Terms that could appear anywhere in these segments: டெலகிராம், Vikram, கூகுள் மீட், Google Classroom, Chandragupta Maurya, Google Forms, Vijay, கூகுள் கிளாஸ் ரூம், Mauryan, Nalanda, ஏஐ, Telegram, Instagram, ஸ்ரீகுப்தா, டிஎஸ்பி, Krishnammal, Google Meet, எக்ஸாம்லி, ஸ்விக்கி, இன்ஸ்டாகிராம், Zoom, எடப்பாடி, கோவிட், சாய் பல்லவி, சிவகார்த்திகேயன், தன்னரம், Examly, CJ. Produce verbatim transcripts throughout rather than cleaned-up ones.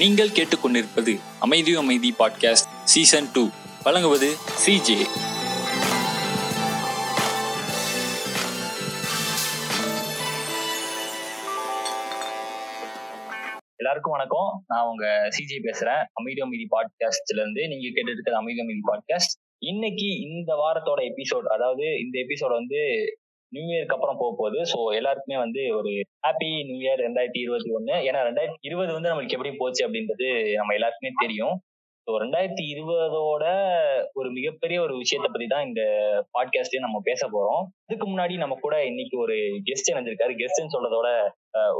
நீங்கள் கேட்டுக்கொண்டிருப்பது அமைதியும் அமைதி பாட்காஸ்ட் சீசன் டூ. வழங்குவது சிஜே. எல்லாருக்கும் வணக்கம். நான் உங்க சிஜே பேசுறேன், அமைதியும் அமைதி பாட்காஸ்ட்ல இருந்து. நீங்க கேட்டுட்டு இருக்கிறது அமைதியும் அமைதி பாட்காஸ்ட். இன்னைக்கு இந்த வாரத்தோட எபிசோட், அதாவது இந்த எபிசோட் வந்து நியூ இயருக்கு அப்புறம் போக போகுது. ஸோ எல்லாருக்குமே வந்து ஒரு ஹாப்பி நியூ இயர் ரெண்டாயிரத்தி இருபத்தி ஒன்று. ஏன்னா ரெண்டாயிரத்தி இருபது வந்து நம்மளுக்கு எப்படி போச்சு அப்படின்றது நம்ம எல்லாருக்குமே தெரியும். ஸோ ரெண்டாயிரத்தி இருபதோட ஒரு மிகப்பெரிய ஒரு விஷயத்தை பற்றி தான் இந்த பாட்காஸ்ட்லேயே நம்ம பேச போகிறோம். இதுக்கு முன்னாடி நம்ம கூட இன்னைக்கு ஒரு கெஸ்ட் இணைஞ்சிருக்காரு. கெஸ்ட்ன்னு சொல்றதோட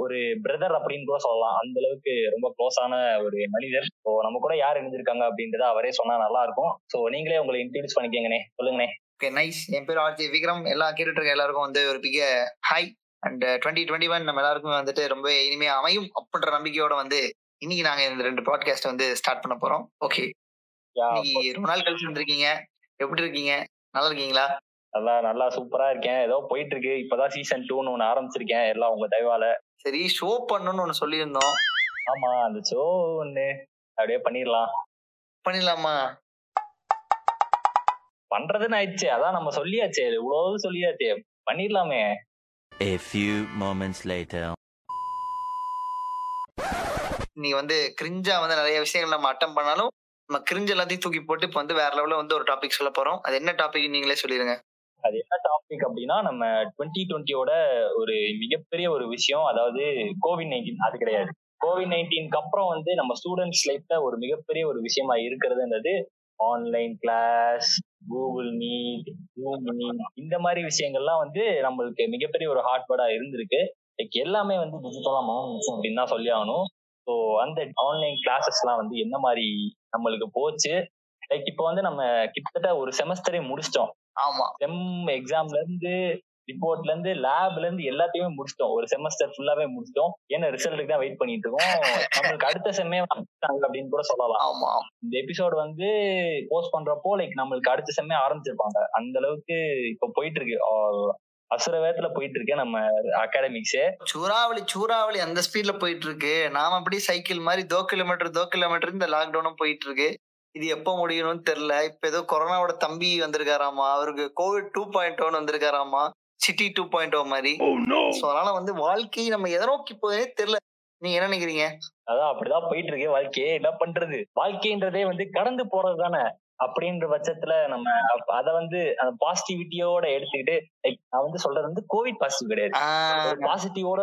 ஒரு பிரதர் அப்படின்னு கூட சொல்லலாம், அந்த அளவுக்கு ரொம்ப க்ளோஸான ஒரு மனிதர். ஸோ நம்ம கூட யார் இணைஞ்சிருக்காங்க அப்படின்றத அவரே சொன்னா நல்லா இருக்கும். ஸோ நீங்களே உங்களை இன்ட்ரடியூஸ் பண்ணிக்கங்கண்ணே, சொல்லுங்கண்ணே. Okay, nice. என் பேர் ஆர்ஜே விக்ரம். எல்லா கேட்டுட்டு இருக்க எல்லாருக்கும் வந்து ஒரு பிக hi. And twenty twenty one நம்ம எல்லாருக்குமே வந்துட்டு ரொம்ப இனிமே அமையும் அப்படின்ற நம்பிக்கையோட வந்து இன்னைக்கு நாங்க இந்த ரெண்டு பாட்காஸ்ட் வந்து ஸ்டார்ட் பண்ண போறோம். ஓகே, ரொம்ப நாள் கழிச்சு வந்திருக்கீங்க, எப்படி இருக்கீங்க? நல்லா இருக்கீங்களா? நல்லா நல்லா சூப்பரா இருக்கேன். ஏதோ போயிட்டு இருக்கு. இப்பதான் சீசன் டூன்னு ஒன்னு ஆரம்பிச்சிருக்கேன், எல்லாம் உங்க தயவால. சரி, ஷோ பண்ணணும்னு ஒன்னு சொல்லியிருந்தோம். ஆமா, அந்த ஷோ ஒண்ணு அப்படியே பண்ணிடலாம். பண்ணிடலாமா? பண்றதுன்னு ஆயிடுச்சு. அதான் நம்ம சொல்லியாச்சு, இவ்வளவு சொல்லியாச்சு, பண்ணிடலாமே. A few moments later. நீ வந்து கிரிஞ்சா வந்து நிறைய விஷயங்கள் நம்ம அட்டம் பண்ணாலும் நம்ம கிரிஞ்ச எல்லாத்தையும் தூக்கி போட்டு இப்போ வந்து வேற லெவலில் வந்து ஒரு டாபிக் சொல்ல போறோம். அது என்ன டாபிக் நீங்களே சொல்லிடுங்க. அது என்ன டாபிக் அப்படின்னா, நம்ம டுவெண்ட்டி டுவெண்ட்டியோட ஒரு மிகப்பெரிய ஒரு விஷயம், அதாவது கோவிட் நைன்டீன். அது கிடையாது, கோவிட் நைன்டீனுக்கு அப்புறம் வந்து நம்ம ஸ்டூடெண்ட்ஸ் லைஃப்ல ஒரு மிகப்பெரிய ஒரு விஷயமா இருக்கிறதுன்றது online class, கூகுள் மீட், Zoom Meet, இந்த மாதிரி விஷயங்கள்லாம் வந்து நம்மளுக்கு மிகப்பெரிய ஒரு ஹார்ட்வேர்டா இருந்திருக்கு. எல்லாமே வந்து டிஜிட்டலா மாறும் அப்படின்னு தான் சொல்லி ஆகணும். ஸோ அந்த ஆன்லைன் கிளாஸஸ்லாம் வந்து என்ன மாதிரி நம்மளுக்கு போச்சு. லைக் இப்போ வந்து நம்ம கிட்டத்தட்ட ஒரு செமஸ்டரே முடிச்சிட்டோம். ஆமா, செம் எக்ஸாம்ல இருந்து ரிப்போர்ட்ல இருந்து லேப்ல இருந்து எல்லாத்தையுமே முடிச்சிட்டோம். ஒரு செமஸ்டர் ஃபுல்லாவே முடிச்சிட்டோம். ஏன்னா ரிசல்ட்டுக்கு தான் வெயிட் பண்ணிட்டு இருக்கோம். நம்மளுக்கு அடுத்த செம்மே ஆரம்பிச்சிட்டாங்க அப்படின்னு கூட சொல்லலாம். இந்த எபிசோடு வந்து போஸ்ட் பண்றப்போ லைக் நம்மளுக்கு அடுத்த செம்மே ஆரம்பிச்சிருப்பாங்க. அந்த அளவுக்கு இப்போ போயிட்டு இருக்கு, அசுர வேகத்துல போயிட்டு இருக்கு நம்ம அகாடமிக்ஸே. சூறாவளி சூறாவளி அந்த ஸ்பீட்ல போயிட்டு இருக்கு. நாம அப்படியே சைக்கிள் மாதிரி தோ கிலோமீட்டர் தோ கிலோமீட்டர் இந்த லாக்டவுனும் போயிட்டு இருக்கு. இது எப்போ முடியணும்னு தெரியல. இப்ப ஏதோ கொரோனாவோட தம்பி வந்திருக்காராமா, அவருக்கு கோவிட் டூ பாயிண்ட் ஒன் வந்திருக்காராமா, சிட்டி டூ பாயிண்ட் ஓ மாதிரி. ஸோ அதனால வந்து வாழ்க்கையை நம்ம எதை நோக்கி போதே தெரியல. நீங்க என்ன நினைக்கிறீங்க? அதான் அப்படிதான் போயிட்டு இருக்கே வாழ்க்கையே. என்ன பண்றது, வாழ்க்கைன்றதே வந்து கடந்து போறது தானே. அப்படின்ற பட்சத்துல நம்ம அதை வந்து அந்த பாசிட்டிவிட்டியோட எடுத்துக்கிட்டு, லைக் நான் வந்து சொல்றது வந்து கோவிட் பாசிட்டிவ் கிடையாது, பாசிட்டிவோட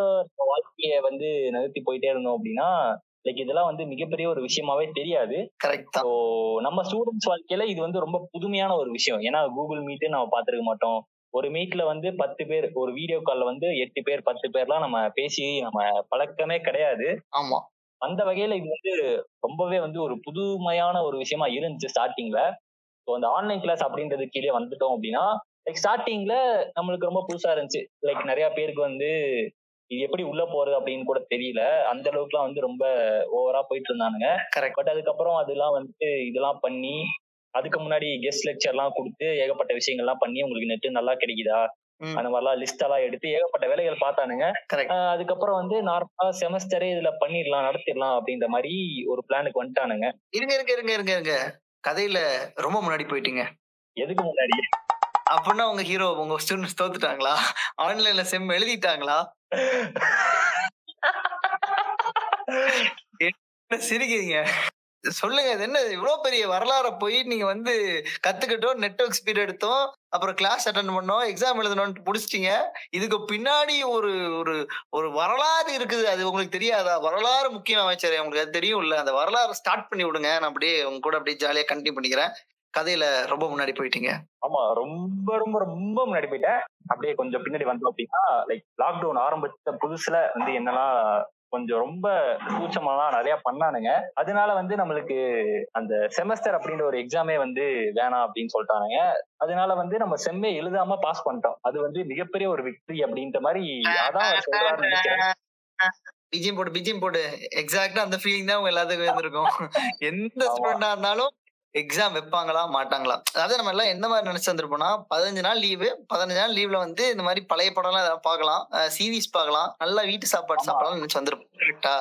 வாழ்க்கைய வந்து நகர்த்தி போயிட்டே இருந்தோம் அப்படின்னா லைக் இதெல்லாம் வந்து மிகப்பெரிய ஒரு விஷயமாவே தெரியாது. கரெக்ட். ஸோ நம்ம ஸ்டூடெண்ட்ஸ் வாழ்க்கையில இது வந்து ரொம்ப புதுமையான ஒரு விஷயம். ஏன்னா கூகுள் மீட்டு நம்ம பாத்துருக்க மாட்டோம். ஒரு மீட்ல வந்து பத்து பேர், ஒரு வீடியோ கால்ல வந்து எட்டு பேர் பத்து பேர்லாம் நம்ம பேசி நம்ம பழக்கமே கிடையாது. ஆமா, அந்த வகையில இது வந்து ரொம்பவே வந்து ஒரு புதுமையான ஒரு விஷயமா இருந்துச்சு ஸ்டார்டிங்ல. ஸோ அந்த ஆன்லைன் கிளாஸ் அப்படின்றது கீழே வந்துட்டோம் அப்படின்னா லைக் ஸ்டார்டிங்ல நம்மளுக்கு ரொம்ப புதுசா இருந்துச்சு. லைக் நிறைய பேருக்கு வந்து இது எப்படி உள்ள போறது அப்படின்னு கூட தெரியல. அந்த அளவுக்குலாம் வந்து ரொம்ப ஓவரா போயிட்டு இருந்தானுங்க. கரெக்ட். பட் அதுக்கப்புறம் அதெல்லாம் வந்துட்டு இதெல்லாம் பண்ணி, அதுக்கு முன்னாடி கெஸ்ட் லெக்சர்லாம் கொடுத்து ஏகப்பட்ட விஷயங்கள்லாம் பண்ணி, உங்களுக்கு நெட்டு நல்லா கிடைக்குதா அந்த மாதிரிலாம் லிஸ்ட் எல்லாம் எடுத்து ஏகப்பட்ட வேலைகள் பார்த்தானுங்க. அதுக்கப்புறம் வந்து நார்மலா செமஸ்டரே இதுல பண்ணிடலாம், நடத்திடலாம் அப்படின்ற மாதிரி ஒரு பிளானுக்கு வந்துட்டானுங்க. இருங்க இருங்க இருங்க இருங்க இருங்க கதையில ரொம்ப முன்னாடி போயிட்டீங்க. எதுக்கு முன்னாடி அப்படின்னா உங்க ஹீரோ உங்க ஸ்டூடெண்ட்ஸ் தோத்துட்டாங்களா? ஆன்லைன்ல செம் எழுதிட்டாங்களா? சிரிக்கிறீங்க, சொல்லுங்க. இது என்ன இவ்வளோ பெரிய வரலாறு போய் நீங்க வந்து கத்துக்கிட்டோம், நெட்வொர்க் ஸ்பீட் எடுத்தோம், அப்புறம் கிளாஸ் அட்டென்ட் பண்ணோம், எக்ஸாம் எழுதணும்னு பிடிச்சிட்டீங்க. இதுக்கு பின்னாடி ஒரு ஒரு வரலாறு இருக்குது, அது உங்களுக்கு தெரியாதா? வரலாறு முக்கியம் அமைச்சர், உங்களுக்கு அது தெரியும் இல்ல? அந்த வரலாறு ஸ்டார்ட் பண்ணி விடுங்க. நான் அப்படியே உங்க கூட அப்படியே ஜாலியா கண்டினியூ பண்ணிக்கிறேன். கதையில ரொம்ப முன்னாடி போயிட்டீங்க. ஆமா, ரொம்ப ரொம்ப ரொம்ப முன்னாடி போயிட்டேன். அப்படியே கொஞ்சம் பின்னாடி வந்தோம் அப்படின்னா லைக் லாக்டவுன் ஆரம்பித்த புதுசுல வந்து என்னெல்லாம் கொஞ்சம் ரொம்ப கூச்சமெல்லாம் நிறைய பண்ணானுங்க. அதனால வந்து நம்மளுக்கு அந்த செமஸ்டர் அப்படின்ற ஒரு எக்ஸாமே வந்து வேணாம் அப்படின்னு சொல்லிட்டானுங்க. அதனால வந்து நம்ம செம்மே எழுதாம பாஸ் பண்ணிட்டோம். அது வந்து மிகப்பெரிய ஒரு விக்டரி அப்படின்ற மாதிரி. அதான் சொல்றாரு, பிஜிஎம் போடு பிஜிஎம் போடு. எக்ஸாக்டா அந்த ஃபீலிங் தான் அவங்க எல்லாத்துக்கும் இருந்திருக்கும். எந்த ஸ்டூடெண்டா இருந்தாலும் எக்ஸாம் வைப்பாங்களா மாட்டாங்களா, அதாவது நம்ம எல்லாம் எந்த மாதிரி நினைச்சு வந்துருப்போம்னா, பதினஞ்சு நாள் லீவு, பதினஞ்சு நாள் லீவ்ல வந்து இந்த மாதிரி பழைய படம் எல்லாம் பார்க்கலாம், சீரீஸ் பார்க்கலாம், நல்லா வீட்டு சாப்பாடு சாப்பிடலாம் நினைச்சு வந்துருப்போம். கரெக்டா?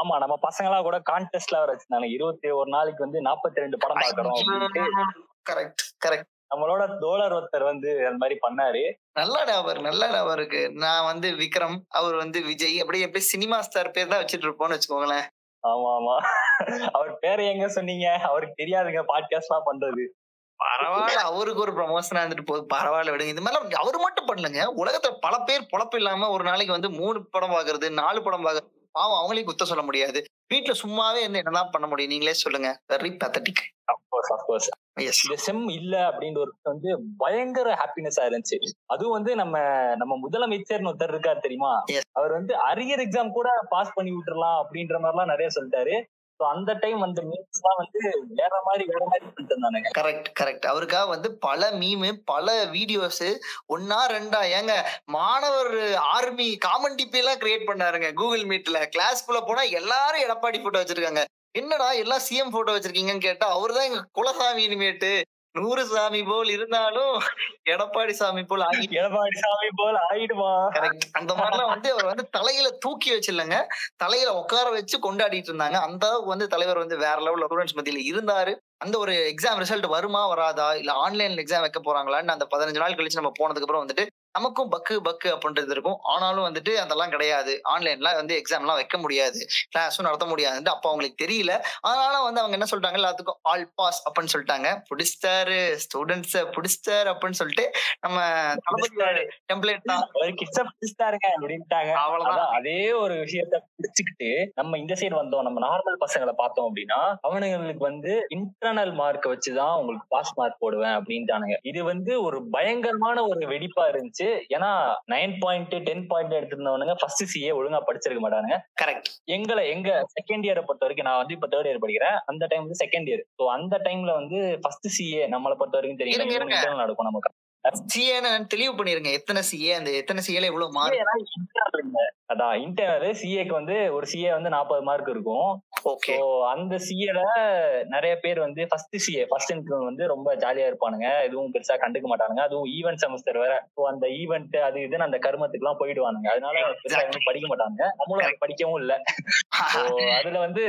ஆமா, நம்ம பசங்களா கூட கான்டெஸ்ட்ல வர வச்சிருந்தாங்க. இருபத்தி ஒரு நாளைக்கு வந்து நாற்பத்தி ரெண்டு படம் பாக்குறோம் அப்படின்ட்டு நம்மளோட தோழர் ஒருத்தர் வந்து அந்த மாதிரி பண்ணாரு. நல்லா ஞாபகம் நல்லா ஞாபகம் இருக்கு. நான் வந்து விக்ரம், அவர் வந்து விஜய், அப்படியே எப்படி சினிமா ஸ்டார் பேர் தான் வச்சிட்டு இருப்போம்னு வச்சுக்கோங்களேன். ஆமா ஆமா, அவர் பேரை எங்க சொன்னீங்க? அவருக்கு தெரியாதுங்க பாட்காஸ்ட் எல்லாம் பண்றது. பரவாயில்ல, அவருக்கு ஒரு ப்ரமோஷனா இருந்துட்டு போகுது, பரவாயில்ல விடுங்க. இந்த மாதிரி அவரு மட்டும் பண்ணலங்க, உலகத்துல பல பேர் பொழப்பு இல்லாம ஒரு நாளைக்கு வந்து மூணு படம் பாக்குறது, நாலு படம் பாக்குறது. பாவம், அவங்களையும் குத்த சொல்ல முடியாது. வீட்டுல சும்மாவே இருந்து என்னதான் பண்ண முடியும்? நீங்களே சொல்லுங்க. Very pathetic. செம் இல்ல அப்படின்றது வந்து பயங்கர ஹாப்பினஸா இருந்துச்சு. அதுவும் வந்து நம்ம நம்ம முதலமைச்சர் ஒருத்தர் இருக்காரு தெரியுமா, அவர் வந்து அரியர் எக்ஸாம் கூட பாஸ் பண்ணி விட்டுறலாம் அப்படின்ற மாதிரி எல்லாம் நிறைய சொல்லிட்டாரு. அந்த டைம் அந்த மீம்ஸ் எல்லாம் வந்து வேற மாதிரி வேற மாதிரி பண்ணிட்டு இருந்தானுங்க. Correct correct. அவருக்காக வந்து பல மீமு, பல வீடியோஸ், ஒன்னா ரெண்டா ஏங்க மாணவர் ஆர்மி காமன் டிபி எல்லாம் கிரியேட் பண்ணாருங்க. கூகுள் மீட்ல கிளாஸ்க்குள்ள போனா எல்லாரும் எடப்பாடி போட்டோ வச்சிருக்காங்க. என்னடா எல்லாம் சிஎம் போட்டோ வச்சிருக்கீங்கன்னு கேட்டா, அவருதான் எங்க குலசாமி, இனிமேட்டு நூறு சாமி போல் இருந்தாலும் எடப்பாடி சாமி போல் ஆகி எடப்பாடி சாமி போல் ஆயிடுமா. கரெக்ட். அந்த மாதிரிலாம் வந்து அவர் வந்து தலையில தூக்கி வச்சிடலங்க, தலையில உட்கார வச்சு கொண்டாடிட்டு இருந்தாங்க. அந்த அளவுக்கு வந்து தலைவர் வந்து வேற லெவல்ல ஸ்டூடெண்ட்ஸ் மத்தியில இருந்தாரு. அந்த ஒரு எக்ஸாம் ரிசல்ட் வருமா வராதா, இல்ல ஆன்லைன்ல எக்ஸாம் வைக்க போறாங்களான்னு அந்த பதினஞ்சு நாள் கழிச்சு நம்ம போனதுக்கு அப்புறம் வந்துட்டு நமக்கும் பக்கு பக்கு அப்படின்றது இருக்கும். ஆனாலும் வந்துட்டு அதெல்லாம் கிடையாது, ஆன்லைன்ல வந்து எக்ஸாம்லாம் வைக்க முடியாது, கிளாஸும் நடத்த முடியாதுன்ட்டு அப்போ அவங்களுக்கு தெரியல. அதனால வந்து அவங்க என்ன சொல்லிட்டாங்க, எல்லாத்துக்கும் ஆல் பாஸ் அப்படின்னு சொல்லிட்டாங்க. பிடிச்சாரு ஸ்டூடெண்ட்ஸ, பிடிச்சாரு அப்படின்னு சொல்லிட்டு நம்ம தளபதி டெம்ப்ளேட் தான் பிடிச்சாருங்க அப்படின்ட்டாங்க. அவ்வளவுதான். அதே ஒரு விஷயத்த பிடிச்சுக்கிட்டு நம்ம இந்த சைடு வந்தோம். நம்ம நார்மல் பசங்களை பார்த்தோம் அப்படின்னா அவனுங்களுக்கு வந்து இன்டர்னல் மார்க் வச்சுதான் உங்களுக்கு பாஸ் மார்க் போடுவேன் அப்படின்ட்டானுங்க. இது வந்து ஒரு பயங்கரமான ஒரு வெடிப்பா இருந்துச்சு. ஏன்னா நைன் பாயிண்ட் டென் பாயிண்ட் எடுத்திருந்தவனுங்க ஃபர்ஸ்ட் சிஏ ஒழுங்கா படிச்சிருக்க மாட்டானுங்க. கரெக்ட். எங்களை எங்க செகண்ட் இயரை பொறுத்த வரைக்கும், நான் வந்து இப்ப தேர்ட் இயர் படிக்கிறேன், அந்த டைம் வந்து செகண்ட் இயர். சோ அந்த டைம்ல வந்து ஃபர்ஸ்ட் சிஏ நம்மளை பொறுத்த வரைக்கும் தெரியும் நடக்கும் நமக்கு. தெளிவு பண்ணிருங்க எத்தனை சிஏ, அந்த எத்தனை சிஏல எவ்வளவு மார்க். அதான் இன்டர்னல் சிஏக்கு வந்து ஒரு சிஏ வந்து நாற்பது மார்க் இருக்கும். ஓகே. அந்த சிஏல நிறைய பேர் வந்து ஃபர்ஸ்ட் சிஏ ஃபர்ஸ்ட் இன்கம் வந்து ரொம்ப ஜாலியா இருப்பானுங்க, எதுவும் பெருசா கண்டுக்க மாட்டானுங்க. அதுவும் ஈவென்ட் செமஸ்டர் வேற, அந்த ஈவென்ட் அது இதுன்னு அந்த கருமத்துக்கு எல்லாம் போயிடுவானுங்க. அதனால படிக்க மாட்டானுங்க, நம்மளும் படிக்கவும் இல்ல. அதுல வந்து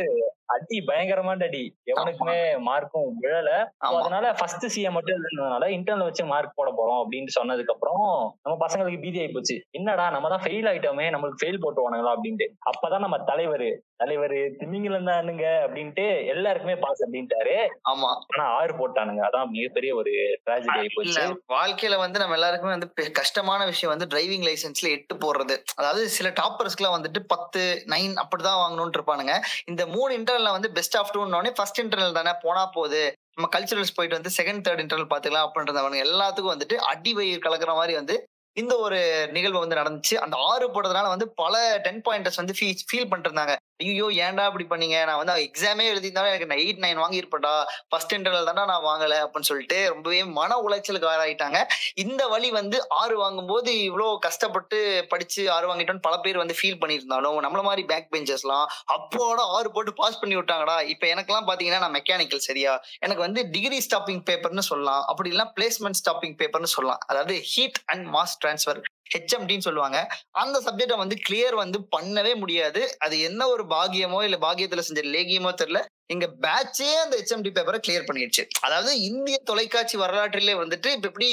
அடி பயங்கரமான அடி, எவனுக்குமே மார்க்கும் விழல. அதனால ஃபர்ஸ்ட் சிஏ மட்டும் எழுதுனால இன்டர்னல் வச்சு மார்க் போட போறோம் அப்படின்னு சொன்னதுக்கு அப்புறம் நம்ம பசங்களுக்கு பீதி ஆகி போச்சு. என்னடா நம்ம தான் ஃபெயில் ஆயிட்டோமே, நம்மளுக்கு ஃபெயில் போட்டுவானுங்களா அப்படின்ட்டு. அப்பதான் நம்ம தலைவர் தலைவர் திமிங்கல இருந்தானுங்க அப்படின்ட்டு எல்லாருக்குமே பாஸ் அப்படின்ட்டாரு. ஆமா, ஆனா ஆறு போட்டானுங்க. அதான் மிகப்பெரிய ஒரு டிராஜடி ஆகி போச்சு வாழ்க்கையில. வந்து நம்ம எல்லாருக்குமே வந்து கஷ்டமான விஷயம் வந்து டிரைவிங் லைசன்ஸ்ல எட்டு போடுறது. அதாவது சில டாப்பர்ஸ்க்கு எல்லாம் வந்துட்டு பத்து நைன் அப்படிதான் வாங்கணும்னு இருப்பானுங்க. இந்த மூணு இன்டர் வந்து பெஸ்ட் ஆஃப் டூன்னே ஃபர்ஸ்ட் இன்டர்னல் தானே போனா போகுது, நம்ம கல்ச்சுரல்ஸ் போயிட்டு வந்து செகண்ட் தேர்ட் இன்டர்னல் பாத்துக்கலாம் அப்படின்றவங்க எல்லாத்துக்கும் வந்துட்டு அடிவயிர் கலக்குற மாதிரி வந்து இந்த ஒரு நிகழ்வு வந்து நடந்துச்சு. அந்த ஆறு போடுறதுனால வந்து பல டென் பாயிண்டர்ஸ் வந்து ஃபீல் பண்ணிருந்தாங்க. ஐயோ ஏன்டா இப்படி பண்ணீங்க, நான் வந்து எக்ஸாமே எழுதியிருந்தாலும் எனக்கு நான் எயிட் நைன் வாங்கியிருப்பேன்டா, ஃபர்ஸ்ட் இன்டர்னல் தாண்டா நான் வாங்கலை அப்படின்னு சொல்லிட்டு ரொம்பவே மன உளைச்சலுக்கு ஆராயிட்டாங்க. இந்த வழி வந்து ஆறு வாங்கும்போது இவ்வளோ கஷ்டப்பட்டு படிச்சு ஆறு வாங்கிட்டோன்னு பல பேர் வந்து ஃபீல் பண்ணியிருந்தாலும், நம்மள மாதிரி பேக் பெஞ்சர்ஸ்லாம் அப்போட ஆறு போட்டு பாஸ் பண்ணி விட்டாங்கடா. இப்போ எனக்குலாம் பார்த்தீங்கன்னா நான் மெக்கானிக்கல், சரியா, எனக்கு வந்து டிகிரி ஸ்டாப்பிங் பேப்பர்னு சொல்லலாம், அப்படி இல்லைன்னா பிளேஸ்மெண்ட் ஸ்டாப்பிங் பேப்பர்னு சொல்லலாம். அதாவது ஹீட் அண்ட் மாஸ் டிரான்ஸ்ஃபர், ஹெச்எம்டின்னு சொல்லுவாங்க. அந்த சப்ஜெக்டை வந்து கிளியர் வந்து பண்ணவே முடியாது. அது என்ன ஒரு பாகியமோ இல்ல பாகியத்துல செஞ்ச லேகியமோ தெரியல, எங்க பேட்சே அந்த ஹெச்எம்டி பேப்பரை கிளியர் பண்ணிடுச்சு. அதாவது இந்திய தொலைக்காட்சி வரலாற்றிலே வந்துட்டு இப்ப எப்படி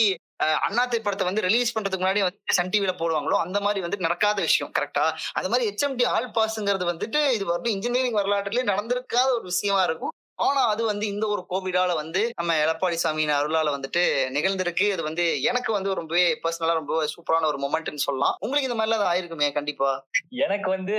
அண்ணாத்தை படத்தை வந்து ரிலீஸ் பண்றதுக்கு முன்னாடி வந்து சன் டிவில போடுவாங்களோ அந்த மாதிரி வந்து நடக்காத விஷயம். கரெக்டா? அது மாதிரி ஹெச்எம்டி ஆல் பாஸ்ங்கிறது வந்துட்டு இது வரணும் இன்ஜினியரிங் வரலாற்றிலே நடந்திருக்காத ஒரு விஷயமா இருக்கும். ஆனா அது வந்து இந்த ஒரு கோவிடால வந்து நம்ம எடப்பாடி சாமியின் அருளால வந்துட்டு நிகழ்ந்திருக்கு. அது வந்து எனக்கு வந்து ரொம்பவே பர்சனலா ரொம்ப சூப்பரான ஒரு மொமெண்ட்னு சொல்லலாம். உங்களுக்கு இந்த மாதிரிலாம் அது ஆயிருக்குமே? கண்டிப்பா. எனக்கு வந்து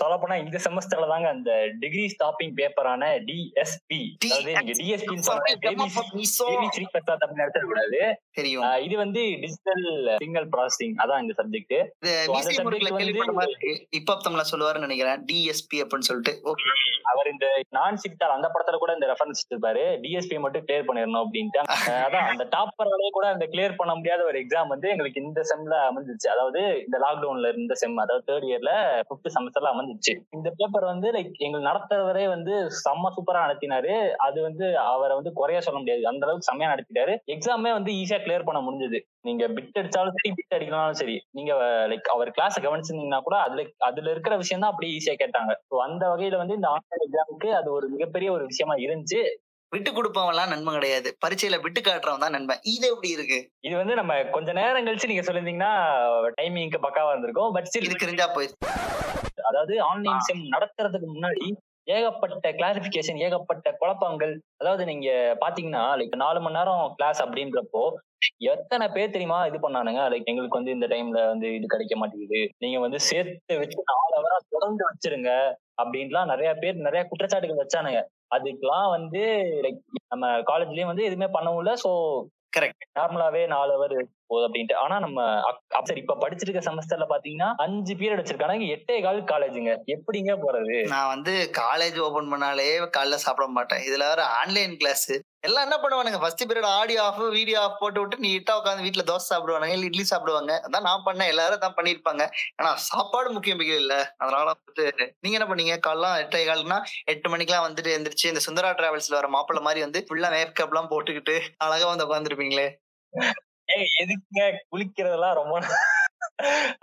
சொல்ல போனா இந்த செமஸ்டர்ல தாங்க அந்த டிகிரி ஸ்டாப்பிங் பேப்பரான டிஎஸ்பி, அதாவது டிஎஸ்பின்னு சொல்றீங்க தமிழ்நாடு கூடாது தெரியும், இது வந்து டிஜிட்டல் சிக்னல் ப்ராசஸிங். அதான் இந்த சப்ஜெக்ட் இப்ப சொல்லுவாருன்னு நினைக்கிறேன், டிஎஸ்பி அப்படின்னு சொல்லிட்டு. அவர் இந்த நான் சிக்தால் அந்த படத்துல கூட இந்த ரெஃபரன்ஸ் இருப்பாரு, டிஎஸ்பி மட்டும் கிளியர் பண்ணிடணும் அப்படின்ட்டு. அதான் அந்த டாப்பர் வரைய கூட அந்த கிளியர் பண்ண முடியாத ஒரு எக்ஸாம் வந்து எங்களுக்கு இந்த செம்ல அமைஞ்சிச்சு. அதாவது இந்த லாக்டவுன்ல இருந்த செம், அதாவது தேர்ட் இயர்ல பிப்த் செமஸ்டர்ல அமைஞ்சிச்சு. இந்த பேப்பர் வந்து லைக் எங்களுக்கு நடத்துறவரே வந்து செம்ம சூப்பரா நடத்தினாரு. அது வந்து அவரை வந்து குறையா சொல்ல முடியாது, அந்த அளவுக்கு செம்மையா நடத்திட்டாரு. எக்ஸாமே வந்து ஈஸியா கிளியர் பண்ண முடிஞ்சது. நீங்க பிட் அடிச்சாலும் சரி, பிட் அடிக்கலாலும் சரி, நீங்க லைக் அவர் கிளாஸை கவனிச்சிருந்தீங்கன்னா கூட அதுல அதுல இருக்கிற விஷயம் தான் அப்படியே ஈஸியா கேட்டாங்க. ஸோ அந்த வகையில வந்து இந்த ஆன்லைன் எக்ஸாமுக்கு அது ஒரு மிகப்பெரிய ஒரு விஷயமா இருந்துச்சு. விட்டு கொடுப்பவன்லாம் நண்பன் கிடையாது, பரீட்சையில விட்டு காட்டுறவன் தான் நண்பன். இது எப்படி இருக்கு? இது வந்து நம்ம கொஞ்ச நேரம் கழிச்சு நீங்க சொல்லிருந்தீங்கன்னா டைமிங்க்கு பக்காவா இருந்திருக்கும். பட் சரி, இது தெரிஞ்சா போயிருக்கு. அதாவது ஆன்லைன் செம் நடத்துறதுக்கு முன்னாடி ஏகப்பட்ட கிளாரிபிகேஷன், ஏகப்பட்ட குழப்பங்கள். அதாவது நீங்க பாத்தீங்கன்னா லைக் நாலு மணி நேரம் கிளாஸ் அப்படின்றப்போ எத்தனை பேர் தெரியுமா இது பண்ணானுங்க. லைக் எங்களுக்கு வந்து இந்த டைம்ல வந்து இது கிடைக்க மாட்டேங்குது, நீங்க வந்து சேர்த்து வச்சு நாலு அவரா தொடர்ந்து வச்சிருங்க அப்படின்லாம் நிறைய பேர் நிறைய குற்றச்சாட்டுகள் வச்சானுங்க. அதுக்கெல்லாம் வந்து லைக் நம்ம காலேஜ்லயும் வந்து எதுவுமே பண்ணவும் இல்லை. ஸோ கரெக்ட், நார்மலாவே நாலு அவர் போகுது அப்படின்ட்டு. ஆனா நம்ம சரி இப்ப படிச்சிருக்க செமஸ்டர்ல பாத்தீங்கன்னா அஞ்சு பீரியட் வச்சிருக்காங்க, எட்டே கால் காலேஜுங்க. எப்படிங்க போறது? நான் வந்து காலேஜ் ஓபன் பண்ணாலே காலைல சாப்பிட மாட்டேன். இதுல வேற ஆன்லைன் கிளாஸ் எல்லாம் என்ன பண்ணுவானுங்க, first period audio off video off போட்டு விட்டு நீட்டா உட்காந்து வீட்டுல தோசை சாப்பிடுவானுங்க, இல்லை இட்லி சாப்பிடுவாங்க. அதான் நான் பண்ணேன், எல்லாரும் தான் பண்ணிருப்பாங்க. ஆனா சாப்பாடு முக்கியம் இல்லை. அதனால வந்துட்டு நீங்க என்ன பண்ணீங்க, காலாம் எட்டே காலுக்குன்னா எட்டு மணிக்கெல்லாம் வந்துட்டு எந்திரிச்சு இந்த சுந்தரா டிராவல்ஸ்ல வர மாப்பிள்ள மாதிரி வந்து ஃபுல்லா மேக்கப் எல்லாம் போட்டுக்கிட்டு அழகா வந்து உட்காந்துருப்பீங்களே. எதுக்குங்க குளிக்கிறதெல்லாம் ரொம்ப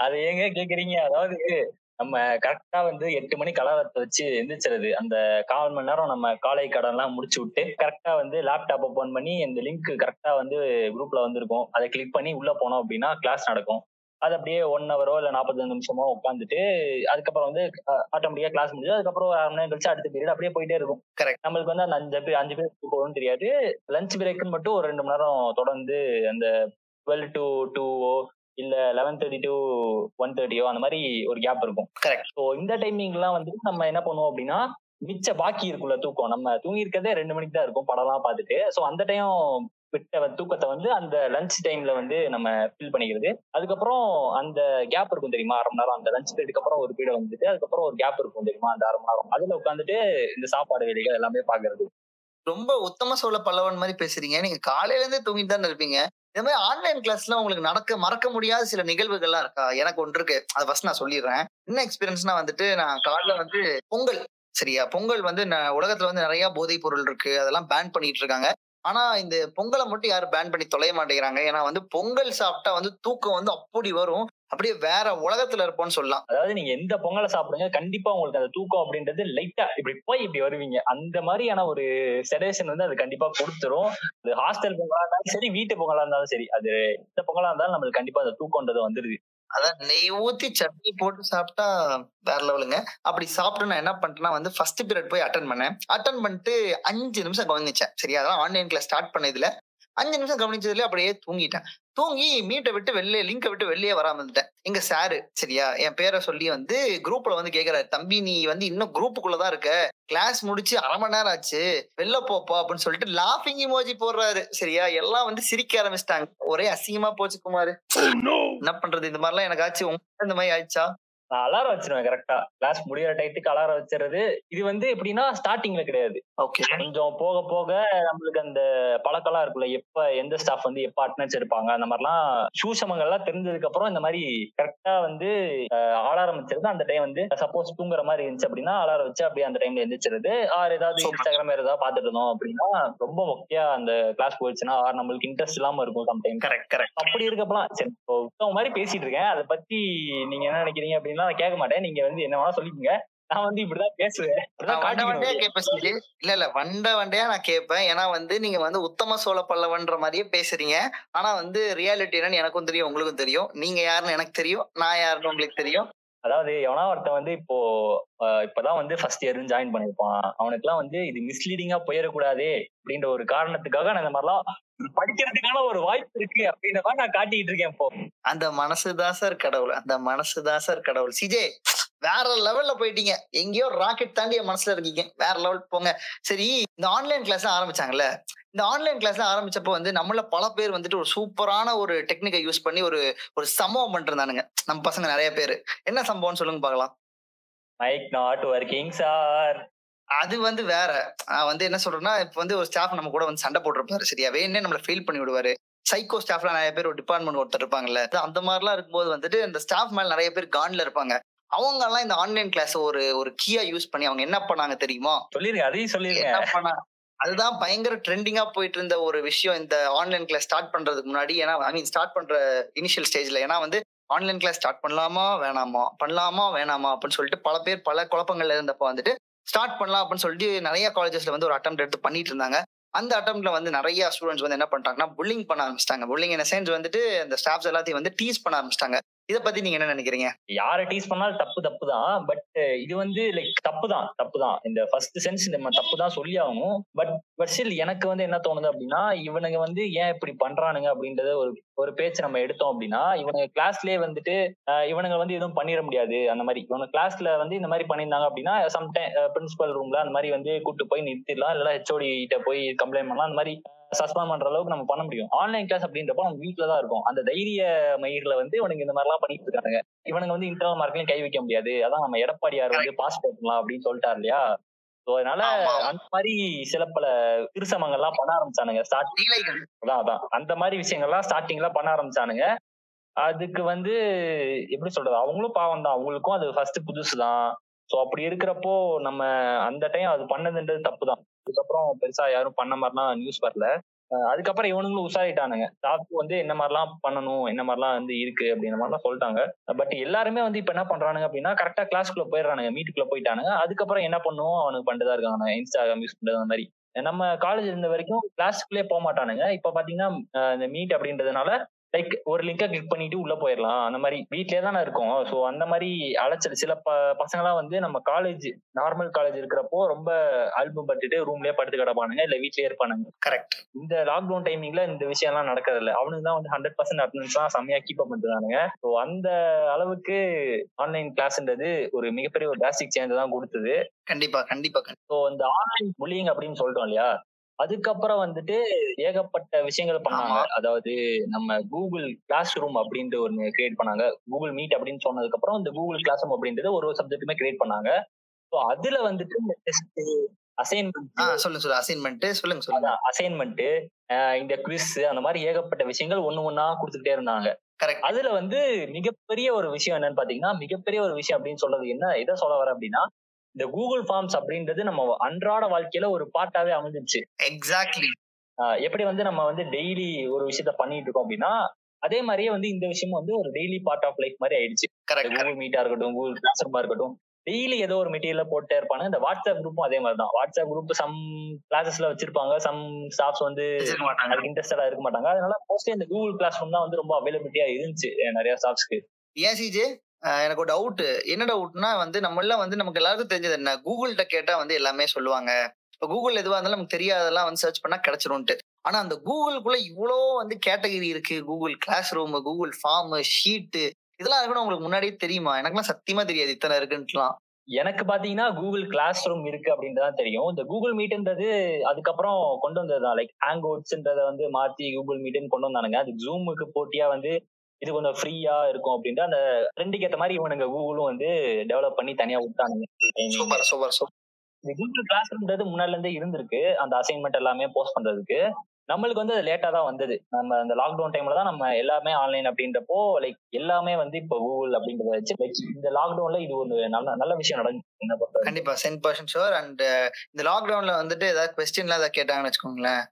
அது ஏங்க கேக்குறீங்க? அதாவது நம்ம கரெக்டா வந்து எட்டு மணி கலவரத்தை வச்சு எந்திரிச்சிருது. அந்த கால் மணி நேரம் நம்ம காலை கடன் எல்லாம் முடிச்சு விட்டு கரெக்டா வந்து லேப்டாப் ஓபன் பண்ணி இந்த லிங்க் கரெக்டா வந்து குரூப்ல வந்துருக்கும், அதை கிளிக் பண்ணி உள்ள போனோம் அப்படின்னா கிளாஸ் நடக்கும். அது அப்படியே ஒன் ஹவரோ இல்லை நாற்பத்தஞ்சு நிமிஷமோ உட்காந்துட்டு அதுக்கப்புறம் வந்து ஆட்டோமேட்டிக்கா கிளாஸ் முடிஞ்சு அதுக்கப்புறம் ஒரு அரை மணி நேரம் கழிச்சு அடுத்த பீரியட் அப்படியே போயிட்டே இருக்கும். கரெக்ட், நம்மளுக்கு வந்து அந்த அஞ்சு பேர் அஞ்சு பேர் போகணும்னு தெரியாது. லஞ்ச் பிரேக்குன்னு மட்டும் ஒரு ரெண்டு மணி நேரம் தொடர்ந்து அந்த டுவெல் டு டூவோ இல்ல லெவன் தேர்ட்டி டு ஒன் தேர்ட்டியோ அந்த மாதிரி ஒரு கேப் இருக்கும். கரெக்ட். ஸோ இந்த டைமிங்லாம் வந்து நம்ம என்ன பண்ணுவோம் அப்படின்னா மிச்ச பாக்கி இருக்குள்ள தூக்கம், நம்ம தூங்கி இருக்கிறதே ரெண்டு மணிக்கு தான் இருக்கும் படம்லாம் பார்த்துட்டு. ஸோ அந்த டைம் விட்ட தூக்கத்தை வந்து அந்த லஞ்ச் டைம்ல வந்து நம்ம ஃபில் பண்ணிக்கிறது. அதுக்கப்புறம் அந்த கேப் இருக்கும் தெரியுமா, அரை மணி நேரம். அந்த லஞ்ச் பீரியடுக்கு அப்புறம் ஒரு பீரியட் வந்துட்டு அதுக்கப்புறம் ஒரு கேப் இருக்கும் தெரியுமா, அந்த அரை மணி நேரம். அதுல உட்காந்துட்டு இந்த சாப்பாடு வேலைகள் எல்லாமே பாக்குறது. ரொம்ப உத்தம சோழ பல்லவன் மாதிரி பேசுறீங்க. நீங்க காலையில இருந்து தூங்கிட்டு தானே இருப்பீங்க. இந்த மாதிரி ஆன்லைன் கிளாஸ்ல உங்களுக்கு நடக்க மறக்க முடியாத சில நிகழ்வுகள்லாம் இருக்கா? எனக்கு ஒன்று இருக்கு, அதை ஃபர்ஸ்ட் நான் சொல்லிடுறேன். என்ன எக்ஸ்பீரியன்ஸ்னா வந்துட்டு நான் காலைல வந்து பொங்கல், சரியா, பொங்கல் வந்து உலகத்துல வந்து நிறைய போதைப் பொருள் இருக்கு, அதெல்லாம் பேன் பண்ணிட்டு இருக்காங்க. ஆனா இந்த பொங்கலை மட்டும் யாரும் பேன் பண்ணி தொலைய மாட்டேங்கிறாங்க. ஏன்னா வந்து பொங்கல் சாப்பிட்டா வந்து தூக்கம் வந்து அப்படி வரும், அப்படியே வேற உலகத்துல இருப்போம்னு சொல்லலாம். அதாவது நீங்க எந்த பொங்கலை சாப்பிடுங்க கண்டிப்பா உங்களுக்கு அந்த தூக்கம் அப்படின்றது லைட்டா இப்படி போய் இப்படி வருவீங்க. அந்த மாதிரியான ஒரு செடேஷன் வந்து அது கண்டிப்பா கொடுத்துரும். அது ஹாஸ்டல் பொங்கலா இருந்தாலும் சரி, வீட்டு பொங்கலா இருந்தாலும் சரி, அது எந்த பொங்கலா இருந்தாலும் நம்மளுக்கு கண்டிப்பா அந்த தூக்கம்ன்றது வந்துருது. அதான் நெய் ஊத்தி சட்னி போட்டு சாப்பிட்டா வேற லெவலுங்க. அப்படி சாப்பிட்டு நான் என்ன பண்ணிட்டேன்னா வந்து ஃபர்ஸ்ட் பீரியட் போய் அட்டன் பண்ணேன். அட்டன் பண்ணிட்டு அஞ்சு நிமிஷம் கவனிச்சேன், சரியா. அதெல்லாம் ஆன்லைன் கிளாஸ் ஸ்டார்ட் பண்ணதுல அஞ்சு நிமிஷம் கவனிச்சதுல அப்படியே தூங்கிட்டேன். தூங்கி மீட்டை விட்டு வெளியே, லிங்கை விட்டு வெளியே வராம இருந்துட்டேன். எங்க சாரு, சரியா, என் பேரை சொல்லி வந்து குரூப்ல வந்து கேக்குறாரு, தம்பி நீ வந்து இன்னும் குரூப்புக்குள்ளதான் இருக்க, கிளாஸ் முடிச்சு அரை மணி நேரம் ஆச்சு, வெளில போப்பா அப்படின்னு சொல்லிட்டு லாஃபிங் இமோஜி போடுறாரு, சரியா. எல்லாம் வந்து சிரிக்க ஆரம்பிச்சிட்டாங்க. ஒரே அசிங்கமா போச்சு குமாரு. என்ன பண்றது? இந்த மாதிரி எல்லாம் எனக்கு ஆச்சு. உங்களுக்கு இந்த மாதிரி ஆயிடுச்சா? நான் அலாரம் வச்சிருவேன் கரெக்டா, கிளாஸ் முடிகிற டைத்துக்கு அலாரம் வச்சிருது. இது வந்து எப்படின்னா ஸ்டார்டிங்ல கிடையாது, கொஞ்சம் போக போக நம்மளுக்கு அந்த பழக்கெல்லாம் இருக்குல்ல, எப்ப எந்த ஸ்டாஃப் வந்து எப்ப அட்டனன்ஸ் எடுப்பாங்க அந்த மாதிரிலாம் சூசமங்கள்லாம் தெரிஞ்சதுக்கு அப்புறம் இந்த மாதிரி கரெக்டா வந்து அலாரம் வச்சிருது. அந்த டைம் வந்து சப்போஸ் தூங்குற மாதிரி இருந்துச்சு அப்படின்னா அலாரம் வச்சு அப்படியே அந்த டைம்ல எந்திரிச்சிருது. ஆறு ஏதாவது இன்ஸ்டாகிராம் ஏதாவது பாத்துட்டு இருந்தோம் அப்படின்னா ரொம்ப முக்கியா அந்த கிளாஸ் போயிடுச்சுன்னா ஆறு நம்மளுக்கு இன்ட்ரெஸ்ட் இல்லாம இருக்கும் சம்டைம். Correct correct. அப்படி இருக்கப்பலாம் சரி இப்போ மாதிரி பேசிட்டு இருக்கேன், அதை பத்தி நீங்க என்ன நினைக்கிறீங்க அப்படின்னு கேட்க மாட்டேன். நீங்க வந்து என்ன வேணா சொல்லிக்கீங்க, நான் வந்து இப்படிதான் பேசுவேன். வண்ட வண்டையா கேட்பேன். இல்ல இல்ல வண்ட வண்டையா நான் கேட்பேன். ஏன்னா வந்து நீங்க வந்து உத்தம சோழ பல்லவன்ற மாதிரியே பேசுறீங்க. ஆனா வந்து ரியாலிட்டி என்னன்னு எனக்கும் தெரியும், உங்களுக்கும் தெரியும். நீங்க யாருன்னு எனக்கு தெரியும், நான் யாருன்னு உங்களுக்கு தெரியும். அதாவது எவனா ஒருத்தன் வந்து இப்போ இப்பதான் வந்து ஃபர்ஸ்ட் இயர்னு ஜாயின் பண்ணிருப்பான், அவனுக்கு எல்லாம் வந்து இது மிஸ்லீடிங்கா போயிடக்கூடாதே அப்படின்ற ஒரு காரணத்துக்காக நான் இந்த மாதிரிலாம் படிக்கிறதுக்கான ஒரு வாய்ப்பு இருக்கு அப்படின்ற மாதிரி நான் காட்டிட்டு இருக்கேன். இப்போ அந்த மனசுதான் சார் கடவுள், அந்த மனசுதான் சார் கடவுள். சிஜே வேற லெவல்ல போயிட்டீங்க, எங்கேயோ ராக்கெட் தாண்டி என் மனசுல இருக்கீங்க, வேற லெவல் போங்க. சரி, இந்த ஆன்லைன் கிளாஸ் ஆரம்பிச்சாங்கல்ல, இந்த ஆன்லைன் கிளாஸ்ல ஆரம்பிச்சப்போ வந்து நம்மள பல பேர் வந்துட்டு ஒரு சூப்பரான ஒரு டெக்னிக்கை யூஸ் பண்ணி ஒரு ஒரு சம்பவம் பண்ணிருந்தானுங்க நம்ம பசங்க நிறைய பேர். என்ன சம்பவம்னு சொல்லுங்க பாக்கலாம். Mic not working sir. அது வந்து வேற. நான் வந்து என்ன சொல்றேன்னா, இப்ப வந்து ஒரு ஸ்டாஃப் நம்ம கூட வந்து சண்டை போட்டிருப்பாரு, சரியா வேணே நம்மள ஃபெயில் பண்ணி விடுவாரு. சைக்கோ ஸ்டாஃப்லாம் நிறைய பேர் ஒரு டிபார்ட்மெண்ட் ஒருத்தர் இருப்பாங்கல்ல, அந்த மாதிரிலாம் இருக்கும்போது வந்துட்டு இந்த ஸ்டாஃப் மேல நிறைய பேர் கான்ல இருப்பாங்க. அவங்க எல்லாம் இந்த ஆன்லைன் கிளாஸ் ஒரு ஒரு கீயா யூஸ் பண்ணி அவங்க என்ன பண்ணாங்க தெரியுமா? சொல்லிருக்கேன், அதையும் சொல்லிருக்கேன். அதுதான் பயங்கர ட்ரெண்டிங்கா போயிட்டு இருந்த ஒரு விஷயம் இந்த ஆன்லைன் கிளாஸ் ஸ்டார்ட் பண்றதுக்கு முன்னாடி. ஏன்னா ஐ மீன் ஸ்டார்ட் பண்ற இனிஷியல் ஸ்டேஜ்ல, ஏன்னா வந்து ஆன்லைன் கிளாஸ் ஸ்டார்ட் பண்ணலாமா வேணாமா, பண்ணலாமா வேணாமா அப்படின்னு சொல்லிட்டு பல பேர் பல குழப்பங்கள்ல இருந்தப்ப வந்துட்டு ஸ்டார்ட் பண்ணலாம் அப்படின்னு சொல்லிட்டு நிறைய காலேஜஸ்ல வந்து ஒரு அட்டெம்ப்ட் எடுத்து பண்ணிட்டு இருந்தாங்க. அந்த அட்டெம்ப்ட்ல வந்து நிறைய ஸ்டூடெண்ட்ஸ் வந்து என்ன பண்ணிட்டாங்கன்னா புல்லிங் பண்ண ஆரம்பிச்சிட்டாங்க. புல்லிங் என்ன செஞ்சு வந்துட்டு அந்த ஸ்டாஃப்ஸ் எல்லாத்தையும் வந்து டீஸ் பண்ண ஆரம்பிச்சிட்டாங்க. இதை பத்தி நீங்க என்ன நினைக்கிறீங்க? யாரை டீஸ் பண்ணாலும் தப்பு தப்பு தான். பட் இது வந்து லைக் தப்பு தான் தப்பு தான் இந்த ஃபர்ஸ்ட் சென்ஸ் நம்ம தப்பு தான் சொல்லி ஆகணும். பட் பட் ஸ்டில் எனக்கு வந்து என்ன தோணுது அப்படின்னா, இவனுங்க வந்து ஏன் இப்படி பண்றானுங்க அப்படின்றத ஒரு ஒரு பேச்சு நம்ம எடுத்தோம் அப்படின்னா, இவனுங்க கிளாஸ்லயே வந்துட்டு இவனுங்க வந்து எதுவும் பண்ணிட முடியாது. அந்த மாதிரி இவங்க கிளாஸ்ல வந்து இந்த மாதிரி பண்ணியிருந்தாங்க அப்படின்னா சம்டைம் பிரின்சிபல் ரூம்ல அந்த மாதிரி வந்து கூப்பிட்டு போய் நிறுத்திடலாம், இல்லைன்னா ஹெச்ஓடி கிட்ட போய் கம்ப்ளைண்ட் பண்ணலாம். அந்த மாதிரி சஸ்பெண்ட் பண்ற அளவுக்கு நம்ம பண்ண முடியும். ஆன்லைன் கிளாஸ் அப்படின்றப்போ நம்ம வீட்டுல தான் இருக்கும். அந்த தைரிய மயிரில வந்து இவனுக்கு இந்த மாதிரிலாம் பண்ணிட்டு இருக்காங்க. இவனுக்கு வந்து இன்டர்னல் மார்க்லயும் கை வைக்க முடியாது. அதான் நம்ம எடப்பாடியார் வந்து பாஸ் பண்ணலாம் அப்படின்னு சொல்லிட்டாரு இல்லையா? சோ அதனால அந்த மாதிரி சில பல திருசமங்கள்லாம் பண்ண ஆரம்பிச்சானுங்க. அதான் அதான் அந்த மாதிரி விஷயங்கள்லாம் ஸ்டார்டிங்லாம் பண்ண ஆரம்பிச்சானுங்க. அதுக்கு வந்து எப்படி சொல்றது, அவங்களும் பாவம் தான், அவங்களுக்கும் அது ஃபர்ஸ்ட் புதுசுதான். ஸோ அப்படி இருக்கிறப்போ நம்ம அந்த டைம் அது பண்ணதுன்றது தப்பு தான். அதுக்கப்புறம் பெருசா யாரும் பண்ண மாதிரிலாம் நியூஸ் வரல. அதுக்கப்புறம் இவனுங்களும் உஷாரிட்டானுங்க. ஸ்டாஃப் வந்து என்ன மாதிரிலாம் பண்ணணும், என்ன மாதிரிலாம் வந்து இருக்கு அப்படின்ற மாதிரிலாம் சொல்லிட்டாங்க. பட் எல்லாருமே வந்து இப்ப என்ன பண்றானுங்க அப்படின்னா, கரெக்டா கிளாஸ்க்குள்ள போயிடுறானுங்க, மீட்டுக்குள்ள போயிட்டானுங்க. அதுக்கப்புறம் என்ன பண்ணுவோம் அவனுக்கு பண்ணிட்டு தான் இருக்காங்க, இன்ஸ்டாகிராம் யூஸ் பண்றது. அந்த மாதிரி நம்ம காலேஜ் இருந்த வரைக்கும் கிளாஸ்க்குள்ளே போக மாட்டானுங்க. இப்ப பாத்தீங்கன்னா இந்த மீட் அப்படின்றதுனால லைக் ஒரு லிங்கை கிளிக் பண்ணிட்டு உள்ள போயிடலாம். அந்த மாதிரி வீட்லயே தானே இருக்கும். ஸோ அந்த மாதிரி அழைச்சல் சில ப பசங்களாம் வந்து நம்ம காலேஜ் நார்மல் காலேஜ் இருக்கிறப்போ ரொம்ப ஆல்பம் பட்டுட்டு ரூம்லயே படுத்து கிடப்பானுங்க, இல்ல வீட்லயே இருப்பானுங்க. கரெக்ட். இந்த லாக்டவுன் டைமிங்ல இந்த விஷயம் எல்லாம் நடக்கிறது இல்லை. அவனுக்கு தான் வந்து ஹண்ட்ரட் பர்சன்ட் அட்டெண்டன்ஸ் தான் செம்மையா கீப் அப் பண்ணிருக்கானுங்க. ஸோ அந்த அளவுக்கு ஆன்லைன் கிளாஸ்ன்றது ஒரு மிகப்பெரிய ஒரு டிராஸ்டிக் சேஞ்ச் தான் கொடுத்தது. கண்டிப்பா கண்டிப்பா. ஸோ இந்த ஆன்லைன் புல்லிங் அப்படின்னு சொல்றோம் இல்லையா, அதுக்கப்புறம் வந்துட்டு ஏகப்பட்ட விஷயங்கள் பண்ணாங்க. அதாவது நம்ம கூகுள் கிளாஸ் ரூம் அப்படின்ற ஒன்று கிரியேட் பண்ணாங்க. கூகுள் மீட் அப்படின்னு சொன்னதுக்கு அப்புறம் இந்த கூகுள் கிளாஸ் ரூம் அப்படின்றது ஒரு ஒரு சப்ஜெக்ட்டுமே கிரியேட் பண்ணாங்க. ஸோ அதுல வந்துட்டு இந்த டெஸ்ட், அசைன்மெண்ட், சொல்லு சொல்லு அசைன்மெண்ட் சொல்லுங்க சொல்லுங்க அசைன்மெண்ட், இந்த குவிஸ், அந்த மாதிரி ஏகப்பட்ட விஷயங்கள் ஒன்னு ஒன்னா கொடுத்துக்கிட்டே இருந்தாங்க. கரெக்ட். அதுல வந்து மிகப்பெரிய ஒரு விஷயம் என்னன்னு பாத்தீங்கன்னா, மிகப்பெரிய ஒரு விஷயம் அப்படின்னு சொல்றது என்ன, எதை சொல்ல வர அப்படின்னா, இந்த கூகுள் ஃபார்ம்ஸ் அப்படின்றது நம்ம அன்றாட வாழ்க்கையில ஒரு பார்ட்டாவே அமைஞ்சிருச்சு. எக்ஸாக்ட்லி. எப்படி வந்து நம்ம வந்து டெய்லி ஒரு விஷயத்த பண்ணிட்டு இருக்கோம் அப்படின்னா, அதே மாதிரியே வந்து இந்த விஷயம் வந்து ஒரு டெய்லி பார்ட் ஆஃப் லைஃப் மாதிரி ஆயிடுச்சு. கூகுள் மீட்டா இருக்கட்டும், கூகுள் கிளாஸ் ரூமா இருக்கட்டும், டெய்லி ஏதோ ஒரு மெட்டீரியல போட்டே இருப்பாங்க. இந்த வாட்ஸ்அப் குரூப்பும் அதே மாதிரி தான். வாட்ஸ்அப் குரூப் சம் கிளாஸஸ்ல வச்சிருப்பாங்க, சம் ஸ்டாஃப்ஸ் வந்து இன்ட்ரெஸ்டடா இருக்க மாட்டாங்க. அதனால மோஸ்ட்லி இந்த கூகுள் கிளாஸ் ரூம் தான் வந்து ரொம்ப அவைலபிலிட்டியா இருந்துச்சு நிறைய ஸ்டாஃப்ஸ்க்கு. ஏசிஜே எனக்கு ஒரு டவுட். என்ன டவுட்னா வந்து நம்ம எல்லாம் வந்து நமக்கு எல்லாருக்கும் தெரிஞ்சது என்ன, கூகுள்கிட்ட கேட்டா வந்து எல்லாமே சொல்லுவாங்க. இப்போ கூகுள் எதுவாக இருந்தாலும் நமக்கு தெரியாதெல்லாம் வந்து சர்ச் பண்ணா கிடைச்சிரும்ட்டு. ஆனா அந்த கூகுளுக்குள்ள இவ்வளோ வந்து கேட்டகரி இருக்கு. கூகுள் கிளாஸ் ரூம், Google form, sheet, இதெல்லாம் இருக்குன்னு உங்களுக்கு முன்னாடியே தெரியுமா? எனக்குலாம் சத்தியமா தெரியாது இத்தனை இருக்குன்ட்டுலாம். எனக்கு பாத்தீங்கன்னா கூகுள் கிளாஸ் ரூம் இருக்கு அப்படின்றதான் தெரியும். இந்த கூகுள் மீட்ன்றது அதுக்கப்புறம் கொண்டு வந்ததுதான். லைக் ஹேங் அவுட்ஸ்ன்றதை வந்து மாத்தி கூகுள் மீட்னு கொண்டு வந்தானுங்க. அது ஜூமுக்கு போட்டியா வந்து இது கொஞ்சம் ஃப்ரீயா இருக்கும் அப்படின்ட்டு அந்த ட்ரெண்டுக்கு ஏற்ற மாதிரி இவனுங்க கூகுளும் வந்து டெவலப் பண்ணி தனியா விட்டானுங்க. கூகுள் கிளாஸ் ரூம்ன்றது முன்னாடில இருந்தே இருந்திருக்கு, அந்த அசைன்மெண்ட் எல்லாமே போஸ்ட் பண்றதுக்கு. நம்மளுக்கு வந்து அது லேட்டா தான் வந்தது. நம்ம அந்த லாக்டவுன் டைம்ல தான் நம்ம எல்லாமே ஆன்லைன் அப்படின்றப்போ லைக் எல்லாமே வந்து இப்போ கூகுள் அப்படின்றத வச்சு லைக் இந்த லாக்டவுன்ல இது ஒரு நல்ல நல்ல விஷயம் நடந்துச்சு. என்ன பண்றது? கண்டிப்பா சென்ட் பர்சன்ட் ஷோர். அண்ட் இந்த லாக்டவுன்ல வந்துட்டு ஏதாவது கொஸ்டின்லாம் ஏதாவது கேட்டாங்கன்னு வச்சுக்கோங்களேன்.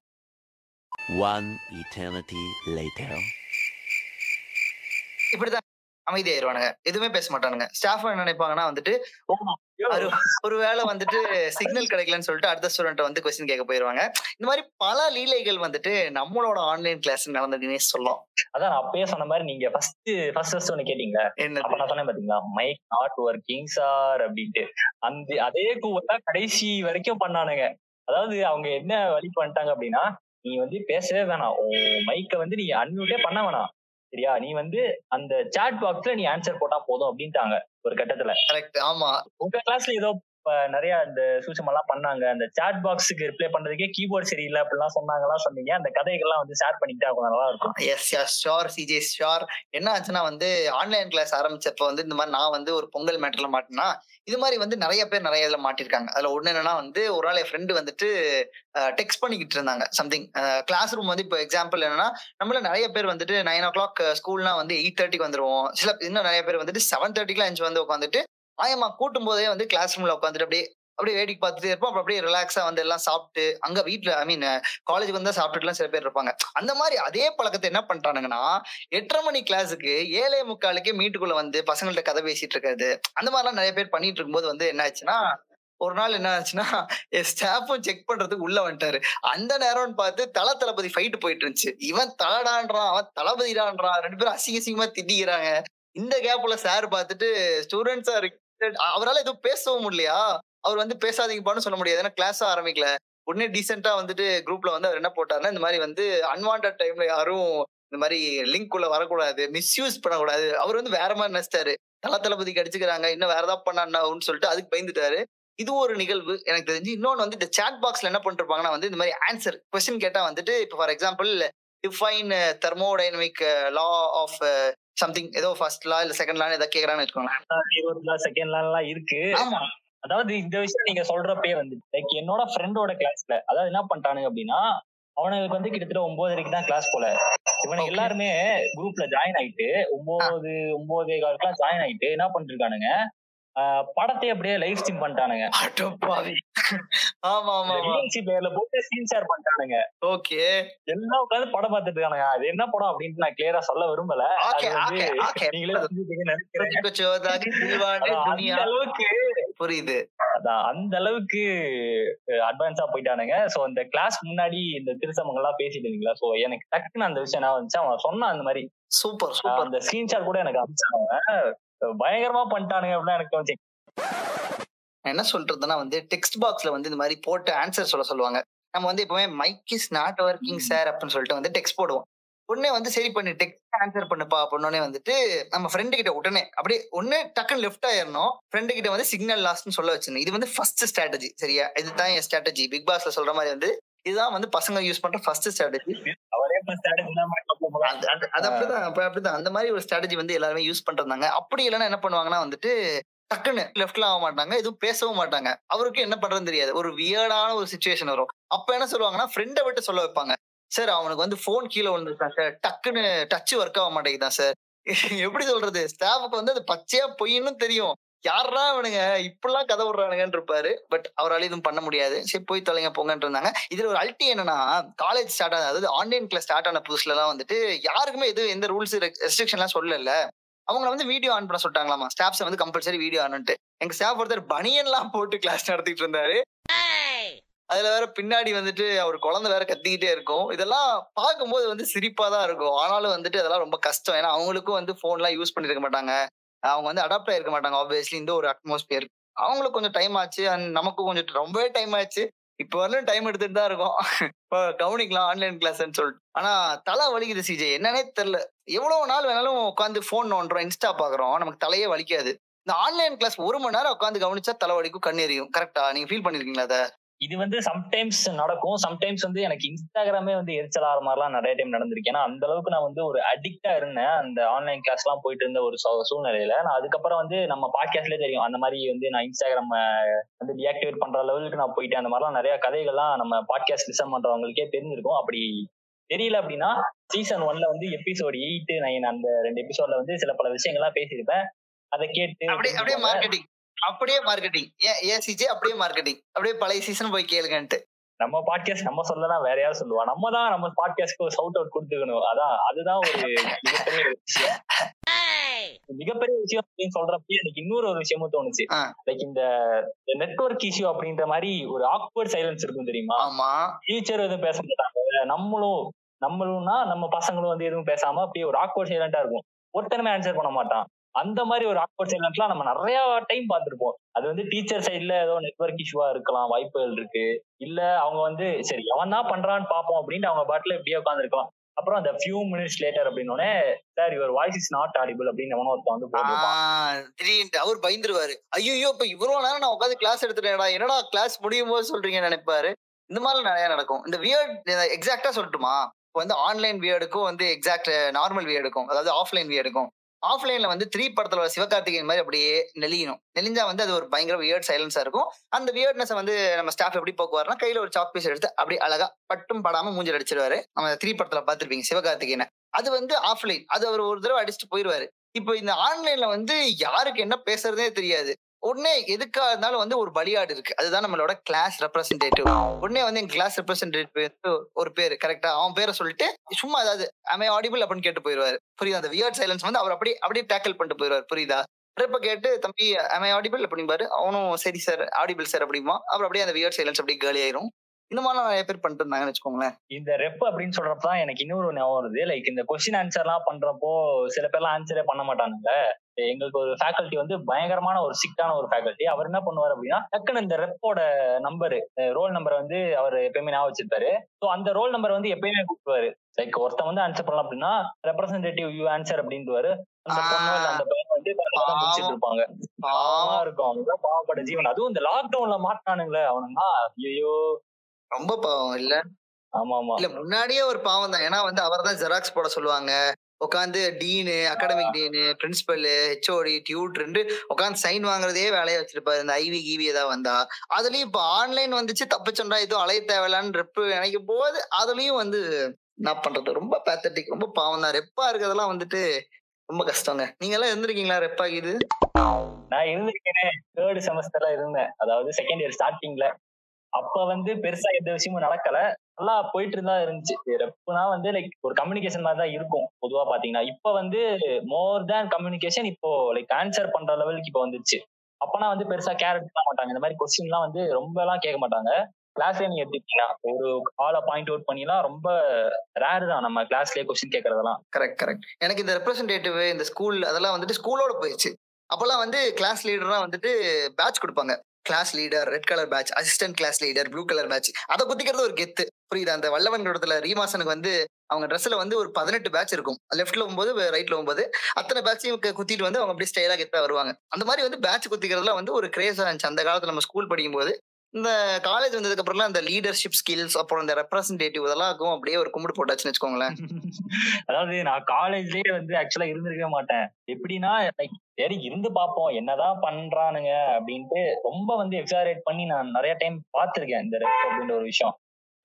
One eternity later. இப்படிதான் அமைதி ஆயிடுவானுங்க, எதுவுமே பேச மாட்டானுங்க. ஸ்டாஃப் என்ன நினைப்பாங்கன்னா வந்துட்டு ஒருவேளை வந்துட்டு சிக்னல் கிடைக்கலன்னு சொல்லிட்டு அடுத்த ஸ்டூடெண்ட் வந்து கொஸ்டின் கேட்க போயிருவாங்க. இந்த மாதிரி பல லீலைகள் வந்துட்டு நம்மளோட ஆன்லைன் கிளாஸ் நடந்துருக்குன்னே சொல்லலாம். அதான் நான் அப்பயே சொன்ன மாதிரி நீங்க ஃபர்ஸ்ட் ஃபர்ஸ்ட் ஃபர்ஸ்ட் ஒன்னு கேட்டீங்களா, அப்ப நான் சொன்னேன் பாத்தீங்களா, மைக் நாட் ஒர்க்கிங் சார் அப்படின்ட்டு. அந்த அதே கூவத்தான் கடைசி வரைக்கும் பண்ணானுங்க. அதாவது அவங்க என்ன வழி பண்ணிட்டாங்க அப்படின்னா, நீ வந்து பேசவே வேணாம், மைக்கை வந்து நீ அன்மியூட்டே பண்ண வேணாம், சரியா? நீ வந்து அந்த சாட் பாக்ஸ்ல நீ ஆன்சர் போட்டா போதும் அப்படின்ட்டாங்க ஒரு கட்டத்துல. கரெக்ட். ஆமா, உங்க கிளாஸ்ல ஏதோ இப்போ நிறைய இந்த சூசமெல்லாம் பண்ணாங்க, அந்த சாட் பாக்ஸுக்கு ரிப்ளை பண்றதுக்கே கீபோர்ட் சரியில்லை அப்படிலாம் சொன்னாங்கலாம் சொன்னீங்க. அந்த கதைகள்லாம் வந்து ஷேர் பண்ணிக்கிட்டே ஆகும், நல்லா இருக்கும். Yes yeah sure CJ sure. என்ன ஆச்சுன்னா வந்து ஆன்லைன் கிளாஸ் ஆரம்பிச்சப்போ வந்து இந்த மாதிரி நான் வந்து ஒரு பொங்கல் மேட்டர்ல மாட்டினா இது மாதிரி வந்து நிறைய பேர் நிறைய இதில் மாட்டிருக்காங்க. அதில் ஒன்று என்னன்னா வந்து ஒரு நாள் என் ஃப்ரெண்டு வந்துட்டு டெக்ஸ்ட் பண்ணிக்கிட்டு இருந்தாங்க சம்திங். கிளாஸ் ரூம் வந்து இப்போ எக்ஸாம்பிள் என்னன்னா நம்மள நிறைய பேர் வந்துட்டு நைன் ஓ கிளாக் ஸ்கூல்னா வந்து எயிட் தேர்ட்டிக்கு வந்துருவோம். சில இன்னும் நிறைய பேர் வந்துட்டு செவன் தேர்ட்டிக்குலாம் எஞ்சி வந்து உட்காந்துட்டு ஆயமா கூட்டும் போதே வந்து கிளாஸ் ரூம்ல உட்காந்துட்டு அப்படியே அப்படியே வேடிக்கை பார்த்துட்டே இருப்போம். அப்புறம் அப்படியே ரிலாக்ஸா வந்து எல்லாம் சாப்பிட்டு அங்க வீட்டுல ஐ மீன் காலேஜுக்கு வந்தா சாப்பிட்டுலாம் சில பேர் இருப்பாங்க. அந்த மாதிரி அதே பழக்கத்தை என்ன பண்றானுங்கன்னா எட்டரை மணி கிளாஸுக்கு ஏழே முக்காலுக்கே மீட்டுக்குள்ள வந்து பசங்கள்ட்ட கதை பேசிட்டு இருக்கிறது அந்த மாதிரிலாம் நிறைய பேர் பண்ணிட்டு இருக்கும்போது வந்து என்ன ஆச்சுன்னா ஒரு நாள் என்ன ஆச்சுன்னா ஸ்டாஃபும் செக் பண்றதுக்கு உள்ள வந்துட்டாரு. அந்த நேரம்னு பார்த்து தல தளபதி ஃபைட்டு போயிட்டு இருந்துச்சு. இவன் தலடான்றான், அவன் தளபதிடான்றான், ரெண்டு பேரும் அசிங்க அசிங்கமா திட்டிக்கிறாங்க. இந்த கேப்ல சார் பார்த்துட்டு ஸ்டூடெண்ட்ஸா இருக்கு, அவரால் எதுவும் பேசவும் முடியலையா, அவர் வந்து பேசாதீங்கப்பான்னு சொல்ல முடியாது, ஏன்னா கிளாஸும் ஆரம்பிக்கல. உடனே டீசெண்டா வந்துட்டு குரூப்ல வந்து அவர் என்ன போட்டாருன்னா இந்த மாதிரி வந்து அன்வான்ட் டைம்ல யாரும் இந்த மாதிரி லிங்க் உள்ள வரக்கூடாது, மிஸ்யூஸ் பண்ணக்கூடாது. அவர் வந்து வேற மாதிரி நினைச்சிட்டாரு, தல தளபதிக்கு அடிச்சுக்கிறாங்க இன்னும் வேற ஏதாவது பண்ணான்னு சொல்லிட்டு அதுக்கு பயந்துட்டாரு. இது ஒரு நிகழ்வு எனக்கு தெரிஞ்சு. இன்னொன்று வந்து இந்த சாட் பாக்ஸ்ல என்ன பண்ணிருப்பாங்கன்னா வந்து இந்த மாதிரி ஆன்சர் கொஸ்டின் கேட்டா வந்துட்டு இப்போ for example define thermodynamic law of something ஏதோ ஃபர்ஸ்ட் லா இல்ல செகண்ட் லான்னு ஏதாவது கேட்கறான்னு வச்சுக்கோங்களேன். செகண்ட் லான்லாம் இருக்கு. ஆமா, அதாவது இந்த விஷயம் நீங்க சொல்றப்பே வந்து லைக் என்னோட ஃப்ரெண்டோட கிளாஸ்ல அதாவது என்ன பண்ணிட்டானுங்க அப்படின்னா அவனுக்கு வந்து கிட்டத்தட்ட ஒன்பதரைக்கு தான் கிளாஸ் போல. இவனுக்கு எல்லாருமே குரூப்ல ஜாயின் ஆயிட்டு ஒன்பது ஒன்பதே காலுக்குலாம் ஜாயின் ஆயிட்டு என்ன பண்ணிருக்கானுங்க படத்தை அப்படியே லைவ் ஸ்ட்ரீம் பண்ணிட்டானுங்க. எல்லாம் உட்காந்து படம் பார்த்துட்டு இருக்கானுங்க. அது என்ன படம் அப்படின்னு நான் கிளியரா சொல்ல விரும்பல. அளவுக்கு புரியுது, அதான் அந்த அளவுக்கு அட்வான்ஸா போயிட்டானுங்க. சோ அந்த கிளாஸ் முன்னாடி இந்த திருச்சமங்க எல்லாம் பேசிட்டு இருந்தீங்களா, சோ எனக்கு டக்குன்னு அந்த விஷயம் நான் வந்துச்சு. அவன் சொன்னான் அந்த மாதிரி சூப்பர் சூப்பர் அந்த ஸ்கிரீன்ஷாட் கூட எனக்கு அனுப்பிச்சாங்க. பயங்கரமா பண்ணிட்டானுங்க அப்படின்னா எனக்கு தோணுச்சு. என்ன சொல்றதுன்னா வந்து டெக்ஸ்ட் பாக்ஸ்ல வந்து இந்த மாதிரி போட்டு ஆன்சர் சொல்ல சொல்லுவாங்க. நம்ம வந்து எப்பவுமே mic is not working sir அப்படின்னு சொல்லிட்டு வந்து டெக்ஸ்ட் போடுவோம். உடனே வந்து சரி பண்ணி டெக்ஸ்ட் ஆன்சர் பண்ணுப்பா அப்படின்னே வந்துட்டு நம்ம ஃப்ரெண்டு கிட்ட உடனே அப்படியே ஒன்னு டக்குன்னு லெஃப்ட் ஆயிரணும், ஃப்ரெண்டு கிட்ட வந்து சிக்னல் லாஸ்ட்னு சொல்ல வச்சிடணும். இது வந்து ஃபர்ஸ்ட் ஸ்ட்ராட்டஜி. சரியா, இதுதான் என் ஸ்ட்ராட்டஜி. பிக் பாஸ்ல சொல்ற மாதிரி வந்து இதுதான் வந்து பசங்க யூஸ் பண்ற ஃபர்ஸ்ட் ஸ்ட்ராட்டஜி. அது அப்படிதான் அப்படிதான் அந்த மாதிரி ஒரு ஸ்ட்ராட்டஜி வந்து எல்லாருமே யூஸ் பண்றாங்க. அப்படி இல்லைன்னா என்ன பண்ணுவாங்கன்னா வந்துட்டு டக்குன்னு லெஃப்ட்ல ஆக மாட்டாங்க, எதுவும் பேசவும் மாட்டாங்க, அவருக்கு என்ன பண்றதுன்னு தெரியாது. ஒரு வியர்டான ஒரு சுச்சுவேஷன் வரும். அப்ப என்ன சொல்லுவாங்கன்னா ஃப்ரெண்டை விட்டு சொல்ல வைப்பாங்க, சார் அவனுக்கு வந்து போன் கீழே விழுந்துருக்கான் சார், டக்குன்னு டச் ஒர்க் ஆக மாட்டேங்குதான் சார். எப்படி சொல்றது, ஸ்டாஃபுக்கு வந்து அது பச்சையா பொய்ன்னு தெரியும். யாரா அவனுங்க இப்பெல்லாம் கதை விடுறானுங்கன்னு இருப்பாரு. பட் அவரால் இதுவும் பண்ண முடியாது. சரி போய் தொலைங்க போங்கன்னு இருந்தாங்க. இதுல ஒரு அல்ட்டி என்னன்னா காலேஜ் ஸ்டார்ட் ஆகுது, அதாவது ஆன்லைன் கிளாஸ் ஸ்டார்ட் ஆன புதுசுல எல்லாம் வந்துட்டு யாருக்குமே எதுவும் எந்த ரூல்ஸ் ரெஸ்ட்ரிக்ஷன் எல்லாம் சொல்லல. அவங்க வந்து வீடியோ ஆன் பண்ண சொல்லிட்டாங்களாமா, ஸ்டாஃப்ஸ் வந்து கம்பல்சரி வீடியோ ஆன்ட்டு. எங்க ஸ்டாஃப் ஒருத்தர் பனியன்லாம் போட்டு கிளாஸ் நடத்திட்டு இருந்தாரு. அதுல வேற பின்னாடி வந்துட்டு அவர் குழந்தை வேற கத்திக்கிட்டே இருக்கும். இதெல்லாம் பார்க்கும்போது வந்து சிரிப்பா தான் இருக்கும். ஆனாலும் வந்துட்டு அதெல்லாம் ரொம்ப கஷ்டம். ஏன்னா அவங்களுக்கும் வந்து போன் எல்லாம் யூஸ் பண்ணிருக்க மாட்டாங்க, அவங்க வந்து அடாப்ட் ஆகிருக்க மாட்டாங்க ஆப்வியஸ்லி. இந்த ஒரு அட்மாஸ்பியர் அவங்களுக்கு கொஞ்சம் டைம் ஆச்சு, அண்ட் நமக்கும் கொஞ்சம் ரொம்பவே டைம் ஆச்சு. இப்போ வரலும் டைம் எடுத்துட்டு தான் இருக்கும், இப்போ கவனிக்கலாம் ஆன்லைன் கிளாஸ்ன்னு சொல்லிட்டு. ஆனா தலை வலிக்குது சிஜே, என்னன்னே தெரியல. எவ்வளவு நாள் வேணாலும் உட்காந்து போன் நோண்டுறோம், இன்ஸ்டா பாக்குறோம், நமக்கு தலையே வலிக்காது. இந்த ஆன்லைன் கிளாஸ் ஒரு மணி நேரம் உட்காந்து கவனிச்சா தலை வலிக்கும், கண் எரியும். கரெக்டா, நீங்க ஃபீல் பண்ணிருக்கீங்களா அதை? இது வந்து சம்டைம்ஸ் நடக்கும். சம்டைம்ஸ் வந்து எனக்கு இன்ஸ்டாகிராமே வந்து எரிச்சல் ஆகிற மாதிரிலாம் நிறைய டைம் நடந்திருக்கு. ஏன்னா அந்த அளவுக்கு நான் வந்து ஒரு அடிக்டா இருந்தேன் அந்த ஆன்லைன் கிளாஸ் எல்லாம் போயிட்டு இருந்த ஒரு சூழ்நிலையில. நான் அதுக்கப்புறம் வந்து நம்ம பாட்காஸ்ட்லேயே தெரியும் அந்த மாதிரி வந்து நான் இன்ஸ்டாகிராம் வந்து டிஆக்டிவேட் பண்ற அளவுக்கு நான் போயிட்டேன். அந்த மாதிரிலாம் நிறைய கதைகள்லாம் நம்ம பாட்காஸ்ட் லிசன் பண்றவங்களுக்கே தெரிஞ்சிருக்கும். அப்படி தெரியல அப்படின்னா சீசன் ஒன்ல வந்து எபிசோடு எயிட் நைன் அந்த ரெண்டு எபிசோட்ல வந்து சில பல விஷயங்கள்லாம் பேசியிருப்பேன். அதை கேட்டு அப்படியே மார்க்கெட்டிங் ஏசிஜே அப்படியே மார்க்கெட்டிங் அப்படியே பழைய சீசன் போய் கேளுங்கன்ட்டு நம்ம பாட்காஸ்ட் நம்ம சொல்லலாம், வேற யாரும் சொல்லுவா, நம்ம தான் நம்ம பாட்காஸ்ட்க்கு ஒரு சவுட் அவுட் கொடுத்துக்கணும். அதான் அதுதான் ஒரு மிகப்பெரிய விஷயம், மிகப்பெரிய விஷயம் அப்படின்னு சொல்றப்ப எனக்கு இன்னொரு ஒரு விஷயமும் தோணுச்சு. லைக் இந்த நெட்வொர்க் இஷ்யூ அப்படின்ற மாதிரி ஒரு ஆக்வர்ட் சைலன்ஸ் இருக்கும் தெரியுமா? டீச்சர் எதுவும் பேச மாட்டாங்க, நம்மளும் நம்மளும்னா நம்ம பசங்களும் வந்து எதுவும் பேசாம அப்படியே ஒரு ஆக்வர்ட் சைலண்டா இருக்கும், ஒருத்தனமே ஆன்சர் பண்ண மாட்டான். அந்த மாதிரி ஒரு ஆக்வர்ட் சைலன்ட்லாம் நம்ம நிறைய டைம் பார்த்துருப்போம். அது வந்து டீச்சர் சைட்ல ஏதோ நெட்வொர்க் இஷ்யூவா இருக்கலாம், வாய்ப்புகள் இருக்கு, இல்ல அவங்க வந்து சரி அவன் தான் பண்றான்னு பார்ப்போம் அப்படின்ட்டு அவங்க பாட்டில எப்படியே உட்காந்துருக்கலாம். அப்புறம் அந்த ஃபியூ மினிட்ஸ் லேட்டர் அப்படின்னோடனே sir your voice is not audible அப்படின்னு ஒருத்தன் வந்து அவர் பயந்துருவாரு. ஐயோ இப்ப இவ்வளவு நேரம் நான் உட்காந்து கிளாஸ் எடுத்துட்டேன், என்னடா கிளாஸ் முடியும் போது சொல்றீங்கன்னு நினைப்பாரு. இந்த மாதிரி நிறைய நடக்கும். இந்த வியர்ட் எக்ஸாக்டா சொல்லட்டுமா, இப்போ வந்து ஆன்லைன் வியர்டுக்கும் வந்து எக்ஸாக்ட் நார்மல் வியர்டுக்கும், அதாவது ஆஃப்லைன் வியர்டுக்கும், ஆஃப்லைன்ல வந்து த்ரீ படத்துல வர சிவகார்த்திகேயன் மாதிரி அப்படியே நெளியணும். நெளிஞ்சா வந்து அது ஒரு பயங்கர வியர்ட் சைலன்ஸா இருக்கும். அந்த வியர்ட்னஸ் வந்து நம்ம ஸ்டாஃப் எப்படி போக்குவாருன்னா, கையில ஒரு சாக் பீஸ் எடுத்து அப்படியே அழகா பட்டும் படாம மூஞ்சல் அடிச்சிருவாரு. நம்ம த்ரீ படத்துல பார்த்துருப்பீங்க சிவகார்த்திகேயனை. அது வந்து ஆஃப்லைன், அது அவர் ஒரு தடவை அடிச்சுட்டு போயிடுவாரு. இப்போ இந்த ஆன்லைன்ல வந்து யாருக்கு என்ன பேசுறதே தெரியாது. உடனே எதுக்கா இருந்தாலும் வந்து ஒரு வழியாடு இருக்கு, அதுதான் நம்மளோட கிளாஸ் ரெப்ரஸன்டேட்டிவ். உடனே வந்து எங்க கிளாஸ் ரெப்ரஸன்டேட்டிவ் ஒரு பேர் கரெக்டா அவன் பேரை சொல்லிட்டு சும்மா அதாவது அமை ஆடிபிள் அப்படின்னு கேட்டு போயிடுவாரு. புரியுதா? அந்த வியர்ட் சைலன்ஸ் வந்து அவர் அப்படியே அப்படியே டேக்கிள் பண்ணிட்டு போயிடுவார். புரியுதா? இப்ப கேட்டு தம்பி அமை ஆடிபிள் அப்படிம்பாரு. அவனும் சரி சார் ஆடிபிள் சார் அப்படிமா. அவர் அப்படியே அந்த வியர்ட் சைலன்ஸ் அப்படியே கேலி ஆயிரும். இந்த மாதிரி நிறைய பேர் பண்ணிட்டு இருந்தாங்கன்னு வச்சுக்கோங்களேன். இந்த ரெப் அப்படின்னு சொல்றப்பதான் எனக்கு இன்னொரு ஞாபகம் வருது. லைக் இந்த கொஸ்டின் ஆன்சர் எல்லாம் பண்றப்போ சில பேர்லாம் ஆன்சரே பண்ண மாட்டானுங்க. எங்களுக்கு ஒரு ஃபேக்கல்ட்டி வந்து பயங்கரமான ஒரு சிக்கான ஒரு ஃபேக்கல்ட்டி. அவர் என்ன பண்ணுவார் அப்படின்னா, டக்குன்னு இந்த ரெப்போட நம்பரு ரோல் நம்பர் வந்து அவர் எப்பயுமே ஞாபகம் வச்சிருப்பாரு. ஸோ அந்த ரோல் நம்பர் வந்து எப்பயுமே கூப்பிடுவாரு. லைக் ஒருத்தன் வந்து ஆன்சர் பண்ணலாம் அப்படின்னா ரெப்ரஸன்டேட்டிவ் யூ ஆன்சர் அப்படின்ட்டு அந்த பொண்ணு அந்த பையன் வந்து முடிச்சுட்டு இருப்பாங்க. பாவமா இருக்கும். அவனுதான் பாவப்பட்ட ஜீவன். அதுவும் இந்த லாக்டவுன்ல மாட்டானுங்களே அவனுன்னா ஐயோ ரொம்ப பாவம் இல்ல. ஆமா ஆமா இல்ல முன்னாடியே ஒரு பாவம் தான். ஏன்னா வந்து அவர் தான் ஜெராக்ஸ் போட சொல்லுவாங்க. உட்காந்து dean, academic dean, principal, HOD, tutor உட்காந்து சைன் வாங்குறதே வேலையா வச்சிருப்பாரு. இந்த ஐவி கிவி ஏதாவது வந்தா அதுலயும் இப்போ ஆன்லைன் வந்துச்சு தப்பிச்சோண்டா எதுவும் அலைய தேவையில்லான்னு ரெப்பு நினைக்கும் போது அதுலயும் வந்து என்ன பண்றது ரொம்ப பேத்தட்டிக். ரொம்ப பாவம் தான். ரெப்பா இருக்கிறதெல்லாம் வந்துட்டு ரொம்ப கஷ்டங்க. நீங்க எல்லாம் இருந்திருக்கீங்களா ரெப்பாகிது? நான் இருந்திருக்கேனே, தேர்ட் செமஸ்டர்ல இருந்தேன். அதாவது செகண்ட் இயர் ஸ்டார்டிங்ல. அப்ப வந்து பெருசா எந்த விஷயமும் நடக்கல, நல்லா போயிட்டு இருந்தா இருந்துச்சு. ரெப்புனா வந்து லைக் ஒரு கம்யூனிகேஷன் மாதிரி தான் இருக்கும் பொதுவா பாத்தீங்கன்னா. இப்ப வந்து மோர் தேன் கம்யூனிகேஷன் இப்போ லைக் ஆன்சர் பண்ற லெவலுக்கு இப்ப வந்துருச்சு. அப்பனா வந்து பெருசா கேர் எடுக்க மாட்டாங்க. இந்த மாதிரி கொஸ்டின் எல்லாம் வந்து ரொம்ப எல்லாம் கேட்க மாட்டாங்க. கிளாஸ்லயே நீங்க எடுத்துக்கிட்டீங்கன்னா ஒரு ஆளை பாயிண்ட் அவுட் பண்ணிலாம். ரொம்ப ரேர் தான் நம்ம கிளாஸ்லயே கொஸ்டின் கேட்கறதெல்லாம். Correct correct. எனக்கு இந்த ரெப்ரஸன்டேட்டிவ் இந்த ஸ்கூல் அதெல்லாம் வந்துட்டு ஸ்கூலோட போயிடுச்சு. அப்பெல்லாம் வந்து கிளாஸ் லீடர்லாம் வந்துட்டு பேட்ச் கொடுப்பாங்க. Class leader red colour badge, assistant class leader blue colour badge. அதை குத்திக்கிறது ஒரு கெத்து. புரியுதா? அந்த வல்லவன் இடத்துல ரீமாசனுக்கு வந்து அவங்க ட்ரெஸ்ல வந்து ஒரு பதினெட்டு பேட்ச் இருக்கும். லெஃப்ட்ல ஒன்பது, ரைட்ல ஒன்பது, அத்தனை பேட்சையும் குத்திட்டு வந்து அவங்க அப்படியே ஸ்டைலா கெத்தா வருவாங்க. அந்த மாதிரி வந்து பேட்ச் குத்திக்கிறதுல வந்து ஒரு கிரேஸா இருந்துச்சு அந்த காலத்துல நம்ம ஸ்கூல் படிக்கும் போது. இந்த காலேஜ் வந்ததுக்கு அப்புறம்லாம் அந்த லீடர்ஷிப் ஸ்கில்ஸ் அப்புறம் இந்த ரெப்ரஸன்டேட்டிவ் இதெல்லாம் இருக்கும் அப்படியே ஒரு கும்பிடு போட்டாச்சுன்னு வச்சுக்கோங்களேன். அதாவது நான் காலேஜ்லயே வந்து ஆக்சுவலா இருந்திருக்கவே மாட்டேன். எப்படின்னா லைக் சரி இருந்து பார்ப்போம் என்னதான் பண்றானுங்க அப்படின்ட்டு ரொம்ப வந்து எக்ஸாரேட் பண்ணி நான் நிறைய டைம் பார்த்திருக்கேன் இந்த ரெப் அப்படின்ற ஒரு விஷயம்.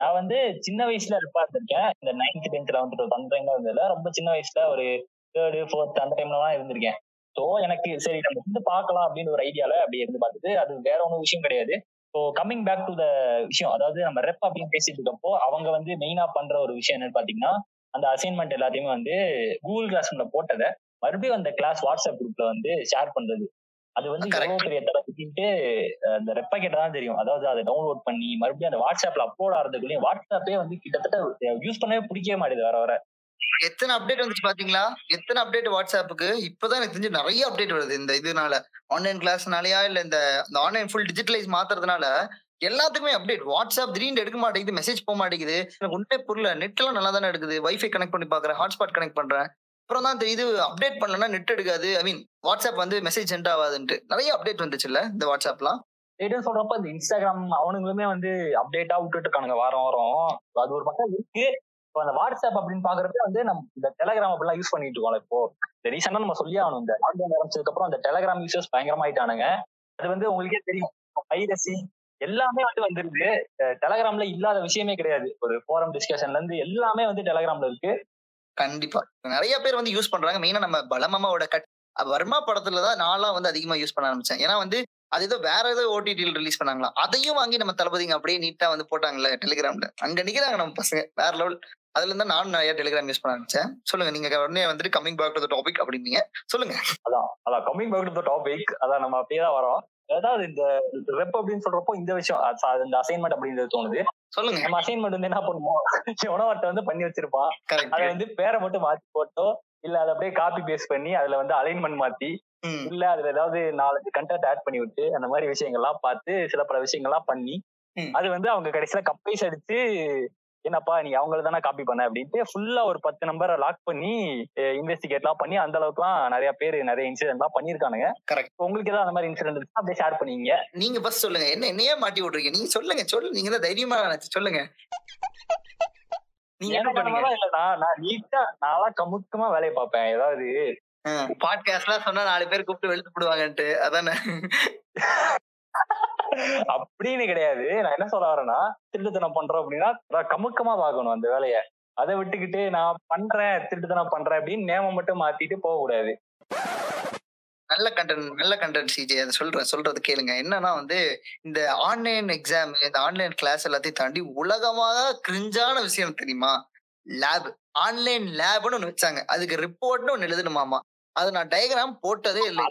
நான் வந்து சின்ன வயசுல பார்த்திருக்கேன். இந்த நைன்த் டென்த் லெவன்த் டுவெல்த் அந்த டைம்ல இருந்ததுல ரொம்ப சின்ன வயசுல ஒரு தேர்டு ஃபோர்த் அந்த டைம்ல தான் இருந்திருக்கேன். ஸோ எனக்கு சரி நம்ம இருந்து பார்க்கலாம் அப்படின்னு ஒரு ஐடியால அப்படி இருந்து பார்த்துட்டு அது வேற ஒன்றும் விஷயம் கிடையாது. So coming back to the விஷயம், அதாவது நம்ம ரெப் அப்படின்னு பேசிட்டு இருக்கப்போ அவங்க வந்து மெயினா பண்ற ஒரு விஷயம் என்னன்னு பாத்தீங்கன்னா, அந்த அசைன்மெண்ட் எல்லாத்தையுமே வந்து கூகுள் கிளாஸ்ல போட்டதை மறுபடியும் அந்த கிளாஸ் வாட்ஸ்அப் குரூப்ல வந்து ஷேர் பண்றது. அது வந்து கரெக்டாகிட்டு அந்த ரெப்பா கேட்டதான் தெரியும். அதாவது அதை டவுன்லோட் பண்ணி மறுபடியும் அந்த வாட்ஸ்அப்ல அப்லோட் ஆகிறதுக்குள்ளேயும் வாட்ஸ்அப்பே வந்து கிட்டத்தட்ட யூஸ் பண்ணவே பிடிக்கவே மாட்டேது. வர வர எத்தனை அப்டேட் வந்துச்சு பாத்தீங்களா? எத்தனை அப்டேட் வாட்ஸ்அப்புக்கு. இப்பதான் எனக்கு தெரிஞ்சு நிறைய அப்டேட் வருது இந்த இதனால. ஆன்லைன் கிளாஸ்னாலயா இல்ல இந்த ஆன்லைன் ஃபுல் டிஜிட்டலைஸ் மாத்துறதுனால எல்லாத்துக்குமே அப்டேட். வாட்ஸ்அப் திடீர்னு எடுக்க மாட்டேங்குது, மெசேஜ் போக மாட்டேங்குது. எனக்கு ஒன்றே புரியல. நெட் எல்லாம் நல்லா தானே எடுக்குது, வைஃபை கனெக்ட் பண்ணி பாக்குறேன், ஹாட்ஸ்பாட் கனெக்ட் பண்றேன், அப்புறம் தான் தெரியுது அப்டேட் பண்ணலன்னா நெட் எடுக்காது. ஐ மீன் வாட்ஸ்அப் வந்து மெசேஜ் சென்ட் ஆகாதுன்ட்டு நிறைய அப்டேட் வந்துச்சு இல்ல இந்த வாட்ஸ்அப்லாம். லேட்டர் சொல்றப்ப இந்த இன்ஸ்டாகிராம் அவனுங்களுமே வந்து அப்டேட்டா விட்டுட்டு இருக்கானுங்க வாரம் வாரம். அது ஒரு பக்கம் இருக்கு. இப்போ அந்த வாட்ஸ்அப் அப்படின்னு பாக்குறப்ப வந்து நம்ம இந்த டெலகிராம் அப்படிலாம் யூஸ் பண்ணிட்டு இருக்கோம்ல. இப்போ ரீசெண்டா நம்ம சொல்லி ஆகணும், இந்த லாக்டவுன் ஆரம்பிச்சதுக்கு அப்புறம் அந்த டெலகிராம் யூசர்ஸ் பயங்கரமாயிட்டானுங்க. அது வந்து உங்களுக்கே தெரியும், பைரசி எல்லாமே வந்து வந்துருக்கு. டெலகிராம்ல இல்லாத விஷயமே கிடையாது. ஒரு ஃபோரம் டிஸ்கஷன்ல இருந்து எல்லாமே வந்து டெலகிராம்ல இருக்கு. கண்டிப்பா நிறைய பேர் வந்து யூஸ் பண்றாங்க. மெயினா நம்ம பலமாமாவோட கட் வர்மா படத்துலதான் நான்லாம் வந்து அதிகமா யூஸ் பண்ண ஆரம்பிச்சேன். ஏன்னா வந்து அது ஏதோ வேற ஏதோ ஓடிடியில் ரிலீஸ் பண்ணாங்களா, அதையும் வாங்கி நம்ம தளபதிங்க அப்படியே நீட்டா வந்து போட்டாங்கல்ல டெலிகிராம்ல. அங்க நிக்கிறாங்க நம்ம பசங்க வேற லெவல். அதுல இருந்தா நானும் நிறைய டெலிகிராம் யூஸ் பண்ண ஆரம்பிச்சேன். சொல்லுங்க, நீங்க உடனே வந்துட்டு coming back to the topic அப்படின்னீங்க. சொல்லுங்க. அதான் அதான் coming back to the topic. அதான் நம்ம அப்படியே தான் வரோம். அதாவது இந்த ரெப் அப்படின்னு சொல்றப்போ இந்த விஷயம் இந்த அசைன்மெண்ட் அப்படின்றது தோணுது. சொல்லுங்க. நம்ம அசைன்மெண்ட் வந்து என்ன பண்ணுவோம், உணவத்தை வந்து பண்ணி வச்சிருப்பான். அதை வந்து பேரை மட்டும் மாத்தி போட்டோ இல்ல அதை அப்படியே காப்பி பேஸ்ட் பண்ணி அதுல வந்து அலைன்மெண்ட் மாத்தி இல்ல அதுல ஏதாவது நாலஞ்சு கண்டென்ட் ஆட் பண்ணி விட்டு அந்த மாதிரி விஷயங்கள்லாம் பார்த்து சில பல விஷயங்கள்லாம் பண்ணி அது வந்து அவங்க கடைசியில கப்பைஸ் அடிச்சு என்னப்பா நீ அவங்கள தானே காப்பி பண்ண அப்படின்ட்டு ஃபுல்லா ஒரு பத்து நம்பரை லாக் பண்ணி இன்வெஸ்டிகேட்லாம் பண்ணி அந்த அளவுக்குலாம் நிறைய பேர் நிறைய இன்சிடென்ட்லாம் பண்ணிருக்கானுங்க. கரெக்ட். உங்களுக்கு ஏதாவது அந்த மாதிரி இன்சிடென்ட் இருக்கு அப்படியே ஷேர் பண்ணீங்க. நீங்க ஃபர்ஸ்ட் சொல்லுங்க, என்ன என்னையே மாட்டி விட்டுருக்கீங்க, நீங்க சொல்லுங்க சொல்லுங்க, நீங்க தான் தைரியமா சொல்லுங்க. நீங்க என்ன பண்ணுவீங்க? இல்லடா நான் நீட்டா நாளா கமுக்கமா வேலையை பார்ப்பேன். ஏதாவது பாட்காஸ்ட்லாம் சொன்னா நாலு பேர் கூப்பிட்டு வெளுத்து போடுவாங்கன்ட்டு அதானே? அப்படின்னு கிடையாது, நான் என்ன சொல்ல வரேன்னா திருட்டுத்தனம் பண்றோம் அப்படின்னா கமுக்கமா பாக்கணும் அந்த வேலைய. அதை விட்டுக்கிட்டு நான் பண்றேன் திருட்டுத்தனம் பண்றேன் அப்படின்னு நேமம் மட்டும் மாத்திட்டு போக கூடாது. நல்ல கண்டென்ட், நல்ல கண்டென்ட் சிஜே. அதை சொல்றேன் சொல்றது கேளுங்க. என்னன்னா வந்து இந்த ஆன்லைன் எக்ஸாம், இந்த ஆன்லைன் கிளாஸ் எல்லாத்தையும் தாண்டி உலகமாக கிரிஞ்சான விஷயம் தெரியுமா? லேப், ஆன்லைன் லேப்னு ஒண்ணு வச்சாங்க. அதுக்கு ரிப்போர்ட்னு ஒண்ணு எழுதணுமாமா. அது நான் டயக்ராம் போட்டதே இல்லை.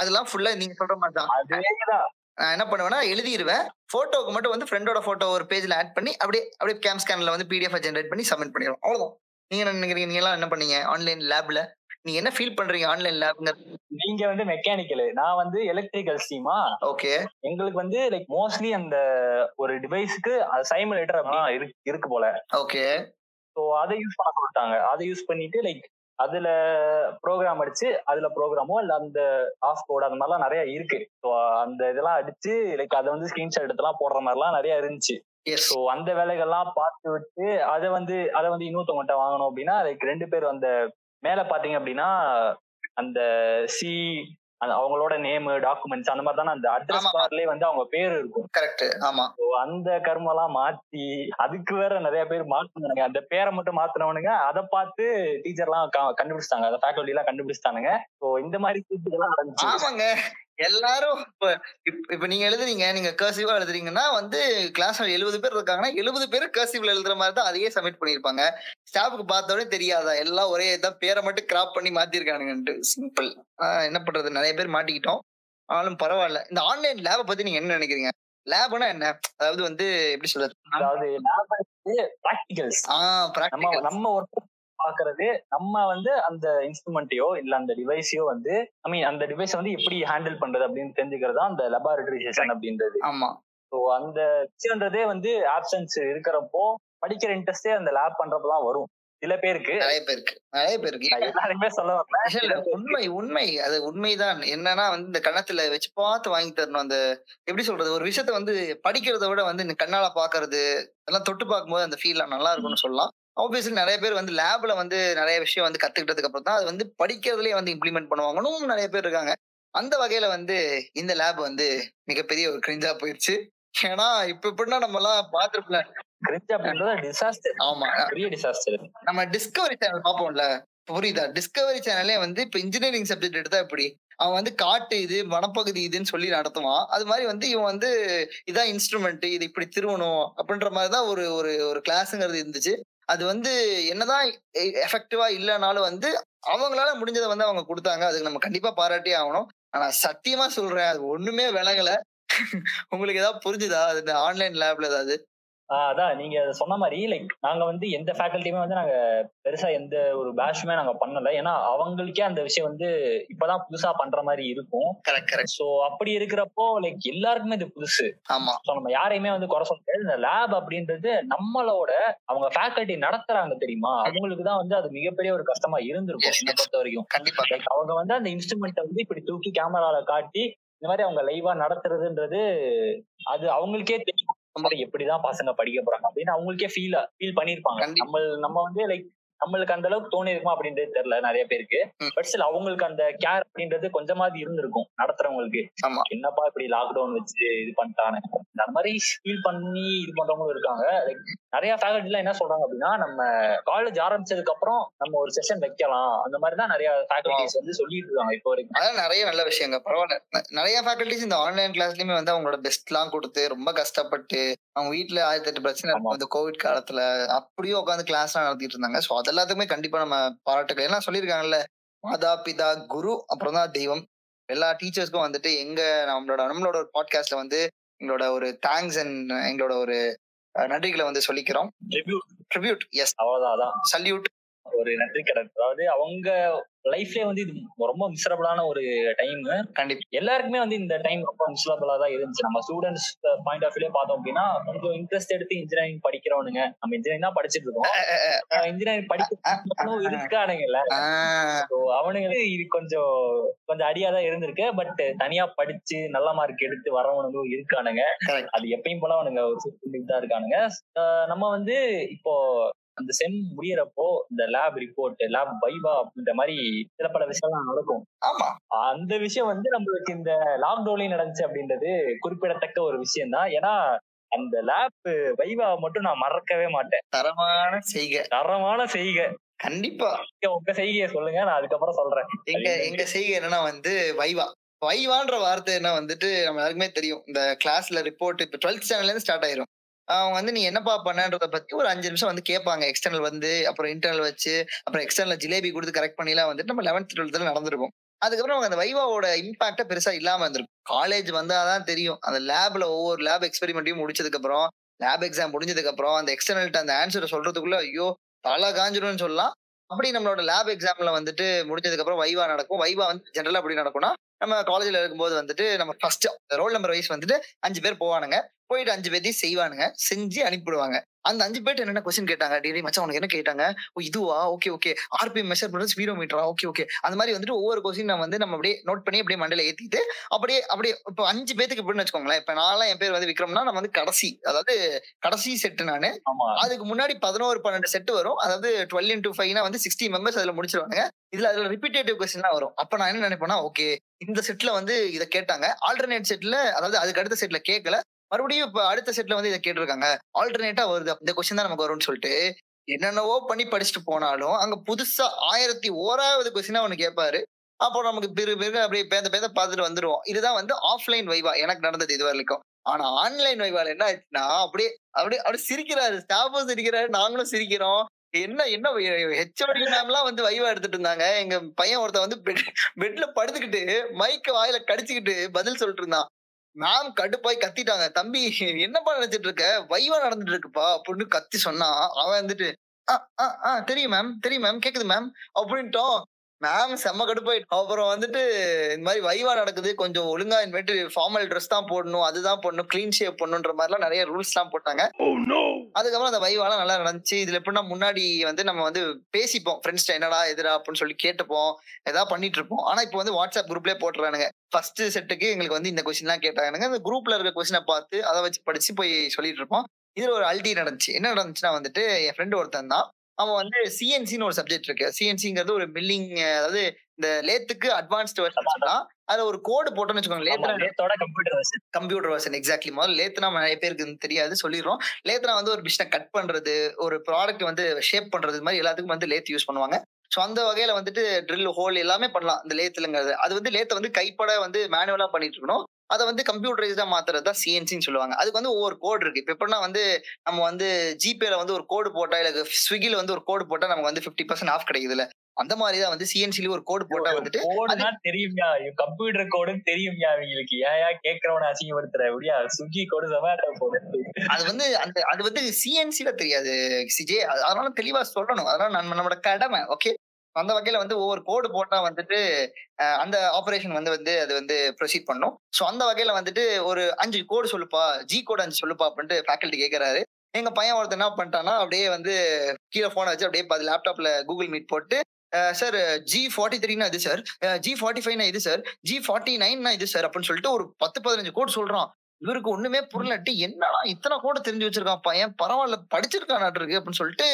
அதெல்லாம் ஃபுல்லா நீங்க சொல்ற மாதிரி தான். நான் என்ன பண்ணுவேன்னா எழுதிடுவேன், போட்டோவுக்கு மட்டும் வந்து ஃப்ரெண்டோட போட்டோ ஒரு பேஜ்ல ஆட் பண்ணி அப்படியே அப்படியே கேம் ஸ்கேன்ல வந்து பிடிஎஃப் ஜென்ரேட் பண்ணி சப்மிட் பண்ணிடுவோம். அவ்வளவுதான். நீங்க என்ன நினைக்கிறீங்க? நீங்க எல்லாம் என்ன பண்ணீங்க ஆன்லைன் லேப்ல? நீங்க என்ன ஃபீல் பண்றீங்க ஆன்லைன் லேப்ங்க? நீங்க வந்து மெக்கானிக்கல், நான் வந்து எலக்ட்ரிக்கல் டீமா. ஓகே. எங்களுக்கு வந்து லைக் மோஸ்ட்லி அந்த ஒரு டிவைஸ்க்கு அது சைமுலேட்டர் அப்படின்னு இருக்கு போல. ஓகே. ஸோ அதை யூஸ் பண்ண சொல்லிட்டாங்க. அதை யூஸ் பண்ணிட்டு லைக் அதுல ப்ரோக்ராம் அடிச்சு அதுல ப்ரோக்ராமோ இல்ல அந்த ஆஃப் கோட் அந்த மாதிரிலாம் நிறைய இருக்கு. ஸோ அந்த இதெல்லாம் அடிச்சு லைக் அதை வந்து ஸ்கிரீன்ஷாட் எடுத்துலாம் போடுற மாதிரிலாம் நிறைய இருந்துச்சு. ஸோ அந்த வேலைகள்லாம் பார்த்து விட்டு அதை வந்து அதை வந்து இன்னொருத்தவங்கிட்ட வாங்கணும் அப்படின்னா லைக் ரெண்டு பேர் அந்த மேலே பார்த்தீங்க அப்படின்னா அந்த சி அவங்களோட நேமு டாக்குமெண்ட்ஸ் அந்த மாதிரி தானே அந்த அட்ரஸ் பார்லே வந்து அவங்க பேர் இருக்கும். கரெக்ட். ஆமா. அந்த கர்மெல்லாம் மாத்தி அதுக்கு வேற நிறைய பேர் மாத்தினாங்க. அந்த பேரை மட்டும் மாத்தினவனுங்க அதை பார்த்து டீச்சர்லாம் கண்டுபிடிச்சிட்டாங்க, அதை ஃபேக்கல்டி எல்லாம் கண்டுபிடிச்சிட்டானுங்க. ஸோ இந்த மாதிரி டீச்சர்லாம் நடந்துச்சு. ஆமாங்க. எல்லாரும் இப்ப இப்ப நீங்க எழுதுறீங்க, நீங்க கர்சிவா எழுதுறீங்கன்னா வந்து கிளாஸ்ல எழுபது பேர் இருக்காங்கன்னா எழுபது பேர் கர்சிவ்ல எழுதுற மாதிரி தான் அதையே சப்மிட் பண்ணிருப்பாங்க. ஸ்டாஃப்க்கு பார்த்தோடனே தெரியாதா எல்லாம் ஒரே இதான் பேரை மட்டும் கிராப் பண்ணி மாத்திருக்கானுங்கன்ட்டு. சிம்பிள். என்ன பண்றது, நிறைய பேர் மாட்டிக்கிட்டோம். ஆனாலும் பரவாயில்ல. இந்த ஆன்லைன் லேபை பத்தி நீங்க என்ன நினைக்கிறீங்க? லேப்னா என்ன? அதாவது வந்து எப்படி சொல்றது, அதாவது லேப் பிராக்டிகல்ஸ். Ah practical. நம்ம ஒர்க் பாக்குறது நம்ம வந்து அந்த இன்ஸ்ட்ருமெண்ட்டையோ இல்ல அந்த டிவைஸையோ வந்து ஐ மீன் அந்த டிவைஸ் வந்து எப்படி ஹேண்டில் பண்றது அப்படின்னு தெரிஞ்சுக்கிறதா அந்த லெபார்டரி செஷன் அப்படின்றது. ஆமா. ஸோ அந்த விஷயம்ன்றதே வந்து ஆப்சன்ஸ் இருக்கிறப்போ படிக்கிற இன்ட்ரெஸ்டே அந்த லேப் பண்றப்பதான் வரும். சில பேருக்கு நிறைய பேருக்கு நிறைய பேருக்கு எல்லாருமே சொல்ல வரல. உண்மை உண்மை அது உண்மைதான். என்னன்னா வந்து இந்த கண்ணத்துல வச்சு பார்த்து வாங்கி தரணும். அந்த எப்படி சொல்றது, ஒரு விஷயத்த வந்து படிக்கிறத விட வந்து இந்த கண்ணால பாக்குறது எல்லாம் தொட்டு பார்க்கும்போது அந்த ஃபீல் நல்லா இருக்கும்னு சொல்லலாம். ஆப்வியஸ்லி நிறைய பேர் வந்து லேப்ல வந்து நிறைய விஷயம் வந்து கத்துக்கிட்டதுக்கு அப்புறம் தான் அது வந்து படிக்கிறதுலயே வந்து இம்ப்ளிமெண்ட் பண்ணுவாங்கன்னு நிறைய பேர் இருக்காங்க. அந்த வகையில வந்து இந்த லேப் வந்து மிகப்பெரிய ஒரு கிரிஞ்சா போயிடுச்சு. ஏன்னா இப்ப எப்படின்னா நம்ம எல்லாம் பாத்துருப்போம் கிரிஞ்சா அப்படின்றது டிசாஸ்டர். ஆமா, பெரிய டிசாஸ்டர். நம்ம டிஸ்கவரி சேனல் பார்ப்போம்ல, புரியுதா? டிஸ்கவரி சேனல்லே வந்து இப்ப இன்ஜினியரிங் சப்ஜெக்ட் எடுத்தா இப்படி அவன் வந்து காட்டு இது வனப்பகுதி இதுன்னு சொல்லி நடத்துவான். அது மாதிரி வந்து இவன் வந்து இதான் இன்ஸ்ட்ருமெண்ட், இது இப்படி திருவணும் அப்படின்ற மாதிரிதான் ஒரு ஒரு கிளாஸுங்கிறது இருந்துச்சு. அது வந்து என்னதான் எஃபெக்டிவா இல்லைனாலும் வந்து அவங்களால முடிஞ்சதை வந்து அவங்க கொடுத்தாங்க. அதுக்கு நம்ம கண்டிப்பா பாராட்டி ஆகணும். ஆனா சத்தியமா சொல்றேன், அது ஒண்ணுமே விளங்கல. உங்களுக்கு ஏதாவது புரிஞ்சுதா அது இந்த ஆன்லைன் லேப்ல ஏதாவது? ஆஹ் அதான் நீங்க சொன்ன மாதிரி லைக் நாங்க வந்து எந்த ஃபேக்கல்ட்டியுமே வந்து நாங்க பெருசா எந்த ஒரு பேஷுமே நாங்க பண்ணல. ஏன்னா அவங்களுக்கே அந்த விஷயம் வந்து இப்பதான் புதுசா பண்ற மாதிரி இருக்கும். Correct correct. சோ அப்படி இருக்கிறப்போ லைக் எல்லாருக்குமே இது புதுசு. ஆமா. சோ நம்ம யாரையுமே வந்து குறை சொல்ல முடியாது. இந்த லேப் அப்படின்றது நம்மளோட அவங்க ஃபேக்கல்ட்டி நடத்துறாங்க தெரியுமா, அவங்களுக்குதான் வந்து அது மிகப்பெரிய ஒரு கஷ்டமா இருந்திருக்கும் என்னை பொறுத்த வரைக்கும். கண்டிப்பா. லைக் அவங்க வந்து அந்த இன்ஸ்ட்ருமெண்ட்டை வந்து இப்படி தூக்கி கேமரால காட்டி இந்த மாதிரி அவங்க லைவா நடத்துறதுன்றது அது அவங்களுக்கே தெரியும் எப்படிதான் பசங்க படிக்க போறாங்க அப்படின்னு அவங்களுக்கே ஃபீல் ஃபீல் பண்ணிருப்பாங்க. நம்ம நம்ம வந்து லைக் நம்மளுக்கு அந்த அளவுக்கு தோணி இருக்குமா அப்படின்றது தெரியல நிறைய பேருக்கு. பட் ஸ்டில் அவங்களுக்கு அந்த கேர் அப்படின்றது கொஞ்சமாவது இருந்திருக்கும் நடத்துறவங்களுக்கு. என்னப்பா இப்படி லாக்டவுன் வச்சு இது பண்ணிட்டானு அந்த மாதிரி ஃபீல் பண்ணி இது பண்றவங்களும் இருக்காங்க. லைக் நிறைய ஃபேக்கல்டி எல்லாம் என்ன சொல்றாங்க அப்படின்னா நம்ம காலேஜ் ஆரம்பிச்சதுக்கு அப்புறம் நம்ம ஒரு செஷன் வைக்கலாம் அந்த மாதிரிதான் நிறைய ஃபேக்கல்டிஸ் வந்து சொல்லிட்டு இருக்காங்க இப்போ வரைக்கும். அதான் நிறைய நல்ல விஷயங்க. பரவாயில்ல. நிறைய ஃபேக்கல்டிஸ் இந்த ஆன்லைன் கிளாஸ்லயுமே வந்து அவங்களோட பெஸ்ட் எல்லாம் கொடுத்து ரொம்ப கஷ்டப்பட்டு அவங்க வீட்டுல ஆயிரத்தி எட்டு பிரச்சனை இந்த கோவிட் காலத்துல அப்படியே உட்காந்து கிளாஸ் எல்லாம் நடத்திட்டு இருந்தாங்க. ஸோ அது எல்லாத்துக்குமே கண்டிப்பா நம்ம பாராட்டுக்கள். ஏன்னா சொல்லியிருக்காங்கல்ல, மாதா பிதா குரு அப்புறம் தான் தெய்வம். எல்லா டீச்சர்ஸ்க்கும் வந்துட்டு எங்க நம்மளோட நம்மளோட ஒரு பாட்காஸ்ட்ல வந்து எங்களோட ஒரு தேங்க்ஸ் அண்ட் எங்களோட ஒரு நன்றிகளை வந்து சொல்லிக்கிறோம். ட்ரிபியூட் ட்ரிபியூட் எஸ் அவ்வளவுதான். சல்யூட். ஒரு நன்றி கடன். அதாவது அவங்க லைஃப்லயே வந்து இது ரொம்ப மிஸ்ரபிளான ஒரு டைம். கண்டிப்பா எல்லாருக்குமே வந்து இந்த டைம் ரொம்ப மிஸ்ரபிளா தான் இருந்துச்சு. நம்ம ஸ்டூடெண்ட்ஸ் பாயிண்ட் ஆஃப் வியூல பார்த்தோம் அப்படின்னா கொஞ்சம் இன்ட்ரெஸ்ட் எடுத்து இன்ஜினியரிங் படிக்கிறவனுங்க, நம்ம இன்ஜினியரிங் தான் படிச்சுட்டு இருக்கோம், இன்ஜினியரிங் படிக்கணும் இருக்கானுங்கல்ல அவனுங்களுக்கு இது கொஞ்சம் கொஞ்சம் அடியாதான் இருந்திருக்கு. பட் தனியா படிச்சு நல்ல மார்க் எடுத்து வரவனுங்களும் இருக்கானுங்க, அது எப்பயும் போல அவனுங்க ஒரு சுற்றிட்டு தான் இருக்கானுங்க. நம்ம வந்து இப்போ அந்த செம் முடியறப்போ இந்த லேப் ரிப்போர்ட், லேப் வைவா அப்படின்ற மாதிரி சில பல விஷயம் நடக்கும். ஆமா, அந்த விஷயம் வந்து நம்மளுக்கு இந்த லாக்டவுன்லயும் நடந்துச்சு அப்படின்றது குறிப்பிடத்தக்க ஒரு விஷயம் தான். ஏன்னா அந்த லேப் வைவா மட்டும் நான் மறக்கவே மாட்டேன். தரமான செய்கை, தரமான செய்கை. கண்டிப்பா உங்க செய்கையை சொல்லுங்க, நான் அதுக்கப்புறம் சொல்றேன். எங்க எங்க செய்கை என்னன்னா வந்து வைவா வைவான்ற வார்த்தை என்ன வந்துட்டு நம்ம எல்லாருக்குமே தெரியும். இந்த கிளாஸ்ல ரிப்போர்ட் இப்போ டுவெல்த் ஸ்டாண்டர்ட்ல இருந்து ஸ்டார்ட் ஆயிரும். அவங்க வந்து நீ என்னப்பா பண்ணன்றத பத்தி ஒரு அஞ்சு நிமிஷம் வந்து கேட்பாங்க. எக்ஸ்டர்னல் வந்து அப்புறம் இன்டர்னல் வச்சு அப்புறம் எக்ஸ்டர்னல் ஜிலேபி கொடுத்து கரெக்ட் பண்ணிலாம் வந்துட்டு நம்ம லெவன்த் டுவெல்த்ல நடந்திருக்கும். அதுக்கப்புறம் அவங்க அந்த வைவாவோட இம்பாக்டா பெருசா இல்லாம இருந்திருக்கும். காலேஜ் வந்தாதான் தெரியும். அந்த லேப்ல ஒவ்வொரு லேப் எக்ஸ்பெரிமெண்ட்டையும் முடிச்சதுக்கு அப்புறம், லேப் எக்ஸாம் முடிஞ்சதுக்கு அப்புறம் அந்த எக்ஸ்டர்னல்ட்ட அந்த ஆன்சரை சொல்றதுக்குள்ள ஐயோ தலை காஞ்சிடும்னு சொல்லலாம். அப்படி நம்மளோட லேப் எக்ஸாம்ல வந்துட்டு முடிஞ்சதுக்கு அப்புறம் வைவா நடக்கும். வைவா வந்து ஜென்ரலா அப்படி நடக்கும்னா நம்ம காலேஜ்ல இருக்கும்போது வந்துட்டு நம்ம ஃபர்ஸ்ட் ரோல் நம்பர் வைஸ் வந்துட்டு அஞ்சு பேர் போவானுங்க. போயிட்டு அஞ்சு பேர்த்தையும் செய்வானுங்க, செஞ்சு அனுப்பிடுவாங்க. அந்த அஞ்சு பேர்ட்டு என்னென்ன கொஸ்டின் கேட்டாங்க, டேரி மச்சான் உனக்கு என்ன கேட்டாங்க, ஓ இதுவா, ஓகே ஓகே, ஆர்பிஎம் மெஷர் பண்ணுறது ஸ்பீடோமீட்டரா, ஓகே ஓகே, அந்த மாதிரி வந்துட்டு ஒவ்வொரு கொஸ்டின் நம்ம வந்து நம்ம அப்படியே நோட் பண்ணி அப்படியே மண்டையில ஏற்றிட்டு அப்படியே அப்படியே இப்போ அஞ்சு பேத்துக்கு இப்படின்னு வச்சுக்கோங்களேன். இப்போ நான்லாம் என் பேர் வந்து விக்ரம்னா நான் வந்து கடைசி, அதாவது கடைசி செட்டு நான். அதுக்கு முன்னாடி பதினோரு பன்னெண்டு செட்டு வரும். அதாவது டுவெல் இன்டூ ஃபைவ்னா வந்து சிக்ஸ்டி மெம்பர்ஸ் அதில் முடிச்சிருவாங்க. இதுல அதுல ரிப்பீட்டேட்டிவ் கொஸ்டின்லாம் வரும். அப்போ நான் என்ன நினைப்பேன்னா, ஓகே இந்த செட்ல வந்து இதை கேட்டாங்க, ஆல்டர்னேட் செட்ல, அதாவது அதுக்கு அடுத்த செட்ல கேட்கல, மறுபடியும் இப்ப அடுத்த செட்ல வந்து இதை கேட்டிருக்காங்க, ஆல்டர்னேட்டா வருது, இந்த கொஸ்டின் தான் நமக்கு வரும்னு சொல்லிட்டு என்னென்னவோ பண்ணி படிச்சுட்டு போனாலும் அங்க புதுசா ஆயிரத்தி ஓராவது கொஸ்டினா ஒண்ணு கேட்பாரு. அப்போ நமக்கு பிறகு பிறகு அப்படியே பேத பேத பார்த்துட்டு வந்துருவோம். இதுதான் வந்து ஆஃப்லைன் வைவா எனக்கு நடந்தது இது வரைக்கும். ஆனா ஆன்லைன் வைவால என்ன ஆச்சுன்னா அப்படியே அப்படியே அப்படியே சிரிக்கிறாரு, ஸ்டாஃபும் சிரிக்கிறாரு, நாங்களும் சிரிக்கிறோம். என்ன என்ன ஹெச்ஓடி மேம்லாம் வந்து வைவா எடுத்துட்டு இருந்தாங்க. எங்க பையன் ஒருத்த வந்து பெட் பெட்ல படுத்துக்கிட்டு மைக்க வாயில கடிச்சுக்கிட்டு பதில் சொல்லிட்டு இருந்தான். மேம் கடுப்பாய் கத்திட்டாங்க, தம்பி என்னப்பா நினைச்சிட்டு இருக்க, வைவா நடந்துட்டு இருக்குப்பா அப்படின்னு கத்தி சொன்னா அவன் வந்துட்டு தெரியும் மேம், தெரியும் மேம், கேக்குது மேம் அப்படின்ட்டோம். மேம் செம்ம கடுப்பாயிட்டோம். அப்புறம் வந்துட்டு இந்த மாதிரி வைவா நடக்குது, கொஞ்சம் ஒழுங்கா இந்த மாதிரி ஃபார்மல் ட்ரெஸ் தான் போடணும், அதுதான் போடணும், கிளீன் ஷேவ் பண்ணணுன்ற மாதிரிலாம் நிறைய ரூல்ஸ் எல்லாம் போட்டாங்க. அதுக்கப்புறம் அந்த வைவாலாம் நல்லா நடந்துச்சு. இதுல எப்படின்னா முன்னாடி வந்து நம்ம வந்து பேசிப்போம், ஃப்ரெண்ட்ஸ்ட என்னடா எதிரா அப்படின்னு சொல்லி கேட்டுப்போம், ஏதாவது பண்ணிட்டு இருப்போம். ஆனா இப்போ வந்து வாட்ஸ்அப் குரூப்லேயே போட்டுறானுங்க. ஃபர்ஸ்ட் செட்டுக்கு எங்களுக்கு வந்து இந்த கொஸ்டின்லாம் கேட்டாங்க, அந்த குரூப்ல இருக்க கொஸ்டினை பார்த்து அதை வச்சு படிச்சு போய் சொல்லிட்டு இருப்போம். இதுல ஒரு அல்டி நடந்துச்சு. என்ன நடந்துச்சுன்னா வந்துட்டு என் ஃப்ரெண்டு ஒருத்தன் தான், அவன் வந்து சிஎன்சின்னு ஒரு சப்ஜெக்ட் இருக்கு. சிஎன்சிங்கிறது ஒரு மில்லிங், அதாவது இந்த லேத்துக்கு அட்வான்ஸ்டு வெர்ஷன் தான். அதுல ஒரு கோடு போட்டோன்னு வச்சுக்கோங்க, கம்ப்யூட்டர் வெர்ஷன். எக்ஸாக்ட்லி, முதல்ல லேத்னா நிறைய பேருக்கு தெரியாது, சொல்லிடுறோம். லேத்னா வந்து ஒரு பிசினஸ் கட் பண்றது, ஒரு ப்ராடக்ட் வந்து ஷேப் பண்றது, இது மாதிரி எல்லாத்துக்கும் வந்து லேத் யூஸ் பண்ணுவாங்க. ஸோ அந்த வகையில வந்துட்டு ட்ரில், ஹோல் எல்லாமே பண்ணலாம் இந்த லேத்துலங்கிறது. அது வந்து லேத்தை வந்து கைப்பட வந்து மேனுவலா பண்ணிட்டு இருக்கணும். அதை வந்து கம்ப்யூட்டரைஸ்டா மாத்துறது தான் சிஎன்சின்னு சொல்லுவாங்க. அதுக்கு வந்து ஒவ்வொரு கோடு இருக்கு. இப்போ எப்படின்னா வந்து நம்ம வந்து ஜிபேல வந்து ஒரு கோடு போட்டா, இல்லை ஸ்விக்கில வந்து ஒரு கோடு போட்டா நமக்கு வந்து ஃபிஃப்டி பர்சன்ட் ஆஃப் கிடைக்குதுல, அந்த மாதிரிதான் வந்து சிஎன்சிலயும் ஒரு கோடு போட்டா வந்துட்டு தெரியும்யா, கம்ப்யூட்டர் கோடு தெரியும்யா அவங்களுக்கு, ஏயா கேட்கறவன அசிங்கப்படுத்துற அப்படியா, ஸ்விக்கி கோடு அது வந்து அந்த அது வந்து சிஎன்சில தெரியாது சிஜே, அதனால தெளிவா சொல்லணும், அதனால நம்ம நம்மளோட கடமை. ஓகே, அந்த வகையில வந்து ஒவ்வொரு கோடு போட்டா வந்துட்டு அந்த ஆப்ரேஷன் வந்து வந்து அது வந்து ப்ரொசீட் பண்ணும். ஸோ அந்த வகையில வந்துட்டு ஒரு அஞ்சு கோடு சொல்லுப்பா, ஜி கோடு அஞ்சு சொல்லுப்பா அப்படின்ட்டு ஃபேக்கல்ட்டி கேட்கறாரு. எங்க பையன் ஒருத்தர் என்ன பண்ணிட்டான்னா அப்படியே வந்து கீழே போனை வச்சு அப்படியே அது லேப்டாப்ல கூகுள் மீட் போட்டு, சார் ஜி ஃபார்ட்டி த்ரீனா இது சார், ஜி ஃபார்ட்டி ஃபைவ்னா இது சார், ஜி ஃபார்ட்டி நைன்னா இது சார் அப்படின்னு சொல்லிட்டு ஒரு பத்து பதினஞ்சு கோடு சொல்றான். இவருக்கு ஒண்ணுமே புரியலட்டு, என்னன்னா இத்தனை கோடை தெரிஞ்சு வச்சிருக்கான் பையன், பரவாயில்ல படிச்சிருக்கானாட்டு இருக்கு அப்படின்னு சொல்லிட்டு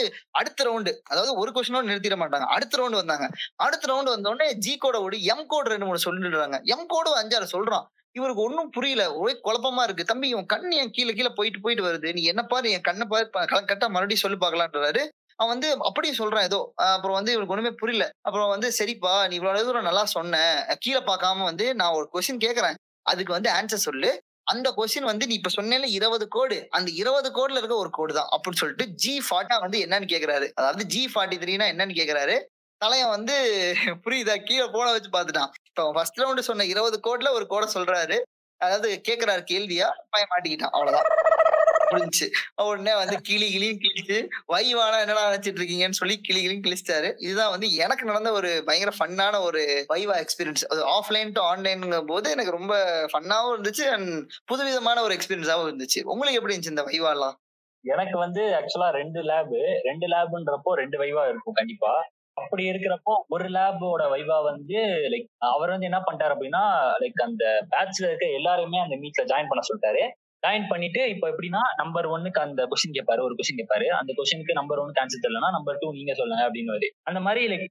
அடுத்த ரவுண்டு, அதாவது ஒரு கொஸ்டினோடு நிறுத்திட மாட்டாங்க, அடுத்த ரவுண்டு வந்தாங்க. அடுத்த ரவுண்டு வந்தோடனே ஜி கோட ஓடி எம் கோடு ரெண்டு மூணு சொல்லிடுறாங்க, எம் கோடு அஞ்சாறு சொல்றான். இவருக்கு ஒன்றும் புரியல, ஒரே குழப்பமா இருக்கு. தம்பி உன் கண்ணு என் கீழே கீழே போயிட்டு போயிட்டு வருது, நீ என்ன பாரு, என் கண்ணை பாரு, கரெக்டா மறுபடியும் சொல்லி பார்க்கலான்றாரு. அவன் வந்து அப்படியே சொல்றான் ஏதோ. அப்புறம் வந்து இவனுக்கு ஒண்ணுமே புரியல. அப்புறம் வந்து சரிப்பா நீ இவ்வளவு தூரம் நல்லா சொன்னேன், கீழே பார்க்காம வந்து நான் ஒரு கொஸ்டின் கேட்கறேன், அதுக்கு வந்து ஆன்சர் சொல்லு, அந்த கொஸ்டின் வந்து நீ இப்ப சொன்னேல இருபது கோடு, அந்த இருபது கோடுல இருக்க ஒரு கோடு தான் அப்படின்னு சொல்லிட்டு ஜி ஃபார்ட்டா வந்து என்னன்னு கேட்கறாரு, அதாவது ஜி ஃபார்ட்டி த்ரீனா என்னன்னு கேட்கறாரு. தலையன் வந்து புரியுதா, கீழே போன வச்சு பாத்துட்டான். இப்போ ஃபர்ஸ்ட் ரவுண்டு சொன்ன இருபது கோடுல ஒரு கோடை சொல்றாரு, அதாவது கேட்கறாரு கேள்வியா, பையன் மாட்டிக்கிட்டான், அவ்வளவுதான். முடிஞ்சு அவர் என்ன வந்து கிளி கிளியும் கிழிச்சு வைவானா என்னடா நினைச்சிட்டு இருக்கீங்கன்னு சொல்லி கிளி கிளியும் கிழிச்சிட்டாரு. இதுதான் வந்து எனக்கு நடந்த ஒரு பயங்கர ஃபன்னான ஒரு வைவா எக்ஸ்பீரியன்ஸ். அது ஆஃப்லைன் டு ஆன்லைன்ங்கிற போது எனக்கு ரொம்ப ஃபன்னாகவும் இருந்துச்சு அண்ட் புதுவிதமான ஒரு எக்ஸ்பீரியன்ஸாகவும் இருந்துச்சு. உங்களுக்கு எப்படி இருந்துச்சு இந்த வைவாலாம்? எனக்கு வந்து ஆக்சுவலா ரெண்டு லேபு ரெண்டு லேபுன்றப்போ ரெண்டு வைவா இருக்கும் கண்டிப்பா. அப்படி இருக்கிறப்போ ஒரு லேபோட வைவா வந்து லைக் அவர் வந்து என்ன பண்ணிட்டாரு அப்படின்னா லைக் அந்த பேட்ச்ல இருக்க எல்லாருமே அந்த மீட்ல ஜாயின் பண்ண சொல்லிட்டாரு. ஜாயின் பண்ணிட்டு இப்போ எப்படின்னா நம்பர் ஒன்னுக்கு அந்த கொஸ்டின் கேட்பாரு, ஒரு கொஸ்டின் கேட்பாரு, அந்த கொஸ்டினுக்கு நம்பர் ஒன்னு ஆன்சர் தெரியலன்னா நம்பர் டூ நீங்க சொல்லுங்க அப்படின்னு அந்த மாதிரி லைக்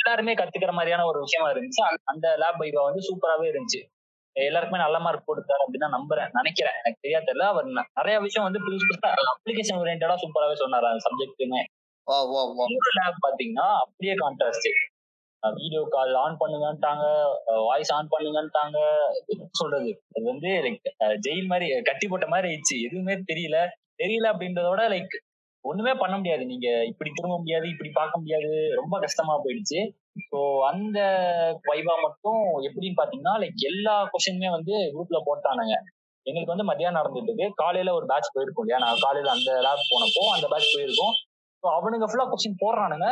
எல்லாருமே கத்துக்கிற மாதிரியான ஒரு விஷயமா இருந்துச்சு. அந்த லேப் வைவா வந்து சூப்பராகவே இருந்துச்சு. எல்லாருக்குமே நல்ல மார்க் போட்டுட்டாரு அப்படின்னா நம்புறேன், நினைக்கிறேன், எனக்கு தெரியா தெரியல. அவர் நிறைய விஷயம் வந்து புதுசு புதுசா அப்ளிகேஷன் ஓரியன்டா சூப்பராகவே சொன்னார் அந்த சப்ஜெக்ட்டுமே. ஒரு லேப் பாத்தீங்கன்னா அப்படியே கான்ட்ராஸ்ட், வீடியோ கால் ஆன் பண்ணுங்கன்ட்டாங்க, வாய்ஸ் ஆன் பண்ணுங்கன்ட்டாங்க, சொல்றது அது வந்து லைக் ஜெயில் மாதிரி கட்டி போட்ட மாதிரி ஆயிடுச்சு. எதுவுமே தெரியல தெரியல அப்படின்றதோட லைக் ஒண்ணுமே பண்ண முடியாது, நீங்க இப்படி திரும்ப முடியாது, இப்படி பார்க்க முடியாது, ரொம்ப கஷ்டமா போயிடுச்சு. ஸோ அந்த வைவா மட்டும் எப்படின்னு பாத்தீங்கன்னா லைக் எல்லா கொஸ்டினுமே வந்து குரூப்ல போட்டானுங்க. எங்களுக்கு வந்து மதியானம் நடந்துட்டு இருக்கு, காலையில ஒரு பேட்ச் போயிருக்கோம் இல்லையா, நான் காலையில அந்த லேப் போனப்போ அந்த பேட்ச் போயிருக்கோம். ஸோ அவனுங்க ஃபுல்லா கொஸ்டின் போடுறானுங்க,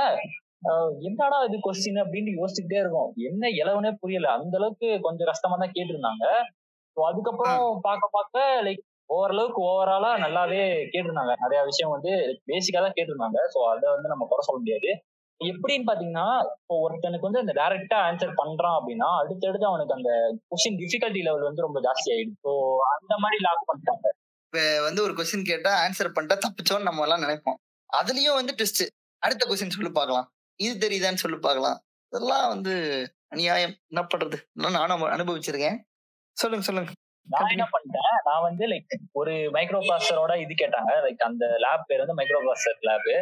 என்னடா இது கொஸ்டின் அப்படின்னு யோசிச்சுக்கிட்டே இருக்கும், என்ன இலவனே புரியல, அந்த அளவுக்கு கொஞ்சம் கஷ்டமா தான் கேட்டிருந்தாங்க. ஸோ அதுக்கப்புறம் பார்க்க பார்க்க லைக் ஓரளவுக்கு ஓவராலா நல்லாவே கேட்டிருந்தாங்க, நிறைய விஷயம் வந்து பேசிக்கா தான் கேட்டிருந்தாங்க. ஸோ அதை வந்து நம்ம குறை சொல்ல முடியாது. எப்படின்னு பாத்தீங்கன்னா இப்போ ஒருத்தனுக்கு வந்து அந்த டைரக்டா ஆன்சர் பண்றான் அப்படின்னா அடுத்தடுத்து அவனுக்கு அந்த கொஸ்டின் டிஃபிகல்ட்டி லெவல் வந்து ரொம்ப ஜாஸ்தி ஆயிடுது. ஸோ அந்த மாதிரி லாக் பண்ணிட்டாங்க. இப்போ வந்து ஒரு கொஸ்டின் கேட்டா ஆன்சர் பண்ணிட்டா தப்பிச்சோன்னு நம்ம எல்லாம் நினைப்போம். அதுலயும் வந்து ட்விஸ்ட், அடுத்த கொஸ்டின் சொல்லி பார்க்கலாம், இது தெரியுதான்னு சொல்லி பார்க்கலாம். இதெல்லாம் வந்து அநியாயம், என்ன பண்றது, நானும் அனுபவிச்சிருக்கேன். சொல்லுங்க சொல்லுங்க. நான் என்ன பண்ணிட்டேன், நான் வந்து லைக் ஒரு மைக்ரோ ப்ராசஸரோட இது கேட்டாங்க, லைக் அந்த லேப் பேர் வந்து மைக்ரோ ப்ராசஸர் லேபு.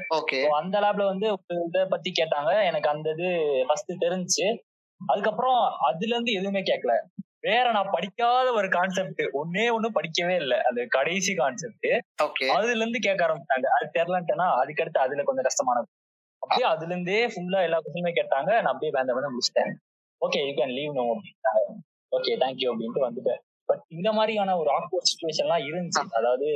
அந்த லேப்ல வந்து இதை பத்தி கேட்டாங்க, எனக்கு அந்த இது ஃபர்ஸ்ட் தெரிஞ்சு. அதுக்கப்புறம் அதுல இருந்து எதுவுமே கேட்கல. வேற நான் படிக்காத ஒரு கான்செப்ட் ஒன்னே ஒன்னும் படிக்கவே இல்லை, அது கடைசி கான்செப்ட், அதுல இருந்து கேட்க ஆரம்பிச்சாங்க. அது தெரியலன்னா அதுக்கடுத்து அதுல கொஞ்சம் கஷ்டமானது, அப்படியே அதுல இருந்தே ஃபுல்லா எல்லா கொஸ்டினுமே கேட்டாங்க. நான் அப்படியே வேந்த வந்து முடிச்சிட்டேன். Okay you can leave no அப்படின்ட்டாங்க. ஓகே தேங்க்யூ அப்படின்ட்டு வந்துட்டேன். பட் இந்த மாதிரியான ஒரு ஆக்வர்ட் சுச்சுவேஷன்லாம் இருந்துச்சு. அதாவது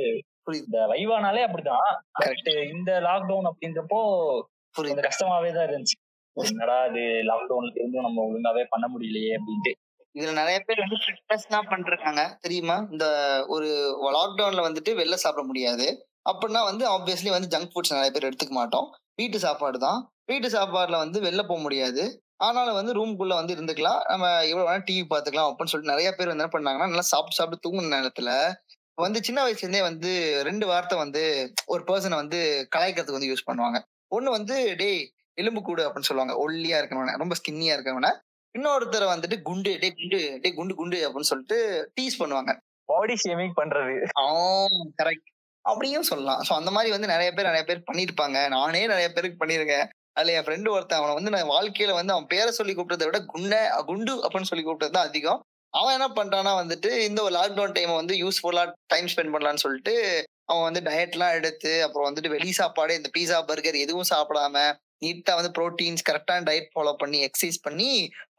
இந்த வைவானாலே அப்படிதான். பட் இந்த லாக்டவுன் அப்படின்றப்போ கொஞ்சம் கஷ்டமாவே தான் இருந்துச்சு. என்னடா அது லாக்டவுன்ல இருந்தும் நம்ம ஒழுங்காவே பண்ண முடியலையே அப்படின்ட்டு. இதுல நிறைய பேர் வந்து ஃபிட்னஸ் தான் பண்றாங்க தெரியுமா, இந்த ஒரு லாக்டவுன்ல வந்துட்டு வெளில சாப்பிட முடியாது அப்படின்னா வந்து ஆப்வியஸ்லி வந்து ஜங்க் ஃபுட்ஸ் நிறைய பேர் எடுத்துக்க மாட்டோம், வீட்டு சாப்பாடு தான். வீட்டு சாப்பாடுல வந்து வெளில போக முடியாது, ஆனாலும் வந்து ரூம்குள்ள வந்து இருந்துக்கலாம், நம்ம எவ்வளவு வேணா டிவி பாத்துக்கலாம் அப்படின்னு சொல்லிட்டு நிறைய பேர் வந்து என்ன பண்ணாங்கன்னா நல்லா சாப்பிட்டு சாப்பிட்டு தூங்குன நேரத்துல வந்து சின்ன வயசுல இருந்தே வந்து ரெண்டு வார்த்தை வந்து ஒரு பர்சனை வந்து கலாய்க்கிறதுக்கு வந்து யூஸ் பண்ணுவாங்க. ஒண்ணு வந்து டே எலும்பு கூடு அப்படின்னு சொல்லுவாங்க, ஒல்லியா இருக்கவன, ரொம்ப ஸ்கின்னியா இருக்கவன. இன்னொருத்தரை வந்துட்டு குண்டு டே குண்டு டே குண்டு குண்டு அப்படின்னு சொல்லிட்டு டீஸ் பண்ணுவாங்க, பாடி ஷேமிங் பண்றது. ஆஹ் கரெக்ட், அப்படியும் சொல்லலாம். ஸோ அந்த மாதிரி வந்து நிறைய பேர் நிறைய பேர் பண்ணியிருப்பாங்க. நானே நிறைய பேருக்கு பண்ணியிருக்கேன். அதுல என் ஃப்ரெண்டு ஒருத்தன், அவனை வந்து நான் வாழ்க்கையில வந்து அவன் பேரை சொல்லி கூப்பிட்டதை விட குண்டை குண்டு அப்படின்னு சொல்லி கூப்பிட்டது தான் அதிகம். அவன் என்ன பண்றான்னா வந்துட்டு இந்த ஒரு லாக்டவுன் டைம் வந்து யூஸ்ஃபுல்லா டைம் ஸ்பெண்ட் பண்ணலான்னு சொல்லிட்டு அவன் வந்து டயட்லாம் எடுத்து அப்புறம் வந்துட்டு வெளி சாப்பாடு இந்த பீஸா பர்கர் எதுவும் சாப்பிடாம நீட்டா வந்து ப்ரோட்டீன்ஸ் கரெக்டான டயட் ஃபாலோ பண்ணி எக்ஸசைஸ் பண்ணி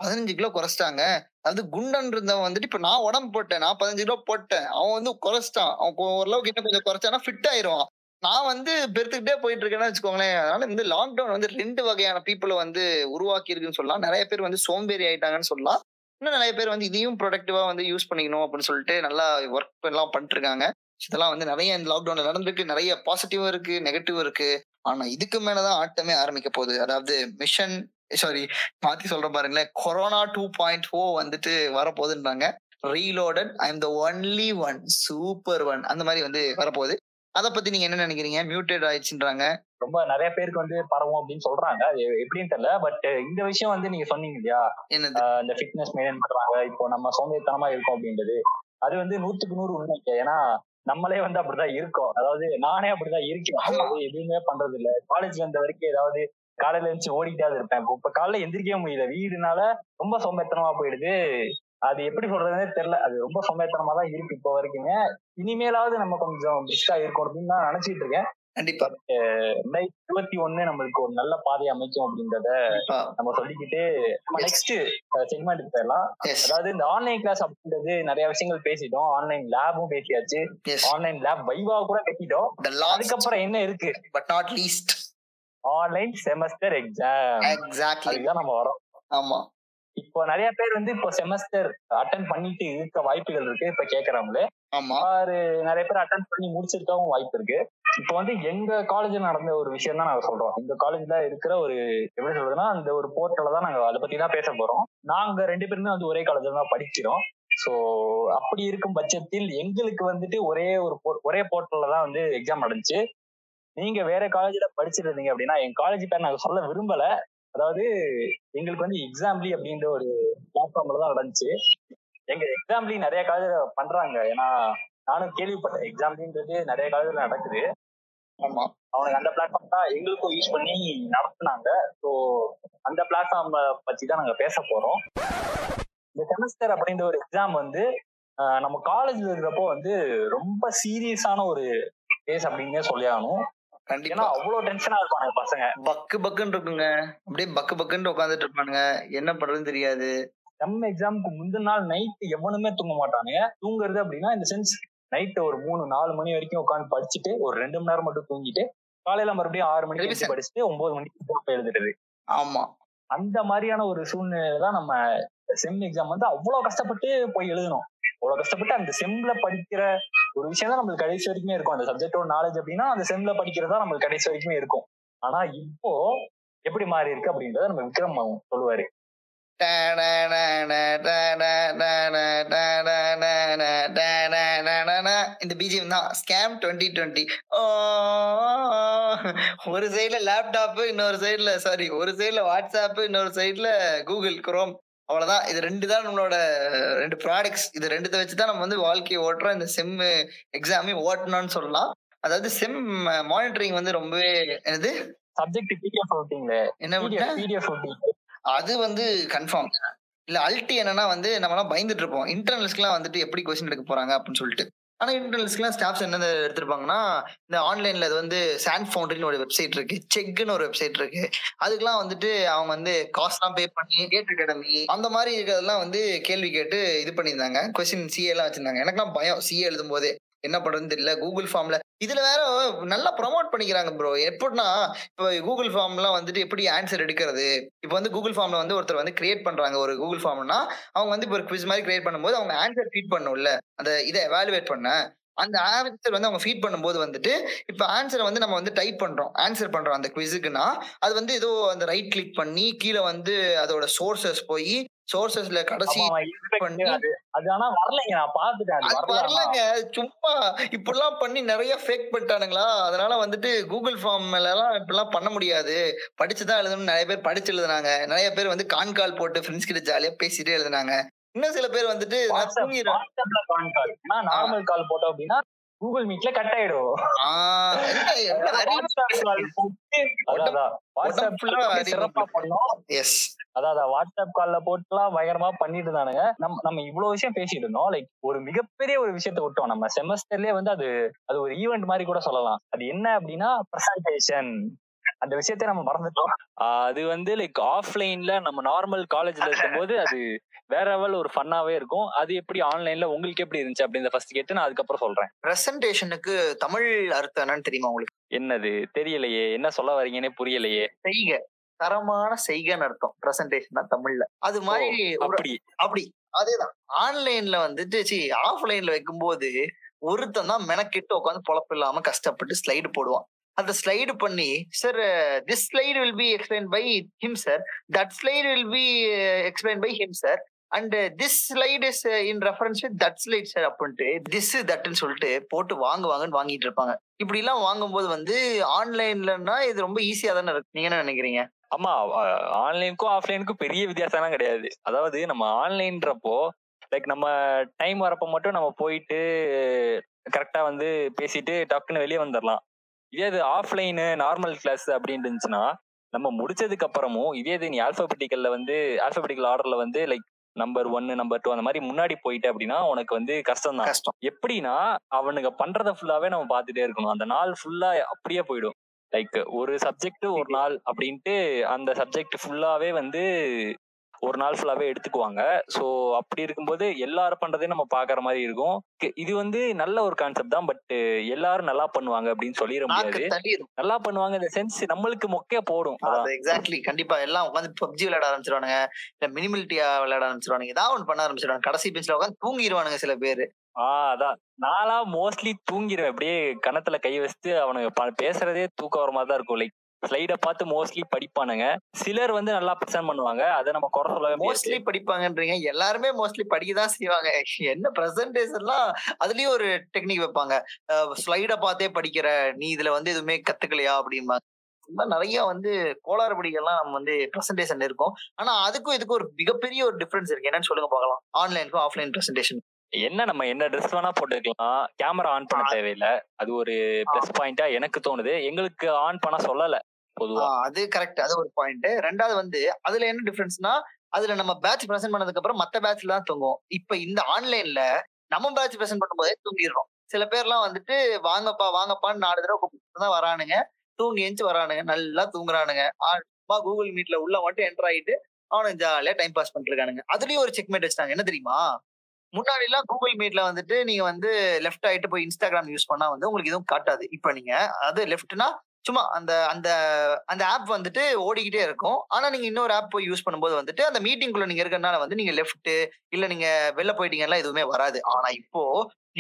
பதினஞ்சு கிலோ குறைச்சிட்டாங்க. அது குண்டன் இருந்தவன் வந்துட்டு இப்ப நான் உடம்பு போட்டேன், நான் பதினஞ்சு கிலோ போட்டேன், அவன் வந்து குறைச்சிட்டான், அவன் ஓரளவுக்கு இன்னும் கொஞ்சம் குறைச்சானா ஃபிட் ஆயிடுவான். நான் வந்து பெருத்துக்கிட்டே போயிட்டு இருக்கேன்னு வச்சுக்கோங்களேன். அதனால இந்த லாக்டவுன் வந்து ரெண்டு வகையான பீப்புளை வந்து உருவாக்கி இருக்குன்னு சொல்லலாம். நிறைய பேர் வந்து சோம்பேறி ஆயிட்டாங்கன்னு சொல்லலாம். இன்னும் நிறைய பேர் வந்து இதையும் ப்ரொடக்டிவா வந்து யூஸ் பண்ணிக்கணும் அப்படின்னு சொல்லிட்டு நல்லா ஒர்க் எல்லாம் பண்ணிட்டு இருக்காங்க. இதெல்லாம் வந்து நிறைய லாக்டவுன்ல நடந்திருக்கு, நிறைய பாசிட்டிவா இருக்கு, நெகட்டிவ் இருக்கு. ஆனா இதுக்கு மேலதான் ஆட்டமே ஆரம்பிக்க போகுது. அதாவது மிஷன் சாரி மாத்தி சொல்ற பாருங்களேன், கொரோனா டூ பாயிண்ட் ஃபோர் வந்துட்டு வரப்போகுதுன்றாங்க. Reloaded I am the only one super one அந்த மாதிரி வந்து வரப்போகுது. அதை பத்தி நீங்க என்ன நினைக்கிறீங்க? மியூட்டட் ஆயிடுச்சுன்றாங்க, ரொம்ப நிறைய பேருக்கு வந்து பரவும் அப்படின்னு சொல்றாங்க. அது எப்படின்னு தெரியல. பட் இந்த விஷயம் வந்து நீங்க சொன்னீங்க இல்லையா, இந்த ஃபிட்னஸ் மெயின்டைன் பண்றாங்க, இப்போ நம்ம சோம்பேறித்தனமா இருக்கோம் அப்படின்றது அது வந்து நூத்துக்கு நூறு உண்மை. ஏன்னா நம்மளே வந்து அப்படிதான் இருக்கோம். அதாவது நானே அப்படிதான் இருக்கேன். அதாவது எதுவுமே பண்றது இல்லை. காலேஜ்ல இருந்த வரைக்கும் ஏதாவது காலையில இருந்து ஓடிட்டாவது இருப்பேன். இப்ப காலையில எந்திரிக்கவே முடியல, வீடுனால ரொம்ப சோம்பேத்தனமா போயிடுது. அது எப்படி சொல்றதுன்னே தெரியல. அது ரொம்ப சோம்பேத்தனமா தான் இருக்கு இப்போ வரைக்குமே. இனிமேலாவது நம்ம கொஞ்சம் பிஸ்கா இருக்கும் அப்படின்னு தான் நினைச்சிட்டு இருக்கேன். கண்டிப்பா ரெண்டாயிரத்தி இருபத்தி ஒண்ணு நம்மளுக்கு ஒரு நல்ல பாதையை அமைக்கும் அப்படின்றத நம்ம சொல்லிக்கிட்டு நெக்ஸ்ட் செக்மெண்ட் போயிடலாம். அதாவது இந்த ஆன்லைன் கிளாஸ் அப்படின்றது நிறைய விஷயங்கள் பேசிட்டோம், ஆன்லைன் லேபும் பேசியாச்சு, ஆன்லைன் லேப் வைவா கூட பேசிட்டோம். அதுக்கப்புறம் என்ன இருக்கு? But not least online semester exam. Exactly, அதுதான் நம்ம வரோம். ஆமா, இப்போ நிறைய பேர் வந்து இப்போ செமஸ்டர் அட்டென்ட் பண்ணிட்டு இருக்க வாய்ப்புகள் இருக்கு. இப்ப கேக்குறவங்களே நிறைய பேர் அட்டென்ட் பண்ணி முடிச்சிருக்கவும் வாய்ப்பு இருக்கு. இப்போ வந்து எங்க காலேஜ்ல நடந்த ஒரு விஷயம் தான் நாங்க சொல்றோம். எங்க காலேஜ்ல இருக்கிற ஒரு எப்படி சொல்றதுன்னா அந்த ஒரு போர்ட்டல தான் நாங்க அதை பத்தி தான் பேச போறோம். நாங்க ரெண்டு பேருமே வந்து ஒரே காலேஜ்ல தான் படிக்கிறோம். ஸோ அப்படி இருக்கும் பட்சத்தில் எங்களுக்கு வந்துட்டு ஒரே ஒரு ஒரே போர்ட்டல தான் வந்து எக்ஸாம் நடந்துச்சு. நீங்க வேற காலேஜ்ல படிச்சுட்டு இருந்தீங்க அப்படின்னா, எங்க காலேஜ் பேர் நாங்க சொல்ல விரும்பல, அதாவது எங்களுக்கு வந்து எக்ஸாம்லி அப்படின்ற ஒரு பிளாட்ஃபார்ம்ல தான் நடந்துச்சு. எங்க எக்ஸாம்லி நிறைய காலேஜ்ல பண்றாங்க, ஏன்னா நானும் கேள்விப்பட்டேன் எக்ஸாம்லின்றது நிறைய காலேஜ்ல நடக்குது. ஆமா, அவங்க அந்த பிளாட்ஃபார்ம் தான் எங்களுக்கும் யூஸ் பண்ணி நடத்துனாங்க. ஸோ அந்த பிளாட்ஃபார்ம் பத்தி தான் நாங்க பேச போறோம். இந்த செமஸ்டர் அப்படின்ற ஒரு எக்ஸாம் வந்து நம்ம காலேஜ்ல இருக்கிறப்போ வந்து ரொம்ப சீரியஸான ஒரு கேஸ் அப்படின்னே சொல்லி ஆகணும். கண்டிப்பா அவ்வளவு டென்ஷனா இருப்பானுங்க பசங்க, பக்கு பக்குன்னு இருக்குங்க, அப்படியே பக்கு பக்குன்னு உட்காந்துட்டு இருப்பானுங்க, என்ன பண்றதுன்னு தெரியாது. நம்ம எக்ஸாமுக்கு முந்தின நாள் நைட்டு எவனுமே தூங்க மாட்டானுங்க. தூங்குறது அப்படின்னா இந்த சென்ஸ் நைட்டு ஒரு மூணு நாலு மணி வரைக்கும் உட்காந்து படிச்சுட்டு ஒரு ரெண்டு மணி நேரம் மட்டும் தூங்கிட்டு காலையில மறுபடியும் ஆறு மணிக்கு படிச்சுட்டு ஒன்பது மணிக்கு எழுதுறது. ஆமா, அந்த மாதிரியான ஒரு சூழ்நிலையில தான் நம்ம செம் எக்ஸாம் வந்து அவ்வளவு கஷ்டப்பட்டு போய் எழுதணும். அவ்வளவு கஷ்டப்பட்டு அந்த செம்ல படிக்கிற ஒரு விஷயம் தான் நம்மளுக்கு கடைசி வரைக்குமே இருக்கும். அந்த சப்ஜெக்டோட நாலேஜ் அப்படின்னா அந்த செம்ல படிக்கிறதா நம்மளுக்கு கடைசி வரைக்குமே இருக்கும். ஆனா இப்போ எப்படி மாறி இருக்கு அப்படின்றத நம்ம விக்ரம் சொல்லுவாரு. இந்த பிஜிஎம் தான் ஸ்கேம் ட்வெண்ட்டி ட்வெண்ட்டி. ஒரு சைடுல லேப்டாப், இன்னொரு சைடுல சாரி ஒரு சைடுல வாட்ஸ்அப், இன்னொரு சைடுல கூகுள் குரோம். அவ்வளவுதான், இது ரெண்டு தான் நம்மளோட ரெண்டு ப்ராடக்ட்ஸ். இது ரெண்டுத்தை வச்சுதான் நம்ம வந்து வாழ்க்கையை ஓட்டுறோம், இந்த செம் எக்ஸாமே ஓட்டணும்னு சொல்லலாம். அதாவது செம் மானிட்டரிங் வந்து ரொம்பவே என்னது சப்ஜெக்ட் பிடிஎஃப் ஓட்டிங்ல என்ன பிடிஎஃப் ஓட்டிங் அது வந்து கன்ஃபார்ம் இல்ல. அல்டி என்னன்னா வந்து நம்மளாம் பயந்துட்டு இருப்போம் இன்டர்னல்ஸ்க்குலாம் வந்துட்டு எப்படி கொஸ்டின் எடுக்க போறாங்க அப்படின்னு சொல்லிட்டு. ஆனா இன்டர்னல்ஸ்க்குலாம் ஸ்டாஃப்ஸ் என்ன எடுத்திருப்பாங்கன்னா, இந்த ஆன்லைன்ல அது வந்து சாண்ட் ஃபவுண்டரின்னு ஒரு வெப்சைட் இருக்கு, செக்குன்னு ஒரு வெப்சைட் இருக்கு, அதுக்கெல்லாம் வந்துட்டு அவங்க வந்து காஸ்ட்லாம் பே பண்ணி கேட் அகாடமி அந்த மாதிரி இருக்கிறதெல்லாம் வந்து கேள்வி கேட்டு இது பண்ணியிருந்தாங்க. கொஸ்டின் சிஏ எல்லாம் வச்சிருந்தாங்க. எனக்குலாம் பயம் சிஏ எழுதும் போதே, என்ன பண்றதுன்னு தெரியல. கூகுள் ஃபார்ம்ல இதுல வேற நல்லா ப்ரொமோட் பண்ணிக்கிறாங்க ப்ரோ. எப்படின்னா இப்போ கூகுள் ஃபார்ம்லாம் வந்துட்டு எப்படி ஆன்சர் எடுக்கிறது, இப்போ வந்து கூகுள் ஃபார்ம்ல வந்து ஒருத்தர் வந்து கிரியேட் பண்றாங்க ஒரு கூகுள் ஃபார்ம்னா, அவங்க வந்து இப்போ ஒரு குவிஸ் மாதிரி கிரியேட் பண்ணும்போது அவங்க ஆன்சர் ஃபீட் பண்ணும்ல, அந்த இதை எவாலுவேட் பண்ண அந்த ஆன்சர் வந்து அவங்க ஃபீட் பண்ணும்போது வந்துட்டு இப்போ ஆன்சரை வந்து நம்ம வந்து டைப் பண்றோம், ஆன்சர் பண்றோம் அந்த குவிஸுக்குன்னா, அது வந்து ஏதோ அந்த ரைட் கிளிக் பண்ணி கீழே வந்து அதோட சோர்சஸ் போய் சோர்சஸ்ல கடைசி வரலங்க சும்மா இப்படிலாம் பண்ணி நிறைய ஃபேக் பண்ணிட்டானுங்களா. அதனால வந்துட்டு கூகுள் ஃபார்ம்ல எல்லாம் இப்படிலாம் பண்ண முடியாது, படிச்சுதான் எழுதணும். நிறைய பேர் படிச்சு எழுதுனாங்க, நிறைய பேர் வந்து கான்கால் போட்டு ஃப்ரெண்ட்ஸ் கிட்ட ஜாலியா பேசிட்டே எழுதுனாங்க. இன்னும் சில பேர் வந்துட்டு நார்மல் கால் போட்டோம் அப்படின்னா கூகுள் மீட்ல கட் ஆயிடும். அதான் வாட்ஸ்அப் கால்ல போட்டுலாம் பயங்கரமா பண்ணிட்டு இருந்தானுங்க. நம்ம நம்ம இவ்வளவு விஷயம் பேசிட்டு இருந்தோம். லைக் ஒரு மிகப்பெரிய ஒரு விஷயத்த விட்டோம். நம்ம செமஸ்டர்லயே வந்து அது அது ஒரு ஈவெண்ட் மாதிரி கூட சொல்லலாம். அது என்ன அப்படின்னா பிரசன்டேஷன். அந்த விஷயத்த நம்ம மறந்துட்டோம். அது வந்து லைக் ஆஃப்லைன்ல நம்ம நார்மல் காலேஜ்ல இருக்கும்போது அது வேற லெவல் ஒரு ஃபன்னாவே இருக்கும். அது எப்படி ஆன்லைன்ல உங்களுக்கு எப்படி இருந்துச்சு அப்படின்ற ஃபர்ஸ்ட் கேட்டு நான் அதுக்கப்புறம் சொல்றேன். பிரசன்டேஷனுக்கு தமிழ் அர்த்தம் என்னன்னு தெரியுமா உங்களுக்கு? என்னது தெரியலையே, என்ன சொல்ல வரீங்கன்னே புரியலையே. செய்க, தரமான செய்கன்னு அர்த்தம் பிரசன்டேஷன் தான் தமிழ்ல. அது மாதிரி அப்படி அப்படி அதேதான் ஆன்லைன்ல வந்துட்டு சி ஆஃப்லைன்ல வைக்கும்போது ஒருத்தன் தான் மெனக்கிட்டு உட்காந்து பொழப்பு இல்லாம கஷ்டப்பட்டு ஸ்லைடு போடுவான். அந்த ஸ்லைடு பண்ணி sir this slide will be explain by him sir, that slide will be explain by him sir, and this slide is in reference with that slide sir அப்படின்ட்டு திஸ் தட்ன்னு சொல்லிட்டு போட்டு வாங்குவாங்கன்னு வாங்கிட்டு இருப்பாங்க. இப்படி எல்லாம் வாங்கும்போது வந்து ஆன்லைன்லன்னா இது ரொம்ப ஈஸியா தானே இருக்கு. நீங்க என்ன நினைக்கிறீங்க? ஆமா, ஆன்லைனுக்கும் ஆஃப்லைனுக்கும் பெரிய வித்தியாசம்லாம் கிடையாது. அதாவது நம்ம ஆன்லைன்றப்போ லைக் நம்ம டைம் வரப்போ மட்டும் நம்ம போயிட்டு கரெக்டா வந்து பேசிட்டு டக்குன்னு வெளியே வந்துடலாம். இதே இது ஆஃப்லைனு நார்மல் கிளாஸ் அப்படின்னு இருந்துச்சுன்னா நம்ம முடிச்சதுக்கு அப்புறமும் இதே இது நீ ஆல்ஃபபெட்டிக்கல்ல வந்து ஆல்ஃபபெட்டிக்கல் ஆர்டர்ல வந்து லைக் நம்பர் ஒன்னு நம்பர் டூ அந்த மாதிரி முன்னாடி போயிட்டே அப்படின்னா உனக்கு வந்து கஷ்டம் தான். கஷ்டம் எப்படின்னா அவனுக்கு பண்றத ஃபுல்லாவே நம்ம பாத்துட்டே இருக்கணும், அந்த நாள் ஃபுல்லா அப்படியே போயிடும். லைக் ஒரு சப்ஜெக்ட் ஒரு நாள் அப்படின்ட்டு அந்த சப்ஜெக்ட் ஃபுல்லாவே வந்து ஒரு நாள் ஃபுல்லாவே எடுத்துக்குவாங்க. ஸோ அப்படி இருக்கும்போது எல்லாரும் பண்றதையும் நம்ம பாக்குற மாதிரி இருக்கும். இது வந்து நல்ல ஒரு கான்செப்ட் தான், பட் எல்லாரும் நல்லா பண்ணுவாங்க அப்படின்னு சொல்லிட முடியாது. நல்லா பண்ணுவாங்க இந்த சென்ஸ் நம்மளுக்கு மொக்கையா போடும். எக்ஸாக்ட்லி, கண்டிப்பா எல்லாம் உட்காந்து பப்ஜி விளையாட ஆரம்பிச்சிருவானுங்க, இல்ல மினிமல்ட்டியா விளையாட ஆரம்பிச்சிருவானுங்க, ஏதாவது ஒன்று பண்ண ஆரம்பிச்சிருவாங்க. கடைசி பேச்சுல உட்காந்து தூங்கிடுவானுங்க சில பேரு. ஆஹ் அதான் நானா மோஸ்ட்லி தூங்கிடுவேன், அப்படியே கணத்துல கை வச்சுட்டு. அவனுக்கு பேசுறதே தூக்கம் வர மாதிரி தான் இருக்கும். லைக் ஸ்லைடை பார்த்து மோஸ்ட்லி படிப்பானுங்க. சிலர் வந்து நல்லா பிரசன்ட் பண்ணுவாங்க, அதை நம்ம குறை சொல்ல. மோஸ்ட்லி படிப்பாங்கன்றீங்க, எல்லாருமே மோஸ்ட்லி படிக்கதான் செய்வாங்க. என்ன பிரசன்டேஷன்லாம் அதுலயும் ஒரு டெக்னிக் வைப்பாங்க, ஸ்லைடை பார்த்தே படிக்கிற, நீ இதுல வந்து எதுவுமே கத்துக்கலையா அப்படின்பாங்க. இந்த மாதிரி நிறைய வந்து கோளாறுபடிகள்லாம் நம்ம வந்து பிரசன்டேஷன் இருக்கும். ஆனா அதுக்கும் இதுக்கும் ஒரு மிகப்பெரிய ஒரு டிஃபரன்ஸ் இருக்கு. என்னன்னு சொல்லுங்க பார்க்கலாம், ஆன்லைனுக்கும் ஆஃப்லைன் பிரசன்டேஷன். என்ன நம்ம என்ன ட்ரெஸ் வேணா போட்டுக்கலாம், கேமரா ஆன் பண்ண தேவையில்லை. அது ஒரு ப்ளஸ் பாயிண்டா எனக்கு தோணுது. எங்களுக்கு ஆன் பண்ண சொல்லல பொதுவா, அது கரெக்ட், அது ஒரு பாயிண்ட். ரெண்டாவது வந்து அதுல என்ன டிஃபரன்ஸ்னா, அதுல நம்ம பேட்ச் பிரசன்ட் பண்ணதுக்கு அப்புறம் மத்த பேட்ச்ல தான் தூங்குவோம். இப்ப இந்த ஆன்லைன்ல நம்ம பேட்ச் பிரசன்ட் பண்ணும்போதே தூங்கிடுறோம். சில பேர்லாம் வந்துட்டு வாங்கப்பா வாங்கப்பான்னு நாலு தடவை கூப்பிட்டு தான் வரானுங்க, தூங்கி எழுந்து வரானுங்க, நல்லா தூங்குறானுங்க. கூகுள் மீட்ல உள்ள மட்டும் என்டர் ஆகிட்டு அவனுக்கு ஜாலியா டைம் பாஸ் பண்ணிட்டு இருக்கானுங்க. அதுலயும் ஒரு செக்மேட் வச்சுட்டாங்க, என்ன தெரியுமா, முன்னாடி எல்லாம் கூகுள் மீட்ல வந்துட்டு நீங்க வந்து லெஃப்ட் ஆயிட்டு போய் இன்ஸ்டாகிராம் யூஸ் பண்ணா வந்து உங்களுக்கு எதுவும் காட்டாது. இப்ப நீங்க அது லெஃப்ட்னா சும்மா அந்த அந்த அந்த ஆப் வந்துட்டு ஓடிக்கிட்டே இருக்கும். ஆனா நீங்க இன்னொரு ஆப் போய் யூஸ் பண்ணும்போது வந்துட்டு அந்த மீட்டிங்குள்ள நீங்க இருக்கிறதுனால வந்து நீங்க லெஃப்ட் இல்ல நீங்க வெளில போயிட்டீங்கன்னா எதுவுமே வராது. ஆனா இப்போ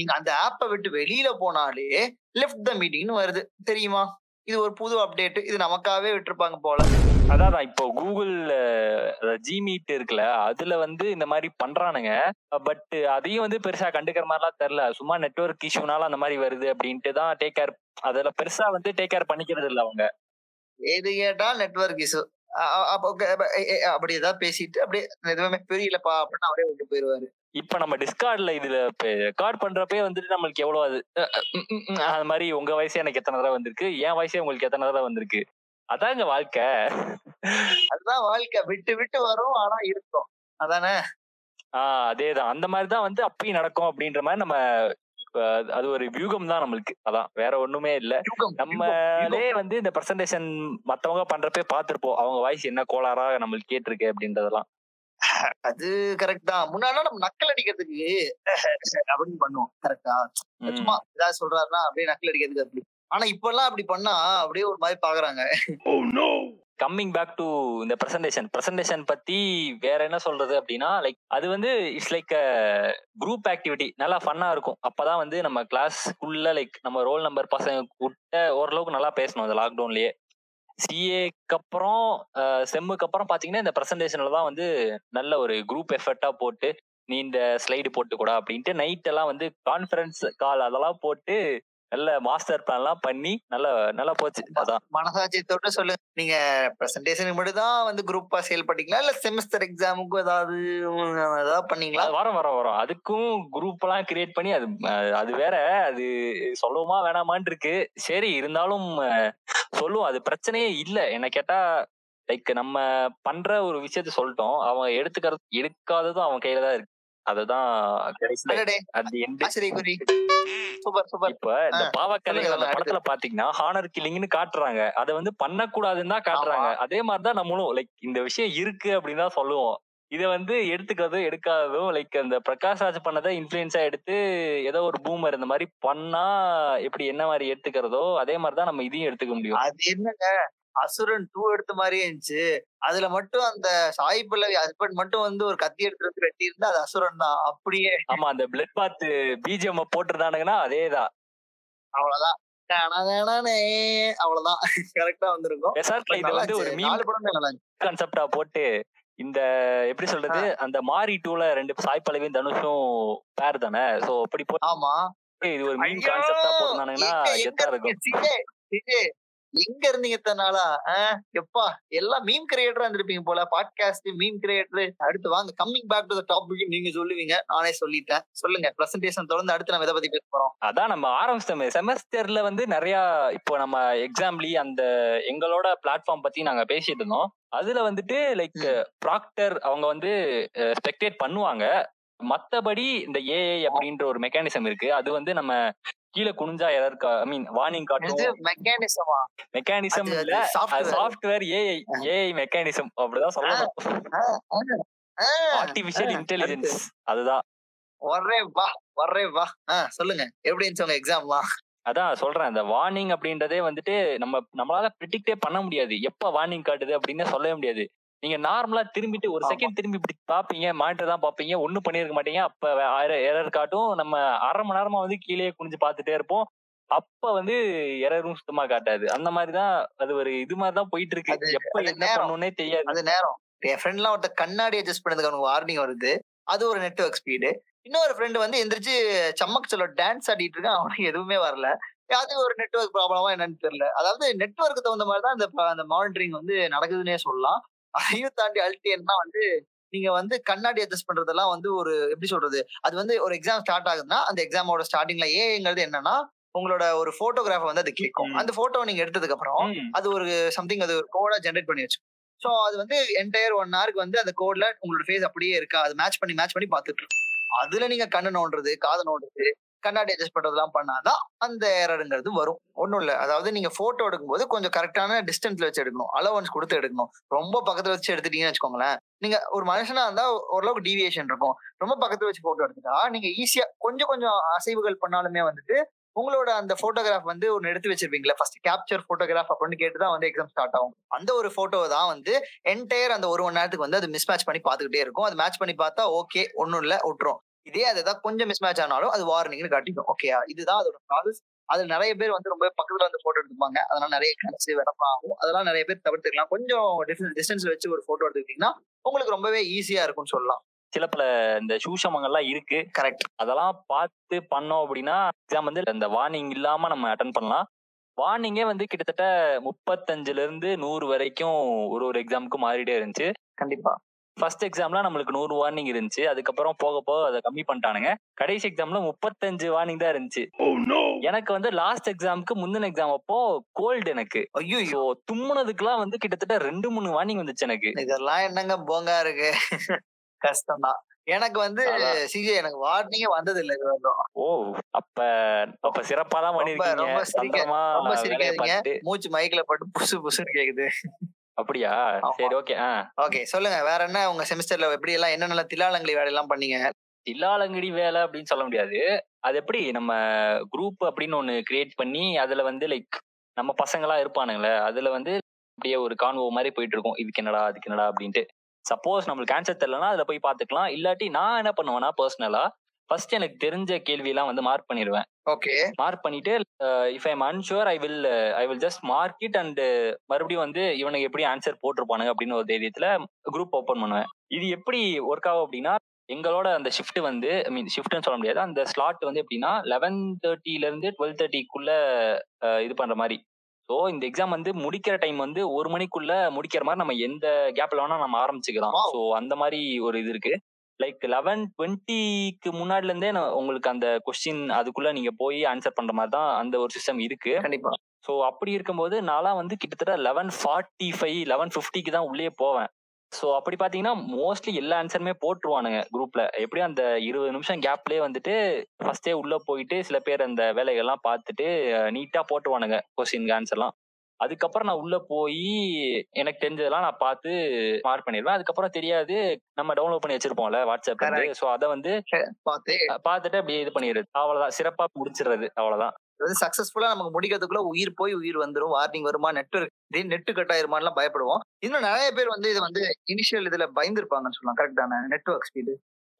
நீங்க அந்த ஆப்பை விட்டு வெளியில போனாலே லெஃப்ட் த மீட்டிங்னு வருது, தெரியுமா? இது ஒரு புது அப்டேட், இது நமக்காவே விட்டுருப்பாங்க போல. அதான் இப்போ கூகுள் ஜிமீட் இருக்குல்ல, அதுல வந்து இந்த மாதிரி பண்றானுங்க. பட் அதையும் வந்து பெருசா கண்டுக்கிற மாதிரிலாம் தெரியல, சும்மா நெட்வொர்க் இஷ்யூனால அந்த மாதிரி வருது அப்படின்ட்டு தான் டேக் கேர். அதுல பெருசா வந்து டேக் கேர் பண்ணிக்கிறது இல்லை அவங்க. எது கேட்டா நெட்வொர்க் இஷ்யூ, அப்படி ஏதாவது பேசிட்டு அப்படியே எதுவுமே புரியலப்பா அப்படின்னு அவரே விட்டு போயிடுவாரு. இப்ப நம்ம டிஸ்கார்ட்ல இதுல ரெக்கார்ட் பண்றப்பே வந்துட்டு நம்மளுக்கு எவ்வளவு அது அது மாதிரி உங்க வயசே எனக்கு எத்தனை தடவை வந்திருக்கு, என் வயசே உங்களுக்கு எத்தனை தடவை வந்திருக்கு. அதாங்க வாழ்க்கை, அதுதான் வாழ்க்கை, விட்டு விட்டு வரும் ஆனா இருக்கும், அதானே? ஆஹ் அதேதான், அந்த மாதிரிதான் வந்து அப்பயும் நடக்கும் அப்படின்ற மாதிரி நம்ம அது ஒரு வியூகம் தான் நம்மளுக்கு. அதான் வேற ஒண்ணுமே இல்ல. நம்மளே வந்து இந்த பிரசன்டேஷன் மத்தவங்க பண்றப்பே பாத்துருப்போம், அவங்க வாய்ஸ் என்ன கோளாரா நம்மளுக்கு கேட்டிருக்கு அப்படின்றதெல்லாம். அது கரெக்ட் தான். முன்னாடி நம்ம நக்கல் அடிக்கிறதுக்கு அப்படின்னு பண்ணுவோம், கரெக்டா? சும்மா ஏதாவது சொல்றாருன்னா அப்படியே நக்கல் அடிக்கிறதுக்கு அப்படி. ஆனா இப்ப எல்லாம் அப்படி பண்ணா அப்படியே ஒரு மாதிரி பாக்குறாங்க. கம்மிங் பேக் டு இந்த பிரசன்டேஷன் பிரசன்டேஷன் பத்தி வேற என்ன சொல்றது அப்படின்னா, லைக் அது வந்து it's like a group activity, நல்லா ஃபன்னா இருக்கும். அப்பதான் வந்து நம்ம கிளாஸ்க்குள்ள லைக் நம்ம ரோல் நம்பர் பசங்க கிட்ட ஓரளவுக்கு நல்லா பேசணும். இந்த லாக்டவுன்லயே சிஏக்கு அப்புறம் செம்முக்கு அப்புறம் பாத்தீங்கன்னா இந்த பிரசன்டேஷன்ல தான் வந்து நல்ல ஒரு குரூப் எஃபர்ட்டா போட்டு நீ இந்த ஸ்லைடு போட்டுக்கூடா அப்படின்ட்டு நைட் எல்லாம் வந்து கான்ஃபரன்ஸ் கால் அதெல்லாம் போட்டு நல்ல மாஸ்டர் பிளான் எல்லாம் பண்ணி நல்லா நல்லா போச்சு. அதான் மனசாட்சியத்தோட சொல்லுங்க, நீங்க பிரசன்டேஷனுக்கு மட்டும் தான் வந்து குரூப்பா செயல்பட்டீங்களா, இல்ல செமஸ்டர் எக்ஸாமுக்கும் ஏதாவது ஏதாவது பண்ணீங்களா? வரோம் வரோம் வரோம் அதுக்கும் குரூப் எல்லாம் கிரியேட் பண்ணி அது அது வேற, அது சொல்லவுமா வேணாமான் இருக்கு. சரி இருந்தாலும் சொல்லுவோம், அது பிரச்சனையே இல்லை. என்ன கேட்டா லைக் நம்ம பண்ற ஒரு விஷயத்த சொல்லிட்டோம், அவன் எடுத்துக்கிறது எடுக்காததும் அவன் கையில தான் இருக்கு. அதுதான் படத்துல பாத்தீங்கன்னா ஹானர் கில்லிங்னு காட்டுறாங்க, அதை வந்து பண்ணக்கூடாதுன்னு தான் காட்டுறாங்க. அதே மாதிரிதான் நம்மளும் லைக் இந்த விஷயம் இருக்கு அப்படின்னு தான் சொல்லுவோம். இதை வந்து எடுத்துக்கிறதும் எடுக்காததும் லைக் அந்த பிரகாஷ் ராஜ் பண்ணதை இன்ஃப்ளூயன்ஸா எடுத்து ஏதோ ஒரு பூமர் இந்த மாதிரி பண்ணா எப்படி என்ன மாதிரி எடுத்துக்கிறதோ அதே மாதிரிதான் நம்ம இதையும் எடுத்துக்க முடியும். அது என்னங்க, அசுரன் டூ எடுத்த மாதிரியே இருந்துச்சு. அதுல மட்டும் அந்த சாய் பல்லவி ஹஸ்பண்ட் மட்டும் வந்து ஒரு கத்தி எடுத்துட்டு வெட்டி இருந்தா அது அசுரன் தான் அப்படியே. ஆமா, அந்த பிளட் பாத் பிஜிஎம் போட்டுருந்தானுங்கன்னா அதேதான், அவ்வளவுதான், அவ்வளவுதான், கரெக்டா வந்திருக்கும். இதுல வந்து ஒரு நாலு படம் கான்செப்டா போட்டு இந்த எப்படி சொல்றது, அந்த மாரி டூல ரெண்டு சாய் பல்லவி தனுஷும் பேர் தானே, சோ அப்படி போட்டு. ஆமா, இது ஒரு மீம் கான்செப்டா போட்டுருந்தானுங்கன்னா கெத்தா இருக்கும். எங்க இருந்தீங்க தனாலா ஆஹ் எப்பா எல்லாம் மீம் கிரியேட்டரா இருந்திருப்பீங்க போல. Podcast meme creator. அடுத்து வாங்க coming back to the topic. நீங்க சொல்லுவீங்க, நானே சொல்லிட்டேன். சொல்லுங்க, பிரசன்டேஷன் தொடர்ந்து அடுத்து நம்ம எதை பத்தி பேச போறோம்? அதான் நம்ம ஆரம்பிச்ச செமஸ்டர்ல வந்து நிறைய இப்போ நம்ம எக்ஸாம்லி அந்த எங்களோட பிளாட்ஃபார்ம் பத்தி நாங்க பேசிட்டு இருந்தோம். அதுல வந்துட்டு லைக் ப்ராக்டர் அவங்க வந்து ஸ்பெக்டேட் பண்ணுவாங்க. மற்றபடி இந்த ஏஐ அப்படின்ற ஒரு மெக்கானிசம் இருக்கு. அது வந்து நம்ம கீழே குனிஞ்சா எரர் ஐ மீன் வார்னிங் காட்டும். மெக்கானிசமா? மெக்கானிசம் இல்ல, சாஃப்ட்வேர். ஏஐ ஏஐ மெக்கானிசம் அப்படிதான் சொல்லணும். Artificial intelligence. அதுதான். ஒரே வா ஒரே வா சொல்லுங்க, எப்படி இருந்துச்சு உங்க எக்ஸாம்ல? அதான் சொல்றேன், இந்த வார்னிங் அப்படின்றதே வந்துட்டு நம்ம நம்மளால ப்ரிடிக்டே பண்ண முடியாது. எப்ப வார்னிங் காட்டுது அப்படின்னு சொல்லவே முடியாது. நீங்க நார்மலா திரும்பிட்டு ஒரு செகண்ட் திரும்பி இப்படி பாப்பீங்க, மானிட்டர் தான் பாப்பீங்க, ஒன்னும் பண்ணிருக்க மாட்டீங்க. அப்ப எரர் காட்டும். நம்ம அரை மணி நேரமா வந்து கீழே குனிஞ்சு பாத்துட்டே இருப்போம். அப்ப வந்து எரரும் சுத்தமா காட்டாது. அந்த மாதிரிதான் அது ஒரு இது மாதிரிதான் போயிட்டு இருக்கு. எப்ப என்ன பண்ணணும்னே தெரியாது. அது நேரம் என் ஃப்ரெண்ட் எல்லாம் ஒருத்த கண்ணாடி அட்ஜஸ்ட் பண்ணதுக்கு அவனுக்கு வார்னிங் வருது. அது ஒரு நெட்வொர்க் ஸ்பீடு. இன்னொரு ஃப்ரெண்டு வந்து எந்திரிச்சு சம்மக்கு சொல்ல டான்ஸ் ஆடிட்டு இருக்கான், அவனுக்கு எதுவுமே வரல. அது ஒரு நெட்வொர்க் ப்ராப்ளமா என்னன்னு தெரியல. அதாவது நெட்வொர்க்கு தகுந்த மாதிரிதான் இந்த அந்த மானிட்டரிங் வந்து நடக்குதுன்னே சொல்லலாம். அதையும் தாண்டி அல்டியன்னா வந்து நீங்க வந்து கண்ணாடி அட்ஜஸ்ட் பண்றதெல்லாம் வந்து ஒரு எப்படி சொல்றது, அது வந்து ஒரு எக்ஸாம் ஸ்டார்ட் ஆகுதுன்னா அந்த எக்ஸாமோட ஸ்டார்டிங்ல ஏங்கிறது என்னன்னா உங்களோட ஒரு போட்டோகிராஃபை வந்து அது கேட்கும். அந்த போட்டோ நீங்க எடுத்ததுக்கு அப்புறம் அது ஒரு சம்திங் அது ஒரு கோடா ஜென்ரேட் பண்ணி வச்சு. ஸோ அது வந்து என்டையர் ஒன் ஹவருக்கு வந்து அந்த கோட்ல உங்களோட ஃபேஸ் அப்படியே இருக்கா, அது மேட்ச் பண்ணி மேட்ச் பண்ணி பார்த்துட்டு இருக்கும். அதுல நீங்க கண்ணு நோண்டுறது, காது நோண்டுறது, கண்ணாடி அட்ஜஸ்ட் பண்றதுலாம் பண்ணாதான் அந்த ஏரருங்கிறது வரும். ஒன்றும் இல்லை, அதாவது நீங்க போட்டோ எடுக்கும்போது கொஞ்சம் கரெக்டான டிஸ்டன்ஸ்ல வச்சு எடுக்கணும், அலவன்ஸ் கொடுத்து எடுக்கணும். ரொம்ப பக்கத்துல வச்சு எடுத்துட்டீங்கன்னு வச்சுக்கோங்களேன், நீங்க ஒரு மனுஷனா இருந்தா ஓரளவுக்கு டீவியேஷன் இருக்கும். ரொம்ப பக்கத்துல வச்சு போட்டோ எடுத்துட்டா நீங்க ஈஸியா கொஞ்சம் கொஞ்சம் அசைவுகள் பண்ணாலுமே வந்துட்டு உங்களோட அந்த போட்டோகிராஃப் வந்து ஒன்று எடுத்து வச்சிருப்பீங்களா, ஃபர்ஸ்ட் கேப்சர் போட்டோகிராஃப் அப்படின்னு கேட்டுதான் வந்து எக்ஸாம் ஸ்டார்ட் ஆகும். அந்த ஒரு போட்டோ தான் வந்து என்டையர் அந்த ஒரு மணி நேரத்துக்கு வந்து அது மிஸ் மேட்ச் பண்ணி பார்த்துக்கிட்டே இருக்கும். அது மேட்ச் பண்ணி பார்த்தா ஓகே, ஒன்றும் இல்லை, விட்டுரும். இதே அதுதான் கொஞ்சம் மிஸ் மேட்ச் ஆனாலும் அது வார்னிங்னு காட்டிக்கும். ஓகே, இதுதான் அதோட ப்ராசஸ். அதுல நிறைய பேர் வந்து ரொம்ப பக்கத்துல வந்து போட்டோ எடுத்துப்பாங்க, அதனால நிறைய கணச்சு வரப்பா ஆகும். அதெல்லாம் நிறைய பேர் தவிர்த்துக்கலாம். கொஞ்சம் டிஸ்டன்ஸ்ல வச்சு ஒரு போட்டோ எடுத்துக்கிட்டீங்கன்னா உங்களுக்கு ரொம்பவே ஈஸியா இருக்கும்னு சொல்லலாம். சில பல இந்த சூஷமங்கள்லாம் இருக்கு. கரெக்ட். அதெல்லாம் பார்த்து பண்ணோம் அப்படின்னா எக்ஸாம் வந்து இந்த வார்னிங் இல்லாம நம்ம அட்டன் பண்ணலாம். வார்னிங்கே வந்து கிட்டத்தட்ட முப்பத்தஞ்சுல இருந்து நூறு வரைக்கும் ஒரு ஒரு எக்ஸாமுக்கு மாறிட்டே இருந்துச்சு. கண்டிப்பா ஃபர்ஸ்ட் எக்ஸாம்லாம் நம்மளுக்கு நூறு வார்னிங் இருந்துச்சு. அதுக்கப்புறம் போக போக அதை கம்மி பண்ணிட்டானுங்க. கடைசி எக்ஸாம்ல முப்பத்தஞ்சு வார்னிங் தான் இருந்துச்சு. எனக்கு வந்து லாஸ்ட் எக்ஸாமுக்கு முந்தின எக்ஸாம் அப்போ கோல்டு எனக்கு ஐயோ தும்முனதுக்குலாம் வந்து கிட்டத்தட்ட ரெண்டு மூணு வார்னிங் வந்துச்சு எனக்கு. இதெல்லாம் என்னங்க போங்கா இருக்கு, கஷ்டம் தான். எனக்கு வந்து சிஜே எனக்கு வார்னிங்கே வந்தது இல்லை. ஓ, அப்ப அப்ப சிறப்பா தான் பண்ணிருக்கீங்க. ரொம்ப சிரிக்கமா ரொம்ப சிரிக்காதீங்க, மூச்சு மைக்ல போட்டு புசு புசுன்னு கேக்குது. அப்படியா? சரி, ஓகே. ஆ, ஓகே, சொல்லுங்க. வேற என்ன உங்க செமஸ்டர்ல எப்படி எல்லாம் என்னென்ன தில்லாலங்கடி வேலை எல்லாம் பண்ணீங்க? தில்லாலங்கடி வேலை அப்படின்னு சொல்ல முடியாது. அது எப்படி நம்ம குரூப் அப்படின்னு ஒன்று கிரியேட் பண்ணி அதுல வந்து லைக் நம்ம பசங்களா இருப்பானுங்களே, அதுல வந்து அப்படியே ஒரு கான்வோ மாதிரி போயிட்டு இருக்கும். இதுக்கு என்னடா அதுக்கு என்னடா அப்படின்ட்டு. சப்போஸ் நம்மளுக்கு ஆன்சர் தெரியலன்னா அதுல போய் பார்த்துக்கலாம். இல்லாட்டி நான் என்ன பண்ணுவேன்னா பர்சனலா ஃபர்ஸ்ட் எனக்கு தெரிஞ்ச கேள்வியெல்லாம் வந்து மார்க் பண்ணிடுவேன். ஓகே, மார்க் பண்ணிட்டு if I am unsure I will I will just mark it and மறுபடியும் வந்து இவனுக்கு எப்படி ஆன்சர் போட்டிருப்பானுங்க அப்படின்னு ஒரு தைரியத்துல குரூப் ஓப்பன் பண்ணுவேன். இது எப்படி ஒர்க் ஆகும் அப்படின்னா எங்களோட அந்த ஷிஃப்ட் வந்து ஐ மீன் ஷிஃப்ட்னு சொல்ல முடியாது, அந்த ஸ்லாட் வந்து எப்படின்னா லெவன் தேர்ட்டில இருந்து டுவெல் தேர்ட்டிக்குள்ள இது பண்ற மாதிரி. ஸோ இந்த எக்ஸாம் வந்து முடிக்கிற டைம் வந்து ஒரு மணிக்குள்ள முடிக்கிற மாதிரி நம்ம எந்த கேப்ல வேணா நம்ம ஆரம்பிச்சுக்கலாம். ஸோ அந்த மாதிரி ஒரு இது இருக்கு. லைக் லெவன் டுவெண்ட்டிக்கு முன்னாடில இருந்தே உங்களுக்கு அந்த கொஸ்டின் அதுக்குள்ள நீங்க போய் ஆன்சர் பண்ற மாதிரி தான் அந்த ஒரு சிஸ்டம் இருக்கு. கண்டிப்பா. ஸோ அப்படி இருக்கும்போது நான்லாம் வந்து கிட்டத்தட்ட லெவன் ஃபார்ட்டி ஃபைவ் லெவன் ஃபிஃப்டிக்கு தான் உள்ளே போவேன். ஸோ அப்படி பார்த்தீங்கன்னா மோஸ்ட்லி எல்லா ஆன்சருமே போட்டுருவானுங்க குரூப்ல. எப்படியும் அந்த இருபது நிமிஷம் கேப்லேயே வந்துட்டு ஃபர்ஸ்டே உள்ள போயிட்டு சில பேர் அந்த வேலைகள்லாம் பார்த்துட்டு நீட்டா போட்டுருவானுங்க கொஸ்டினுக்கு ஆன்சர்லாம். அதுக்கப்புறம் நான் உள்ள போய் எனக்கு தெரிஞ்சதெல்லாம் நான் பார்த்து மார்க் பண்ணிடுவேன். அதுக்கப்புறம் தெரியாது நம்ம டவுன்லோட் பண்ணி வச்சிருப்போம்ல வாட்ஸ்அப்ல, ஸோ அதை வந்து பார்த்துட்டு அப்படியே இது பண்ணிடுறது. அவ்வளவுதான், சிறப்பா முடிச்சிடுறது. அவ்வளவுதான். அதாவது சக்சஸ்ஃபுல்லா நமக்கு முடிக்கிறதுக்குள்ள உயிர் போய் உயிர் வந்துடும். வார்னிங் வருமா, நெட்வொர்க் நெட்டு கட் ஆயிருமான்லாம் பயப்படுவோம். இன்னும் நிறைய பேர் வந்து இது வந்து இனிஷியல் இதுல பயந்துருப்பாங்கன்னு சொல்லலாம். கரெக்ட் தானே? Network speed.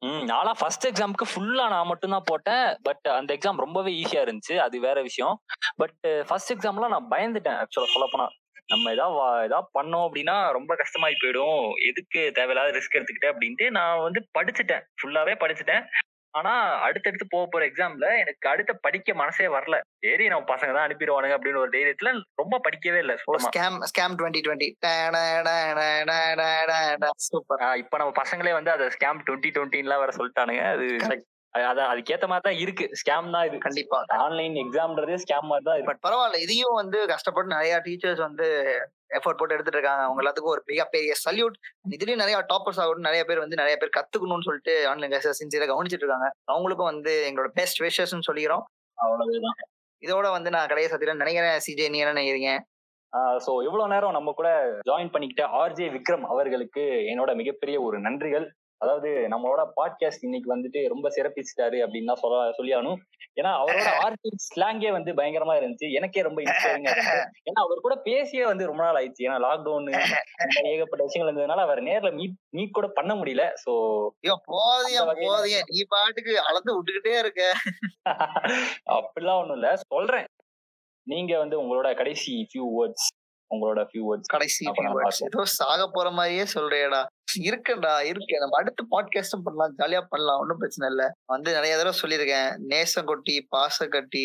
ம், நான்லாம் ஃபர்ஸ்ட் எக்ஸாமுக்கு ஃபுல்லா நான் மட்டும் தான் போட்டேன். பட் அந்த எக்ஸாம் ரொம்பவே ஈஸியா இருந்துச்சு, அது வேற விஷயம். பட் ஃபர்ஸ்ட் எக்ஸாம்லாம் நான் பயந்துட்டேன் ஆக்சுவலா. சொல்லப்போனா நம்ம ஏதாவது ஏதாவது பண்ணோம் அப்படின்னா ரொம்ப கஷ்டமாயி போயிடும், எதுக்கு தேவையில்லாத ரிஸ்க் எடுத்துக்கிட்டேன் அப்படின்ட்டு நான் வந்து படிச்சுட்டேன், ஃபுல்லாவே படிச்சுட்டேன். ஆனா அடுத்தடுத்து போக போற எக்ஸாம்ல எனக்கு அடுத்த படிக்க மனசே வரல. சரி நம்ம பசங்க தான் அனுப்பிடுவானுங்க அப்படின்னு ஒரு தைரியத்துல ரொம்ப படிக்கவே இல்லை. இப்ப நம்ம பசங்களே வந்து அதை ஸ்கேம் டுவெண்ட்டி டுவெண்ட்டின்லாம் வேற சொல்லிட்டானுங்க. அது அதான் அதுக்கேற்ற மாதிரி தான் இருக்கு. ஸ்கேம் தான் இது, கண்டிப்பா ஆன்லைன் எக்ஸாம்ன்றதே ஸ்கேம் மாதிரி தான். பட் பரவாயில்ல, இதையும் வந்து கஷ்டப்பட்டு நிறைய டீச்சர்ஸ் வந்து எஃபோர்ட் போட்டு எடுத்துட்டு இருக்காங்க. அவங்க எல்லாத்துக்கும் ஒரு மிகப்பெரிய சல்யூட். இதுலயும் நிறைய டாப்பர்ஸ் ஆகணும், நிறைய பேர் வந்து நிறைய பேர் கத்துக்கணும்னு சொல்லிட்டு ஆன்லைன் கிளாஸஸ் சின்சியரா கவனிச்சிட்டு இருக்காங்க. அவங்களுக்கும் வந்து எங்களோட பெஸ்ட் விஷஸ்ன்னு சொல்லிக்கிறோம். அவ்வளவுதான். இதோட வந்து நான் கடையை சத்தியில நினைக்கிறேன். சிஜே நீ என்ன நினைக்கிறீங்க? ஸோ இவ்வளோ நேரம் நம்ம கூட ஜாயின் பண்ணிக்கிட்ட ஆர்ஜே விக்ரம் அவர்களுக்கு என்னோட மிகப்பெரிய ஒரு நன்றிகள். அதாவது நம்மளோட பாட்காஸ்ட் இன்னைக்கு வந்துட்டு ரொம்ப சிறப்பிச்சிட்டாரு அப்படின்னு தான் சொல்ல சொல்லியானும். ஏன்னா அவரோட ஆர்டிஸ்ட் ஸ்லாங்கே வந்து பயங்கரமா இருந்துச்சு. எனக்கே ரொம்ப இன்ஸ்பைரிங்கா இருந்துச்சு. ஏன்னா அவர் கூட பேசியே வந்து ரொம்ப நாள் ஆயிடுச்சு. ஏன்னா லாக்டவுன் ஏகப்பட்ட விஷயங்கள் இருந்ததுனால அவர் நேர்ல மீட் மீட் கூட பண்ண முடியல. சோ போதிய போதிய நீ பாட்டுக்கு அளந்து விட்டுக்கிட்டே இருக்க அப்படிலாம் ஒண்ணும் இல்ல. சொல்றேன், நீங்க வந்து உங்களோட கடைசி ஃபியூ வேர்ட்ஸ் உங்களோட ஃபியூ வேர்ட்ஸ் கடைசி ஏதோ சாக போற மாதிரியே சொல்றேடா. இருக்கடா இருக்கு, நம்ம அடுத்து பாட்காஸ்டும் பண்ணலாம், ஜாலியா பண்ணலாம், ஒன்றும் பிரச்சனை இல்லை. வந்து நிறைய தடவை சொல்லியிருக்கேன், நேசம் கொட்டி பாச கட்டி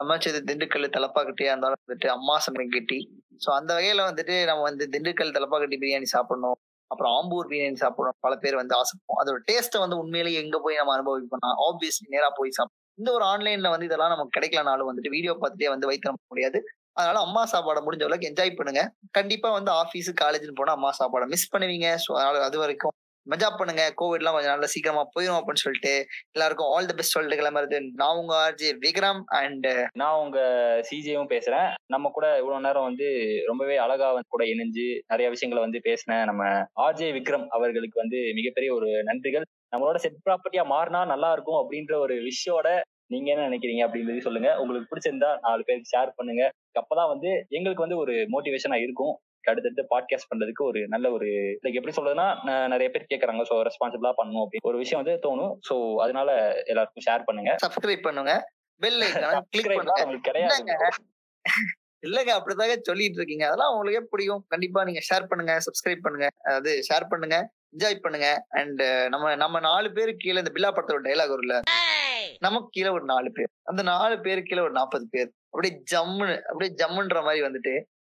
சமைச்சது திண்டுக்கல் தலப்பா கட்டி அந்த வந்துட்டு அம்மா சமையல் கட்டி. ஸோ அந்த வகையில வந்துட்டு நம்ம வந்து திண்டுக்கல் தலப்பா கட்டி பிரியாணி சாப்பிடணும், அப்புறம் ஆம்பூர் பிரியாணி சாப்பிடணும். பல பேர் வந்து ஆசைப்படும். அதோட டேஸ்ட்டை வந்து உண்மையிலேயே எங்க போய் நம்ம அனுபவிப்போம்னா ஆப்வியஸ்லி நேரா போய் சாப்பிடும். இந்த ஒரு ஆன்லைன்ல வந்து இதெல்லாம் நமக்கு கிடைக்கலனாலும் வந்துட்டு வீடியோ பார்த்துட்டே வந்து வைத்து நம்ப முடியாது. அதனால அம்மா சாப்பாடை முடிஞ்ச அளவுக்கு என்ஜாய் பண்ணுங்க. கண்டிப்பா வந்து ஆஃபீஸு காலேஜ்னு போனா அம்மா சாப்பாடை மிஸ் பண்ணுவீங்க. ஸோ அதனால அது வரைக்கும் மஜா பண்ணுங்க. கோவிட்லாம் கொஞ்சம் நாளில் சீக்கிரமா போயிடும் அப்படின்னு சொல்லிட்டு எல்லாருக்கும் ஆல் தி பெஸ்ட் சொல்லிட்டு கிளம்புறது. நான் உங்க ஆர்ஜே விக்ரம் அண்ட் நான் உங்க சிஜேவும் பேசுறேன். நம்ம கூட இவ்வளவு நேரம் வந்து ரொம்பவே அழகா வந்து கூட இணைஞ்சு நிறைய விஷயங்களை வந்து பேசின நம்ம ஆர்ஜே விக்ரம் அவர்களுக்கு வந்து மிகப்பெரிய ஒரு நன்றிகள். நம்மளோட செட் ப்ராப்பர்ட்டியா மாறினா நல்லா இருக்கும் அப்படின்ற ஒரு விஷயோட நீங்க என்ன நினைக்கிறீங்க அப்படின்றது சொல்லுங்க. உங்களுக்கு பிடிச்சிருந்தா நாலு பேருக்கு ஷேர் பண்ணுங்க. அப்பதான் வந்து எங்களுக்கு வந்து ஒரு மோட்டிவேஷனா இருக்கும் அடுத்தடுத்து பாட்காஸ்ட் பண்றதுக்கு. ஒரு நல்ல ஒரு லைக் எப்படி சொல்றதுன்னா நிறைய பேர் கேட்கறாங்க, ஸோ ரெஸ்பான்சிபிளா பண்ணணும் அப்படின்னு ஒரு விஷயம் வந்து தோணும். ஸோ அதனால எல்லாருக்கும் ஷேர் பண்ணுங்க, சப்ஸ்கிரைப் பண்ணுங்க, பெல் ஐகான் கிளிக் பண்ணுங்க. உங்களுக்கு கிடையாது இல்லைங்க, அப்படிதாங்க சொல்லிட்டு இருக்கீங்க. அதெல்லாம் உங்களுக்கு பிடிக்கும். கண்டிப்பா நீங்க ஷேர் பண்ணுங்க, சப்ஸ்கிரைப் பண்ணுங்க, அதாவது ஷேர் பண்ணுங்க, என்ஜாய் பண்ணுங்க. அண்ட் நம்ம நம்ம நாலு பேரு கீழே இந்த பில்லா படத்தோட டைலாக் வரும்ல, நமக்கு கீழே ஒரு நாலு பேர், அந்த நாலு பேரு கீழே ஒரு நாற்பது பேர் அப்படியே ஜம்முன்னு அப்படியே ஜம்முன்ற மாதிரி வந்துட்டு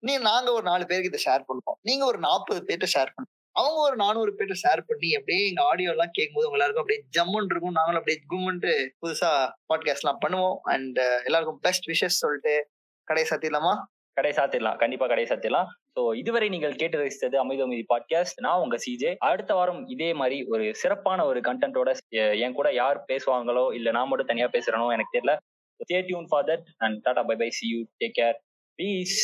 நீ நாங்க ஒரு நாலு பேருக்கு இதை ஷேர் பண்ணுவோம், நீங்க ஒரு நாற்பது பேர்ட்ட ஷேர் பண்ணுவோம், அவங்க ஒரு நானூறு பேர்ட்ட ஷேர் பண்ணி அப்படியே எங்க ஆடியோ எல்லாம் கேட்கும் போது எல்லாருக்கும் அப்படியே ஜம்முன்னு இருக்கும். நாங்களும் அப்படியே கும்முன்ட்டு புதுசா பாட்காஸ்ட் எல்லாம் பண்ணுவோம். அண்ட் எல்லாருக்கும் பெஸ்ட் விஷஸ் சொல்லிட்டு கடையை சாத்திடலாமா? கடை சாத்திடலாம், கண்டிப்பா கடை சாத்திடலாம். ஸோ இதுவரை நீங்கள் கேட்டு ரசித்தது அமிர்தம் மீதி பாட்காஸ்ட். நான் உங்க சிஜே. அடுத்த வாரம் இதே மாதிரி ஒரு சிறப்பான ஒரு கண்டென்ட்டோட என் கூட யார் பேசுவாங்களோ இல்லை நான் மட்டும் தனியா பேசுறேனோ எனக்கு தெரியல. Stay tuned for that and tata bye bye, see you, take care, peace.